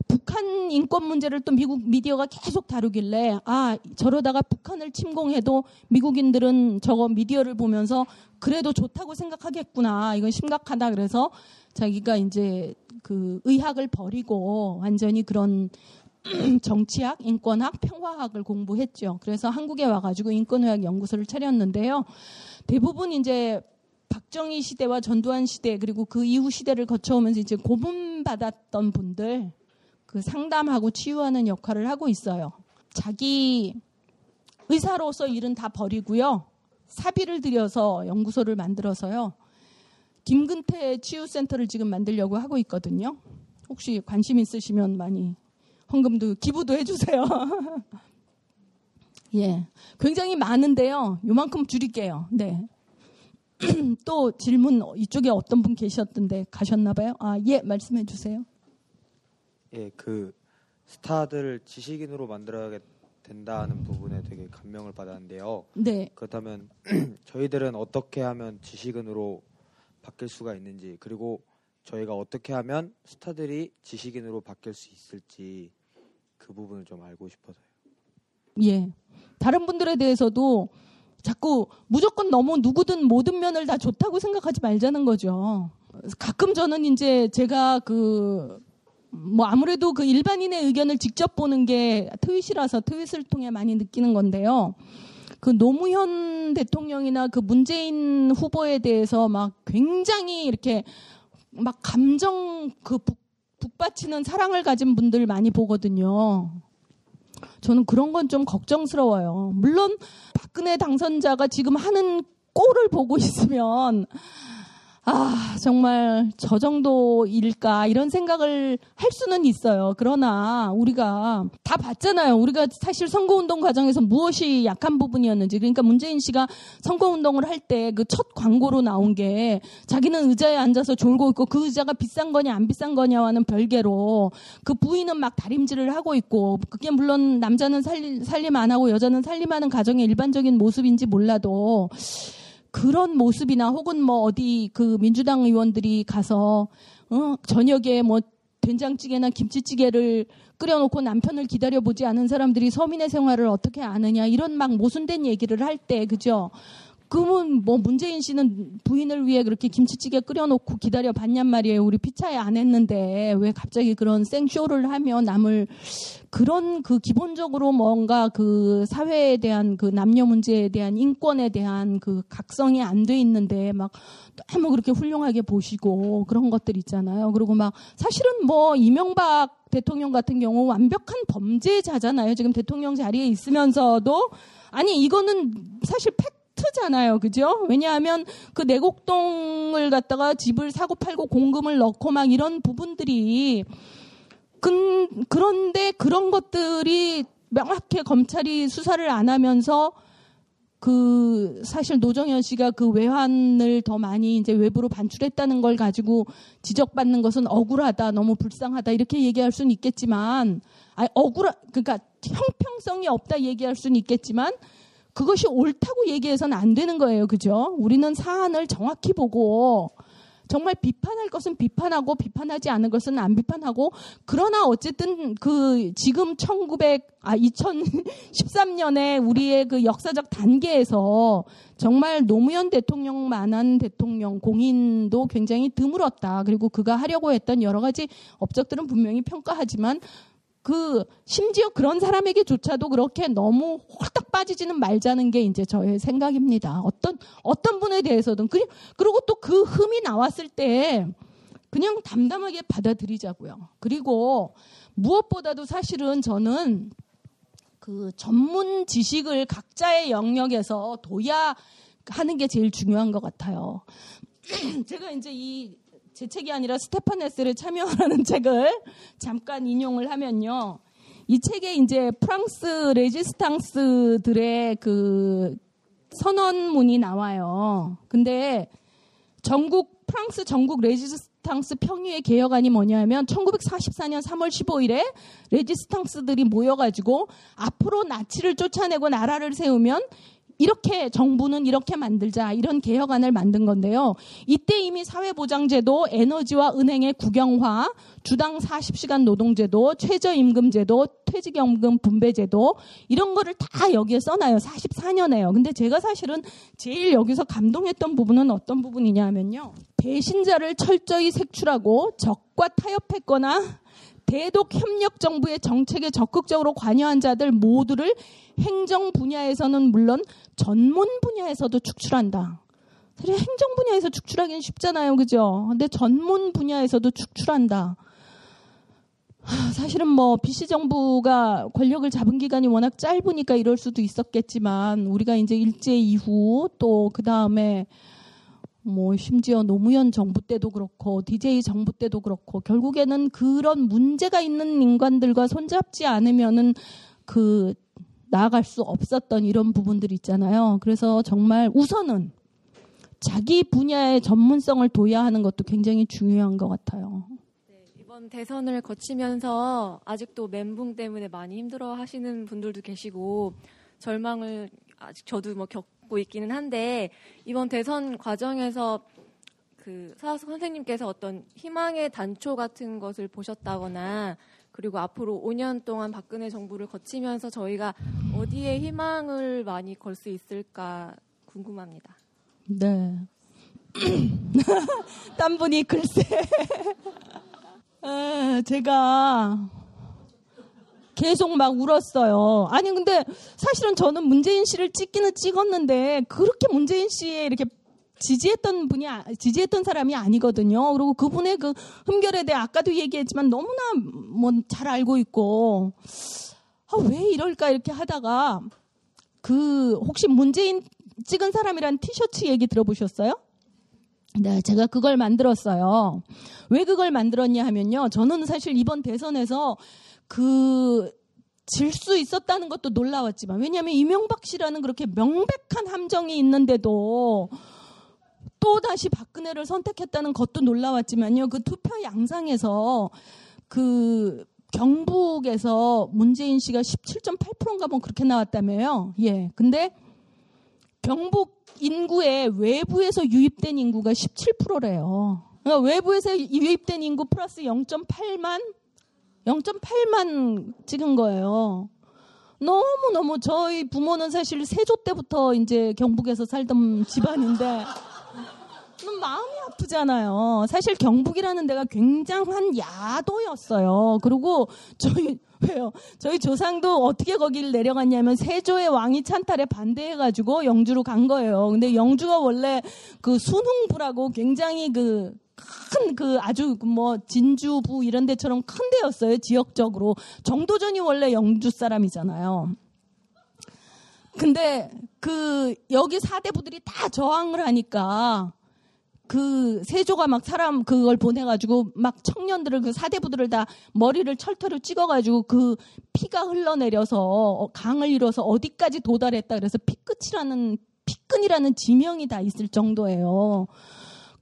북한 인권 문제를 또 미국 미디어가 계속 다루길래 아 저러다가 북한을 침공해도 미국인들은 저거 미디어를 보면서 그래도 좋다고 생각하겠구나 이건 심각하다 그래서 자기가 이제 그 의학을 버리고 완전히 그런 정치학, 인권학, 평화학을 공부했죠. 그래서 한국에 와가지고 인권의학 연구소를 차렸는데요. 대부분 이제 박정희 시대와 전두환 시대 그리고 그 이후 시대를 거쳐오면서 이제 고문받았던 분들. 그 상담하고 치유하는 역할을 하고 있어요. 자기 의사로서 일은 다 버리고요. 사비를 들여서 연구소를 만들어서요. 김근태 치유센터를 지금 만들려고 하고 있거든요. 혹시 관심 있으시면 많이 헌금도 기부도 해주세요. 예, 굉장히 많은데요. 요만큼 줄일게요. 네. 또 질문 이쪽에 어떤 분 계셨던데 가셨나 봐요. 아, 예, 말씀해 주세요. 예, 그 스타들을 지식인으로 만들어야 된다는 부분에 되게 감명을 받았는데요. 네. 그렇다면 저희들은 어떻게 하면 지식인으로 바뀔 수가 있는지 그리고 저희가 어떻게 하면 스타들이 지식인으로 바뀔 수 있을지 그 부분을 좀 알고 싶어서요. 예. 다른 분들에 대해서도 자꾸 무조건 너무 누구든 모든 면을 다 좋다고 생각하지 말자는 거죠. 가끔 저는 이제 제가 그 뭐 아무래도 그 일반인의 의견을 직접 보는 게 트윗이라서 트윗을 통해 많이 느끼는 건데요. 그 노무현 대통령이나 그 문재인 후보에 대해서 막 굉장히 이렇게 막 감정 그 북, 북받치는 사랑을 가진 분들 많이 보거든요. 저는 그런 건 좀 걱정스러워요. 물론 박근혜 당선자가 지금 하는 꼴을 보고 있으면 아, 정말 저 정도일까 이런 생각을 할 수는 있어요. 그러나 우리가 다 봤잖아요. 우리가 사실 선거운동 과정에서 무엇이 약한 부분이었는지. 그러니까 문재인 씨가 선거운동을 할 때 그 첫 광고로 나온 게 자기는 의자에 앉아서 졸고 있고 그 의자가 비싼 거냐 안 비싼 거냐와는 별개로 그 부인은 막 다림질을 하고 있고 그게 물론 남자는 살림, 살림 안 하고 여자는 살림하는 가정의 일반적인 모습인지 몰라도 그런 모습이나 혹은 뭐 어디 그 민주당 의원들이 가서 어, 저녁에 뭐 된장찌개나 김치찌개를 끓여놓고 남편을 기다려보지 않은 사람들이 서민의 생활을 어떻게 아느냐 이런 막 모순된 얘기를 할 때 그죠? 그러면 뭐 문재인 씨는 부인을 위해 그렇게 김치찌개 끓여놓고 기다려봤냔 말이에요. 우리 피차에 안 했는데 왜 갑자기 그런 생쇼를 하며 남을 그런 그 기본적으로 뭔가 그 사회에 대한 그 남녀 문제에 대한 인권에 대한 그 각성이 안 돼 있는데 막 너무 그렇게 훌륭하게 보시고 그런 것들 있잖아요. 그리고 막 사실은 뭐 이명박 대통령 같은 경우 완벽한 범죄자잖아요. 지금 대통령 자리에 있으면서도 아니 이거는 사실 팩 투자잖아요. 그죠? 왜냐하면 그 내곡동을 갖다가 집을 사고 팔고 공금을 넣고 막 이런 부분들이 근, 그런데 그런 것들이 명확히 검찰이 수사를 안 하면서 그 사실 노정현 씨가 그 외환을 더 많이 이제 외부로 반출했다는 걸 가지고 지적받는 것은 억울하다, 너무 불쌍하다 이렇게 얘기할 수는 있겠지만, 아니 억울하 그러니까 형평성이 없다 얘기할 수는 있겠지만 그것이 옳다고 얘기해서는 안 되는 거예요, 그죠? 우리는 사안을 정확히 보고 정말 비판할 것은 비판하고 비판하지 않을 것은 안 비판하고, 그러나 어쨌든 그 지금 천구백 아 이천십삼 년에 우리의 그 역사적 단계에서 정말 노무현 대통령만한 대통령 공인도 굉장히 드물었다. 그리고 그가 하려고 했던 여러 가지 업적들은 분명히 평가하지만. 그, 심지어 그런 사람에게조차도 그렇게 너무 홀딱 빠지지는 말자는 게 이제 저의 생각입니다. 어떤, 어떤 분에 대해서든. 그리고, 그리고 또 그 흠이 나왔을 때 그냥 담담하게 받아들이자고요. 그리고 무엇보다도 사실은 저는 그 전문 지식을 각자의 영역에서 둬야 하는 게 제일 중요한 것 같아요. 제가 이제 이, 제 책이 아니라 스테파네스를 참여하라는 책을 잠깐 인용을 하면요. 이 책에 이제 프랑스 레지스탕스들의 그 선언문이 나와요. 근데 전국, 프랑스 전국 레지스탕스 평의회 개혁안이 뭐냐면 천구백사십사 년 삼월 십오일에 레지스탕스들이 모여가지고 앞으로 나치를 쫓아내고 나라를 세우면 이렇게 정부는 이렇게 만들자 이런 개혁안을 만든 건데요. 이때 이미 사회보장제도, 에너지와 은행의 국영화, 주당 사십 시간 노동제도, 최저임금제도, 퇴직연금 분배제도 이런 거를 다 여기에 써놔요. 사십사 년에요. 근데 제가 사실은 제일 여기서 감동했던 부분은 어떤 부분이냐 하면요. 배신자를 철저히 색출하고 적과 타협했거나 대독 협력 정부의 정책에 적극적으로 관여한 자들 모두를 행정 분야에서는 물론 전문 분야에서도 축출한다. 사실 행정 분야에서 축출하기는 쉽잖아요, 그죠? 근데 전문 분야에서도 축출한다. 사실은 뭐 비씨 정부가 권력을 잡은 기간이 워낙 짧으니까 이럴 수도 있었겠지만 우리가 이제 일제 이후 또 그 다음에 뭐 심지어 노무현 정부 때도 그렇고 디제이 정부 때도 그렇고 결국에는 그런 문제가 있는 인간들과 손잡지 않으면은 그 나아갈 수 없었던 이런 부분들 있잖아요. 그래서 정말 우선은 자기 분야의 전문성을 둬야 하는 것도 굉장히 중요한 것 같아요. 네, 이번 대선을 거치면서 아직도 멘붕 때문에 많이 힘들어하시는 분들도 계시고 절망을 아직 저도 뭐 겪 고 있기는 한데, 이번 대선 과정에서 그 서화숙 선생님께서 어떤 희망의 단초 같은 것을 보셨다거나, 그리고 앞으로 오 년 동안 박근혜 정부를 거치면서 저희가 어디에 희망을 많이 걸 수 있을까 궁금합니다. 네. 딴 분이 글쎄 에, 제가 계속 막 울었어요. 아니 근데 사실은 저는 문재인 씨를 찍기는 찍었는데 그렇게 문재인 씨에 이렇게 지지했던 분이 지지했던 사람이 아니거든요. 그리고 그분의 그 흠결에 대해 아까도 얘기했지만 너무나 뭐 잘 알고 있고, 아, 왜 이럴까 이렇게 하다가 그 혹시 문재인 찍은 사람이란 티셔츠 얘기 들어보셨어요? 네, 제가 그걸 만들었어요. 왜 그걸 만들었냐 하면요. 저는 사실 이번 대선에서 그, 질 수 있었다는 것도 놀라웠지만, 왜냐하면 이명박 씨라는 그렇게 명백한 함정이 있는데도 또 다시 박근혜를 선택했다는 것도 놀라웠지만요. 그 투표 양상에서 그 경북에서 문재인 씨가 십칠 점 팔 퍼센트인가 뭐 그렇게 나왔다며요. 예. 근데 경북 인구에 외부에서 유입된 인구가 십칠 퍼센트래요. 그러니까 외부에서 유입된 인구 플러스 영 점 팔만 찍은 거예요. 너무너무 저희 부모는 사실 세조 때부터 이제 경북에서 살던 집안인데 마음이 아프잖아요. 사실 경북이라는 데가 굉장한 야도였어요. 그리고 저희 왜요? 저희 조상도 어떻게 거기를 내려갔냐면 세조의 왕이 찬탈에 반대해가지고 영주로 간 거예요. 근데 영주가 원래 그 순흥부라고 굉장히 그 큰 그 아주 뭐 진주부 이런 데처럼 큰 데였어요. 지역적으로 정도전이 원래 영주 사람이잖아요. 근데 그 여기 사대부들이 다 저항을 하니까 그 세조가 막 사람 그걸 보내가지고 막 청년들을 그 사대부들을 다 머리를 철퇴로 찍어가지고 그 피가 흘러내려서 강을 이뤄서 어디까지 도달했다 그래서 피끝이라는 피끈이라는 지명이 다 있을 정도예요.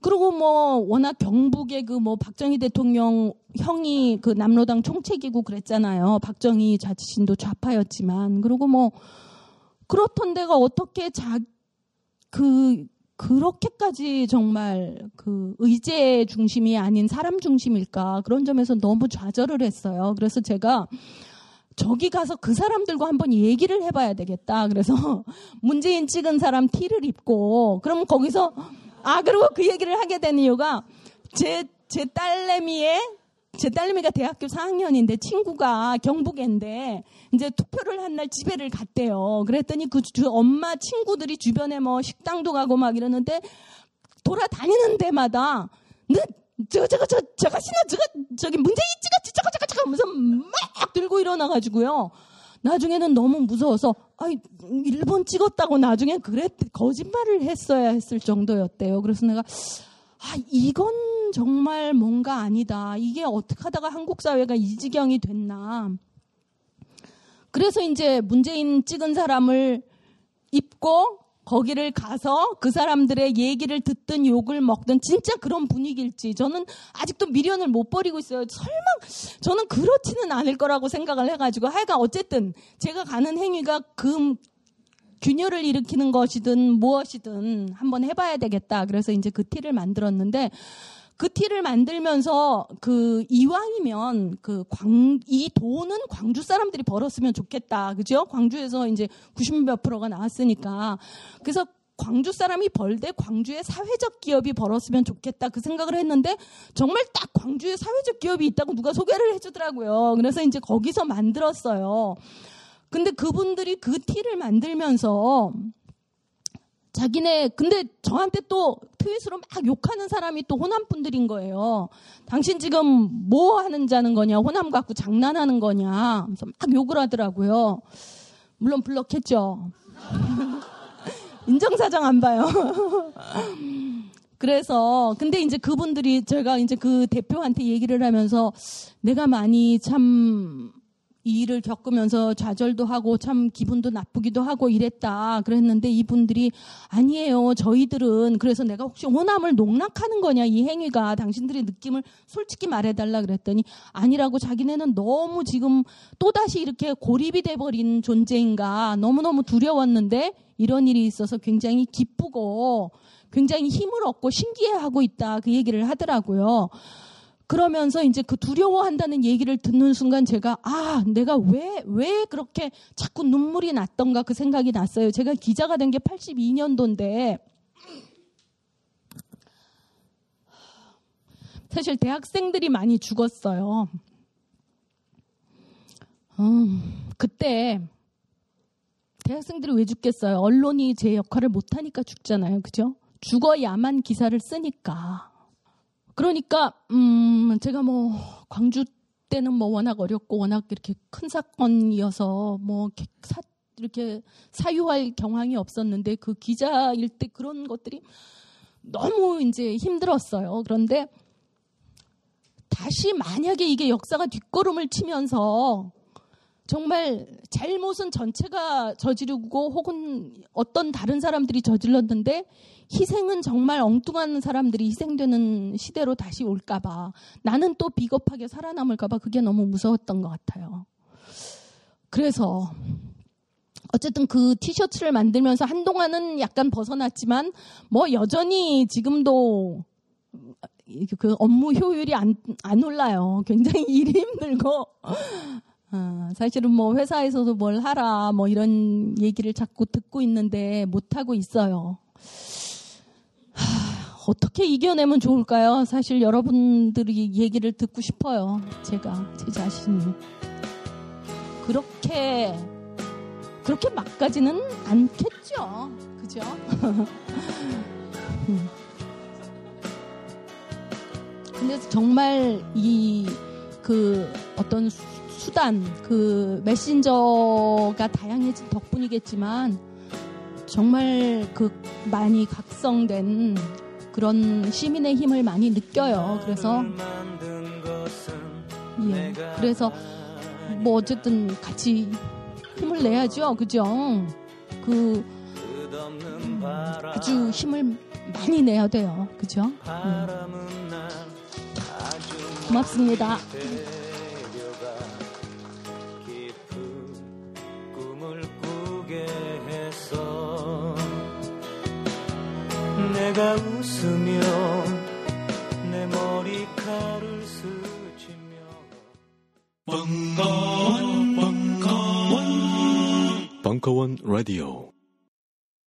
그리고 뭐 워낙 경북에 그 뭐 박정희 대통령 형이 그 남로당 총책이고 그랬잖아요. 박정희 자신도 좌파였지만 그리고 뭐 그렇던 데가 어떻게 자 그 그렇게까지 정말 그 의제 중심이 아닌 사람 중심일까 그런 점에서 너무 좌절을 했어요. 그래서 제가 저기 가서 그 사람들과 한번 얘기를 해봐야 되겠다. 그래서 문재인 찍은 사람 티를 입고 그럼 거기서 아 그리고 그 얘기를 하게 된 이유가 제 제 딸내미의 제 딸내미가 대학교 사 학년인데 친구가 경북인데 이제 투표를 한 날 집에를 갔대요. 그랬더니 그 주, 엄마 친구들이 주변에 뭐 식당도 가고 막 이러는데 돌아다니는 데마다 너 저거 저거 저 저거 신어 저거 저기 문재인 찍었지 저거 저거 저거 하면서 막 들고 일어나가지고요. 나중에는 너무 무서워서 아이 일본 찍었다고 나중에 그랬 거짓말을 했어야 했을 정도였대요. 그래서 내가 아 이건 정말 뭔가 아니다. 이게 어떻게 하다가 한국 사회가 이 지경이 됐나. 그래서 이제 문재인 찍은 사람을 입고 거기를 가서 그 사람들의 얘기를 듣든 욕을 먹든 진짜 그런 분위기일지 저는 아직도 미련을 못 버리고 있어요. 설마 저는 그렇지는 않을 거라고 생각을 해가지고 하여간 어쨌든 제가 가는 행위가 금 균열을 일으키는 것이든 무엇이든 한번 해봐야 되겠다. 그래서 이제 그 티를 만들었는데 그 티를 만들면서 그 이왕이면 그 광, 이 돈은 광주 사람들이 벌었으면 좋겠다. 그죠? 광주에서 이제 구십몇 프로가 나왔으니까. 그래서 광주 사람이 벌되 광주의 사회적 기업이 벌었으면 좋겠다. 그 생각을 했는데 정말 딱 광주의 사회적 기업이 있다고 누가 소개를 해주더라고요. 그래서 이제 거기서 만들었어요. 근데 그분들이 그 티를 만들면서 자기네 근데 저한테 또 트윗으로 막 욕하는 사람이 또 호남 분들인 거예요. 당신 지금 뭐 하는 자는 거냐? 호남 갖고 장난하는 거냐? 그래서 막 욕을 하더라고요. 물론 블럭했죠. 인정사정 안 봐요. 그래서 근데 이제 그분들이 제가 이제 그 대표한테 얘기를 하면서 내가 많이 참 이 일을 겪으면서 좌절도 하고 참 기분도 나쁘기도 하고 이랬다 그랬는데 이분들이 아니에요. 저희들은 그래서 내가 혹시 호남을 농락하는 거냐 이 행위가 당신들의 느낌을 솔직히 말해달라 그랬더니 아니라고 자기네는 너무 지금 또다시 이렇게 고립이 돼버린 존재인가 너무너무 두려웠는데 이런 일이 있어서 굉장히 기쁘고 굉장히 힘을 얻고 신기해하고 있다 그 얘기를 하더라고요. 그러면서 이제 그 두려워한다는 얘기를 듣는 순간 제가 아 내가 왜 왜 그렇게 자꾸 눈물이 났던가 그 생각이 났어요. 제가 기자가 된 게 팔십이 년도인데 사실 대학생들이 많이 죽었어요. 음, 그때 대학생들이 왜 죽겠어요? 언론이 제 역할을 못하니까 죽잖아요. 그죠? 죽어야만 기사를 쓰니까. 그러니까 음 제가 뭐 광주 때는 뭐 워낙 어렵고 워낙 이렇게 큰 사건이어서 뭐 이렇게, 사, 이렇게 사유할 경황이 없었는데 그 기자일 때 그런 것들이 너무 이제 힘들었어요. 그런데 다시 만약에 이게 역사가 뒷걸음을 치면서 정말 잘못은 전체가 저지르고 혹은 어떤 다른 사람들이 저질렀는데 희생은 정말 엉뚱한 사람들이 희생되는 시대로 다시 올까 봐 나는 또 비겁하게 살아남을까 봐 그게 너무 무서웠던 것 같아요. 그래서 어쨌든 그 티셔츠를 만들면서 한동안은 약간 벗어났지만 뭐 여전히 지금도 그 업무 효율이 안, 안 올라요. 굉장히 일이 힘들고 아, 사실은 뭐 회사에서도 뭘 하라 뭐 이런 얘기를 자꾸 듣고 있는데 못하고 있어요. 하, 어떻게 이겨내면 좋을까요? 사실 여러분들이 얘기를 듣고 싶어요. 제가 제 자신이 그렇게 그렇게 막까지는 않겠죠. 그죠? 근데 정말 이 그 어떤 수, 수단, 그 메신저가 다양해진 덕분이겠지만 정말 그 많이 각성된 그런 시민의 힘을 많이 느껴요. 그래서 예, 그래서 뭐 어쨌든 같이 힘을 내야죠, 그죠? 그 음, 아주 힘을 많이 내야 돼요, 그죠? 음. 고맙습니다. 내가 웃으며 내 머리카락을 스치며 벙커원 벙커원 벙커원 라디오